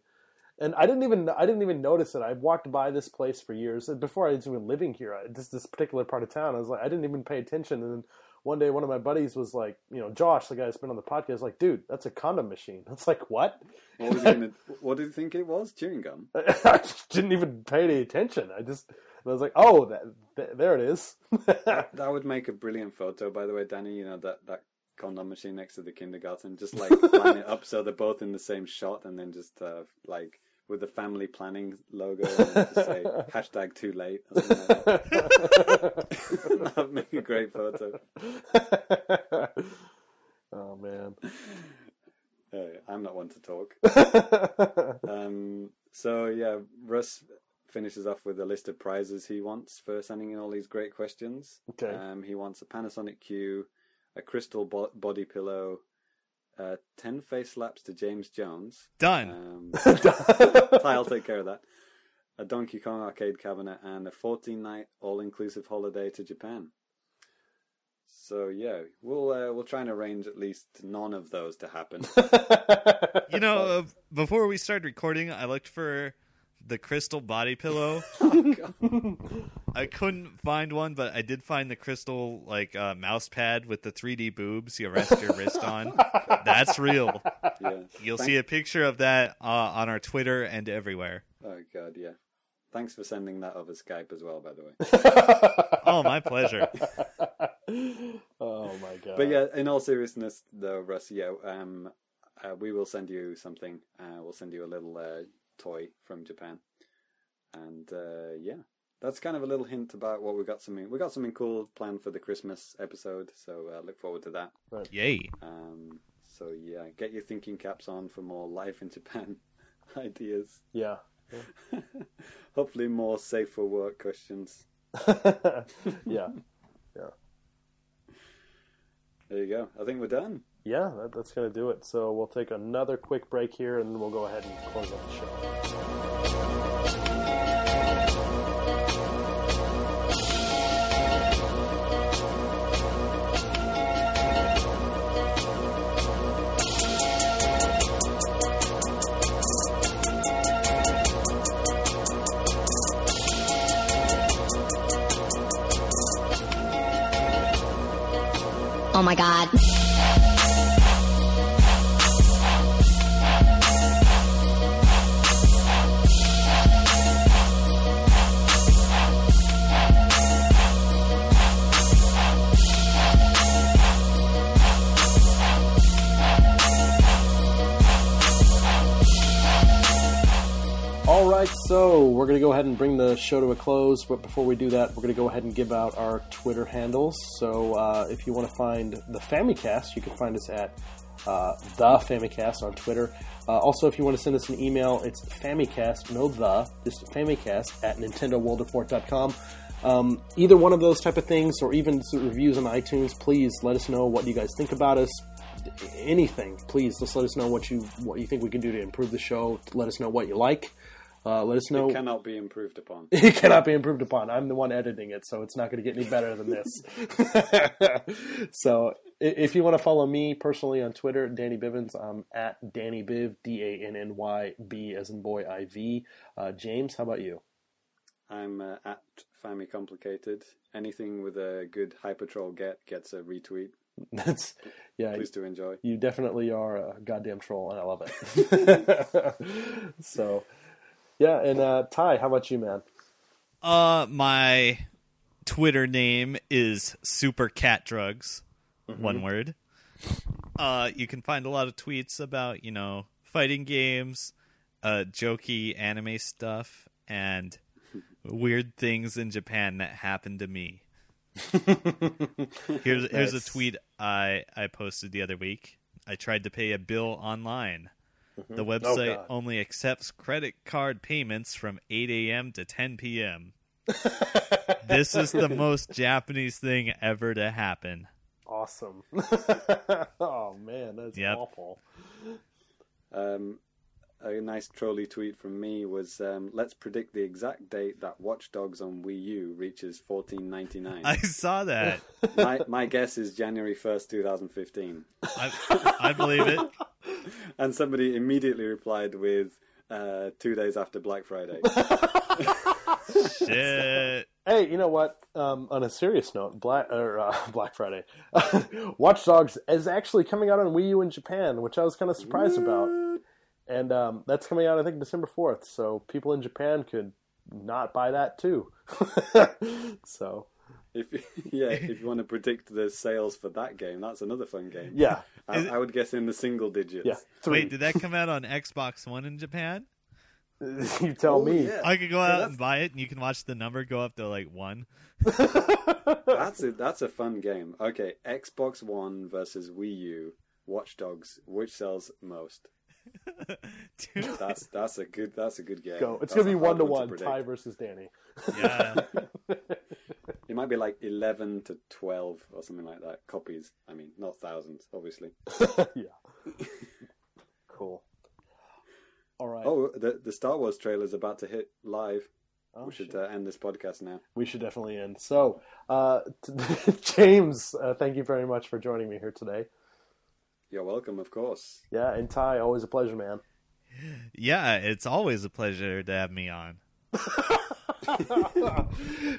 And I didn't even I didn't even notice it. I walked by this place for years before I was even living here. I, this this particular part of town, I was like, I didn't even pay attention, and then. One day, one of my buddies was like, you know, Josh, the guy that's been on the podcast, like, dude, that's a condom machine. That's like, what? What, was he gonna, what did you think it was? Chewing gum? I just didn't even pay any attention. I just, I was like, oh, that, that, there it is. that, that would make a brilliant photo, by the way, Danny, you know, that, that condom machine next to the kindergarten. Just, like, line it up so they're both in the same shot and then just, uh, like... with the family planning logo and say hashtag too late. That would make a great photo. Oh, man. Oh, I'm not one to talk. um, so, yeah, Russ finishes off with a list of prizes he wants for sending in all these great questions. Okay. Um, he wants a Panasonic Q, a crystal bo- body pillow, Uh, ten face slaps to James Jones. Done. Um, I'll take care of that. A Donkey Kong arcade cabinet and a fourteen night all-inclusive holiday to Japan. So yeah, we'll uh, we'll try and arrange at least none of those to happen. You know, uh, before we started recording, I looked for the crystal body pillow. Oh, God. I couldn't find one, but I did find the crystal like uh, mouse pad with the three D boobs you rest your wrist on. That's real. Yeah. You'll Thank- see a picture of that uh, on our Twitter and everywhere. Oh, God, yeah. Thanks for sending that over Skype as well, by the way. Oh, my pleasure. Oh, my God. But yeah, in all seriousness, though, Russ, yeah, um, uh, we will send you something. Uh, we'll send you a little uh, toy from Japan. And uh, yeah. That's kind of a little hint about what we got. Something we got something cool planned for the Christmas episode, so uh, look forward to that. Right. Yay! Um, so yeah, get your thinking caps on for more life in Japan ideas. Yeah. yeah. Hopefully, more safe for work questions. yeah, yeah. There you go. I think we're done. Yeah, that, that's gonna do it. So we'll take another quick break here, and we'll go ahead and close up the show. Oh my God. All right, so we're going to go ahead and bring the show to a close, but before we do that, we're going to go ahead and give out our Twitter handles. So uh, if you want to find the Famicast, you can find us at uh, the Famicast on Twitter. Uh, also, if you want to send us an email, it's Famicast, no the, just Famicast at Nintendo World Report dot com. Um, either one of those type of things, or even reviews on iTunes, please let us know what you guys think about us. Anything, please. Just let us know what you what you think we can do to improve the show. Let us know what you like. Uh, let us know. It cannot be improved upon. It cannot be improved upon. I'm the one editing it, so it's not going to get any better than this. So if you want to follow me personally on Twitter, Danny Bivens, I'm at Danny Biv, D A N N Y B as in boy, I V. Uh, James, how about you? I'm uh, at Family Complicated. Anything with a good Hypertroll get gets a retweet. That's yeah. Please do enjoy. You definitely are a goddamn troll, and I love it. So, yeah. And uh, Ty, how about you, man? Uh, my Twitter name is Super Cat Drugs. Mm-hmm. One word. Uh, you can find a lot of tweets about you know fighting games, uh, jokey anime stuff, and weird things in Japan that happened to me. here's here's a tweet I, I posted the other week. I tried to pay a bill online. Mm-hmm. The website oh, only accepts credit card payments from eight a.m. to ten p.m. This is the most Japanese thing ever to happen. Awesome. Oh, man, that's yep. awful. Um, a nice trolley tweet from me was, um, let's predict the exact date that Watch Dogs on Wii U reaches fourteen ninety-nine. I saw that. My, my guess is January first, two thousand fifteen. I, I believe it. And somebody immediately replied with, uh, two days after Black Friday. Shit. Hey, you know what? Um, on a serious note, Black or uh, Black Friday, Watch Dogs is actually coming out on Wii U in Japan, which I was kind of surprised what? about. And um, that's coming out, I think, December fourth. So people in Japan could not buy that too. So, if yeah, if you want to predict the sales for that game, that's another fun game. Yeah, I, it... I would guess in the single digits. Yeah. Three. Wait, did that come out on Xbox One in Japan? You tell oh, me. Yeah. I could go out yeah, and buy it, and you can watch the number go up to like one. That's a, that's a fun game. Okay, Xbox One versus Wii U, Watch Dogs, which sells most? Dude. That's that's a good that's a good game. Go. It's that's gonna be one to one. Ty versus Danny. Yeah. It might be like eleven to twelve or something like that. Copies. I mean, not thousands, obviously. Yeah. Cool. All right. Oh, the the Star Wars trailer is about to hit live. Oh, we should sure. uh, end this podcast now. We should definitely end. So, uh, t- James, uh, thank you very much for joining me here today. You're welcome, of course. Yeah, and Ty, always a pleasure, man. Yeah, it's always a pleasure to have me on.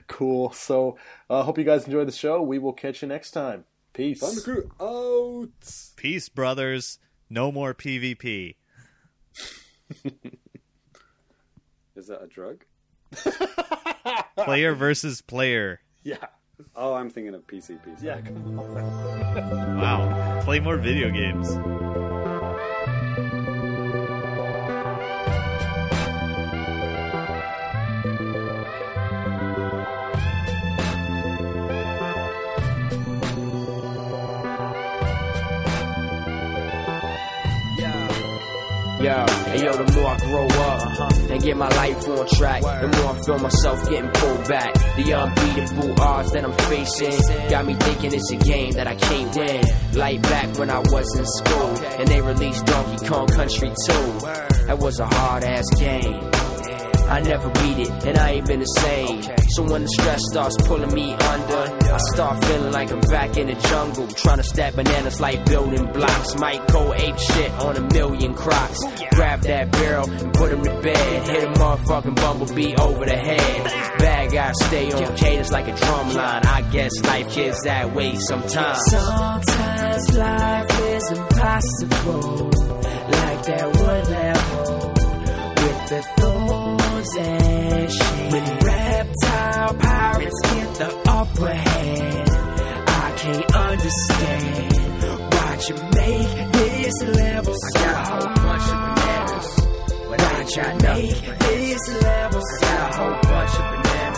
Cool. So, I uh, hope you guys enjoyed the show. We will catch you next time. Peace. Thunder Crew out. Peace, brothers. No more P V P. Is that a drug? Player versus player. Yeah. Oh, I'm thinking of P C P. Yeah. Come on. Wow. Play more video games. Yeah, and yo, the more I grow up uh-huh. and get my life on track, Word. the more I feel myself getting pulled back. The unbeatable odds that I'm facing got me thinking it's a game that I can't win. Like back when I was in school, okay. and they released Donkey Kong Country two. Word. That was a hard-ass game. I never beat it, and I ain't been the same. Okay. So when the stress starts pulling me under, I start feeling like I'm back in the jungle. Trying to stack bananas like building blocks. Might go ape shit on a million crocs. Grab that barrel and put him to bed. Hit a motherfucking bumblebee over the head. Bad guys stay on cadence like a drumline. I guess life is that way sometimes. Sometimes life is impossible. Like that wood level with the thorn. When reptile pirates get the upper hand, I can't understand why you make this level so hard. Why you make this level so hard? Why you make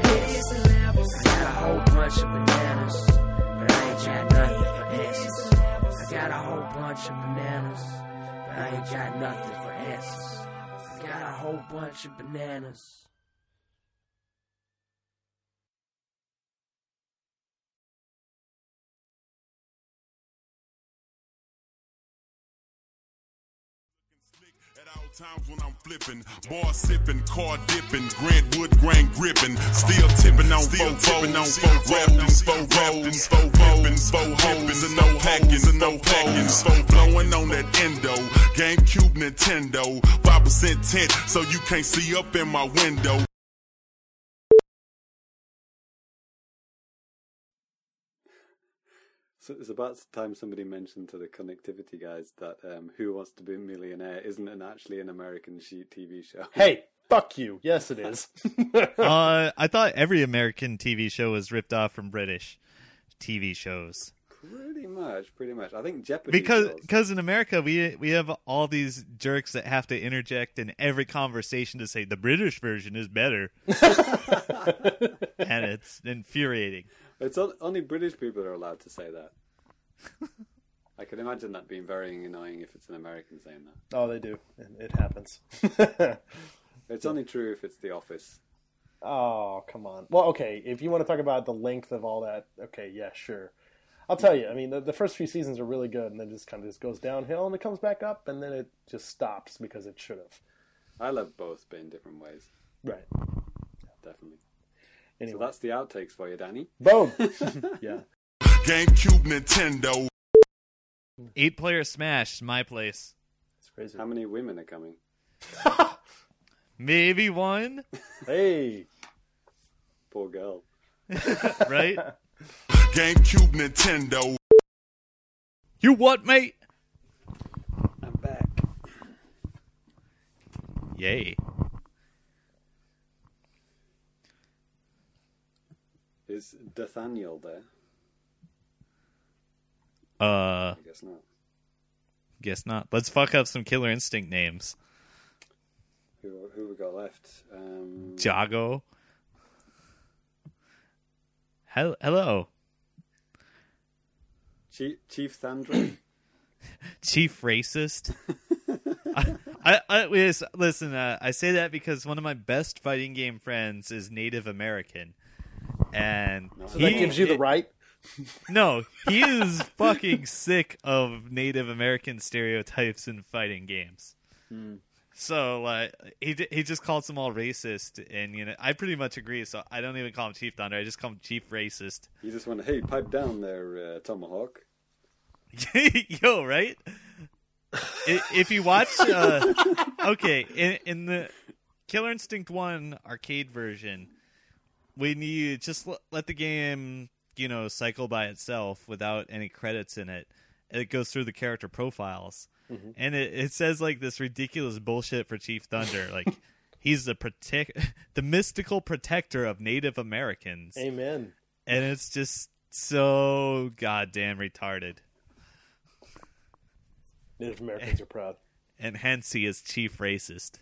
this level so hard? Why you make this level so hard? I got a whole bunch of bananas, but I ain't got nothing for answers. Got a whole bunch of bananas. Times when I'm flipping, bar sipping, car dipping, Grant Wood, Grand gripping, steel tipping on steel tipping on four rappings, four rollings, four rollings, four hoppings, and no packing, and no packing, so blowing on that endo, GameCube, Nintendo, five percent tint, so you can't see up in my window. So it's about time somebody mentioned to the connectivity guys that um, Who Wants to Be a Millionaire isn't an actually an American T V show. Hey, fuck you. Yes, it is. uh, I thought every American T V show was ripped off from British T V shows. Pretty much, pretty much. I think Jeopardy. Because, because in America we we have all these jerks that have to interject in every conversation to say the British version is better, and it's infuriating. It's only British people are allowed to say that. I can imagine that being very annoying if it's an American saying that. Oh, they do. It happens. It's only true if it's The Office. Oh, come on. Well, okay, if you want to talk about the length of all that, okay, yeah, sure. I'll tell you, I mean, the, the first few seasons are really good, and then just kind of just goes downhill, and it comes back up, and then it just stops because it should have. I love both, but in different ways. Right. Yeah, definitely. Anyway. So that's the outtakes for you, Danny. Boom! Yeah. GameCube, Nintendo. Eight-player Smash, my place. It's crazy. How many women are coming? Maybe one. Hey. Poor girl. Right? GameCube, Nintendo. You what, mate? I'm back. Yay. Is Nathaniel there? Uh. I guess not. Guess not. Let's fuck up some Killer Instinct names. Who who we got left? Um, Jago. Hel- hello. Chief, Chief Sandra. Chief Racist. I, I, I, listen, uh, I say that because one of my best fighting game friends is Native American. And so he, that gives you the right? No, he is fucking sick of Native American stereotypes in fighting games. Hmm. So like uh, he he just calls them all racist, and you know I pretty much agree. So I don't even call him Chief Thunder; I just call him Chief Racist. You just want to hey pipe down there, uh, Tomahawk. Yo, right? If you watch, uh, okay, in, in the Killer Instinct One arcade version, when you just l- let the game you know cycle by itself without any credits in it, it goes through the character profiles. Mm-hmm. And it, it says like this ridiculous bullshit for Chief Thunder, like he's the protect, the mystical protector of Native Americans. Amen. And it's just so goddamn retarded. Native Americans and, are proud, and hence he is Chief Racist.